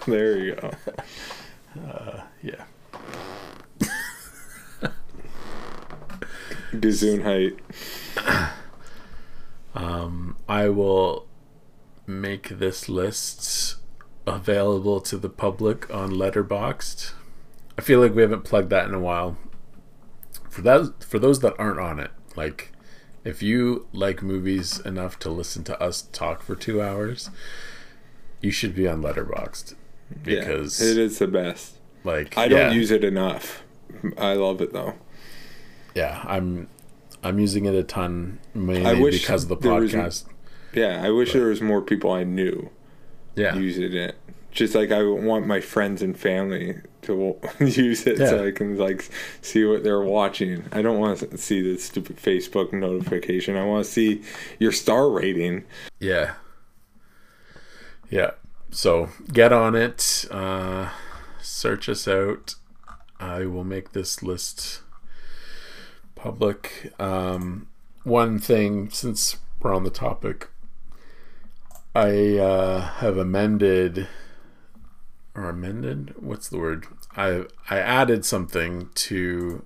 There you go. Uh, yeah. Gesundheit. Um, I will make this list available to the public on Letterboxd. I feel like we haven't plugged that in a while. For that, for those that aren't on it, like if you like movies enough to listen to us talk for two hours, you should be on Letterboxd because yeah, it is the best. Like I don't yeah. use it enough. I love it though. Yeah, I'm I'm using it a ton, mainly because of the podcast. Was, yeah, I wish but. there was more people I knew yeah. using it. Just like I want my friends and family to use it yeah. so I can like see what they're watching. I don't want to see the stupid Facebook notification. I want to see your star rating. Yeah. Yeah, so get on it. Uh, search us out. I will make this list public. Um, one thing, since we're on the topic, I uh, have amended, or amended? What's the word? I I added something to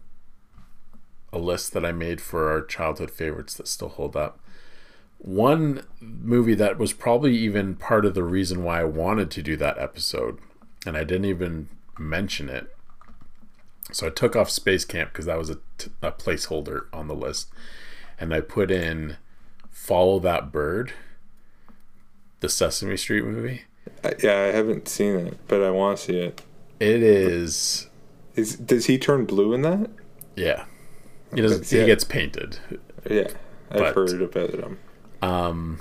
a list that I made for our childhood favorites that still hold up. One movie that was probably even part of the reason why I wanted to do that episode, and I didn't even mention it. So I took off Space Camp because that was a, t- a placeholder on the list, and I put in Follow That Bird, the Sesame Street movie. Yeah, I haven't seen it, but I want to see it. It is. Is does he turn blue in that? Yeah, he does. Yeah. He gets painted. Yeah, I've but, heard about him. Um,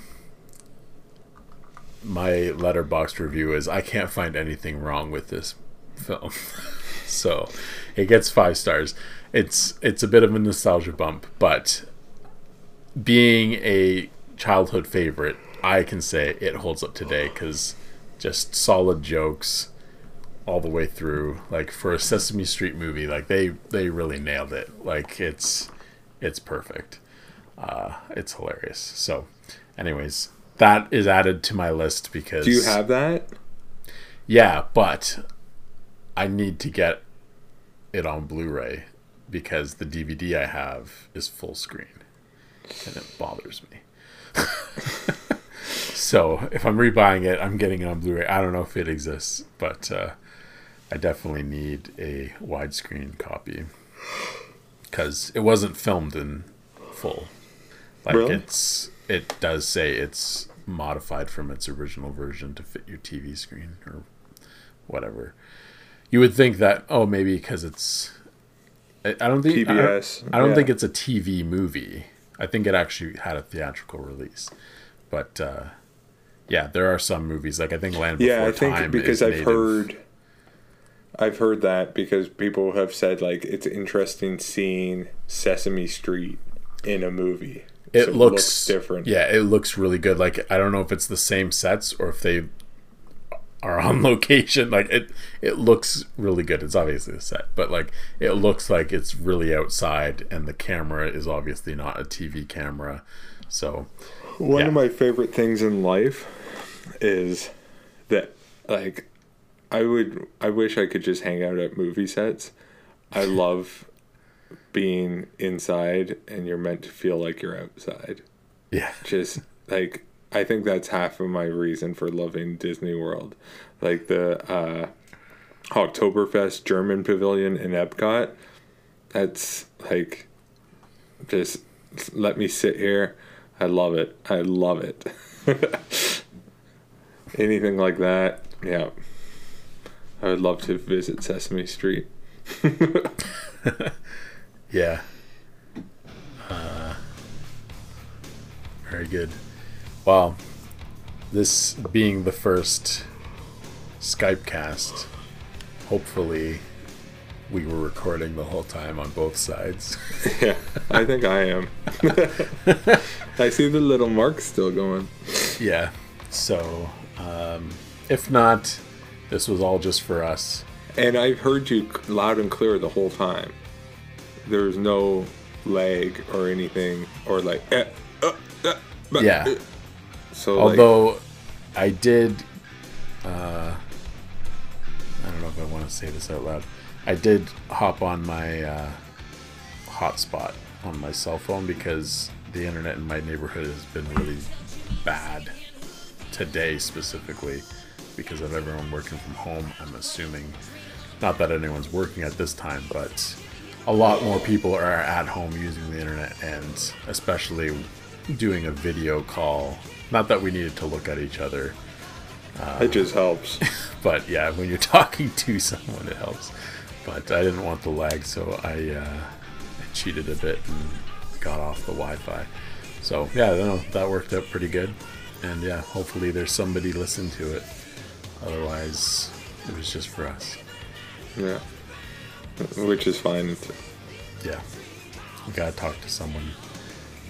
my Letterboxd review is I can't find anything wrong with this film, so it gets five stars. It's it's a bit of a nostalgia bump, but being a childhood favorite, I can say it holds up today because just solid jokes all the way through. Like for a Sesame Street movie, like they, they really nailed it. Like it's it's perfect. Uh, it's hilarious. So, anyways, that is added to my list because. Do you have that? Yeah, but I need to get it on Blu-ray because the D V D I have is full screen, and it bothers me. So if I'm rebuying it, I'm getting it on Blu-ray. I don't know if it exists, but uh, I definitely need a widescreen copy because it wasn't filmed in full. Like really? it's it does say it's modified from its original version to fit your T V screen or whatever. You would think that oh maybe because it's I don't think P B S. I don't, I don't yeah. think it's a T V movie. I think it actually had a theatrical release. But, uh, yeah, there are some movies. Like, I think Land Before Time Yeah, I think Time because I've native. heard I've heard that because people have said, like, it's interesting seeing Sesame Street in a movie. It, so looks, it looks different. Yeah, it looks really good. Like, I don't know if it's the same sets or if they are on location. Like, it, it looks really good. It's obviously a set. But, like, it looks like it's really outside, and the camera is obviously not a T V camera. So... One yeah. of my favorite things in life is that, like, I would, I wish I could just hang out at movie sets. I love being inside, and you're meant to feel like you're outside. Yeah. Just, like, I think that's half of my reason for loving Disney World. Like, the uh, Oktoberfest German Pavilion in Epcot, that's, like, just let me sit here. I love it. I love it. Anything like that, yeah. I would love to visit Sesame Street. Yeah. Uh, very good. Wow. This being the first Skype cast, hopefully we were recording the whole time on both sides. Yeah, I think I am. I see the little mark still going. Yeah. So, um, if not, this was all just for us. And I've heard you loud and clear the whole time. There's no lag or anything, or like. Eh, uh, uh, but, yeah. Uh. So, although like, I did, uh, I don't know if I want to say this out loud. I did hop on my uh, hotspot on my cell phone because the internet in my neighborhood has been really bad today specifically because of everyone working from home, I'm assuming. Not that anyone's working at this time, but a lot more people are at home using the internet and especially doing a video call. Not that we needed to look at each other. Uh, it just helps. But yeah, when you're talking to someone, it helps. But I didn't want the lag, so I, uh, I cheated a bit and got off the Wi-Fi. So yeah, no, that worked out pretty good. And yeah, hopefully there's somebody listening to it. Otherwise, it was just for us. Yeah, which is fine. Yeah, you gotta talk to someone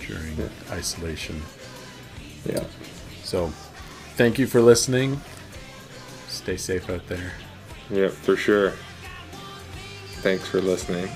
during yeah. isolation. Yeah. So, thank you for listening. Stay safe out there. Yeah, for sure. Thanks for listening.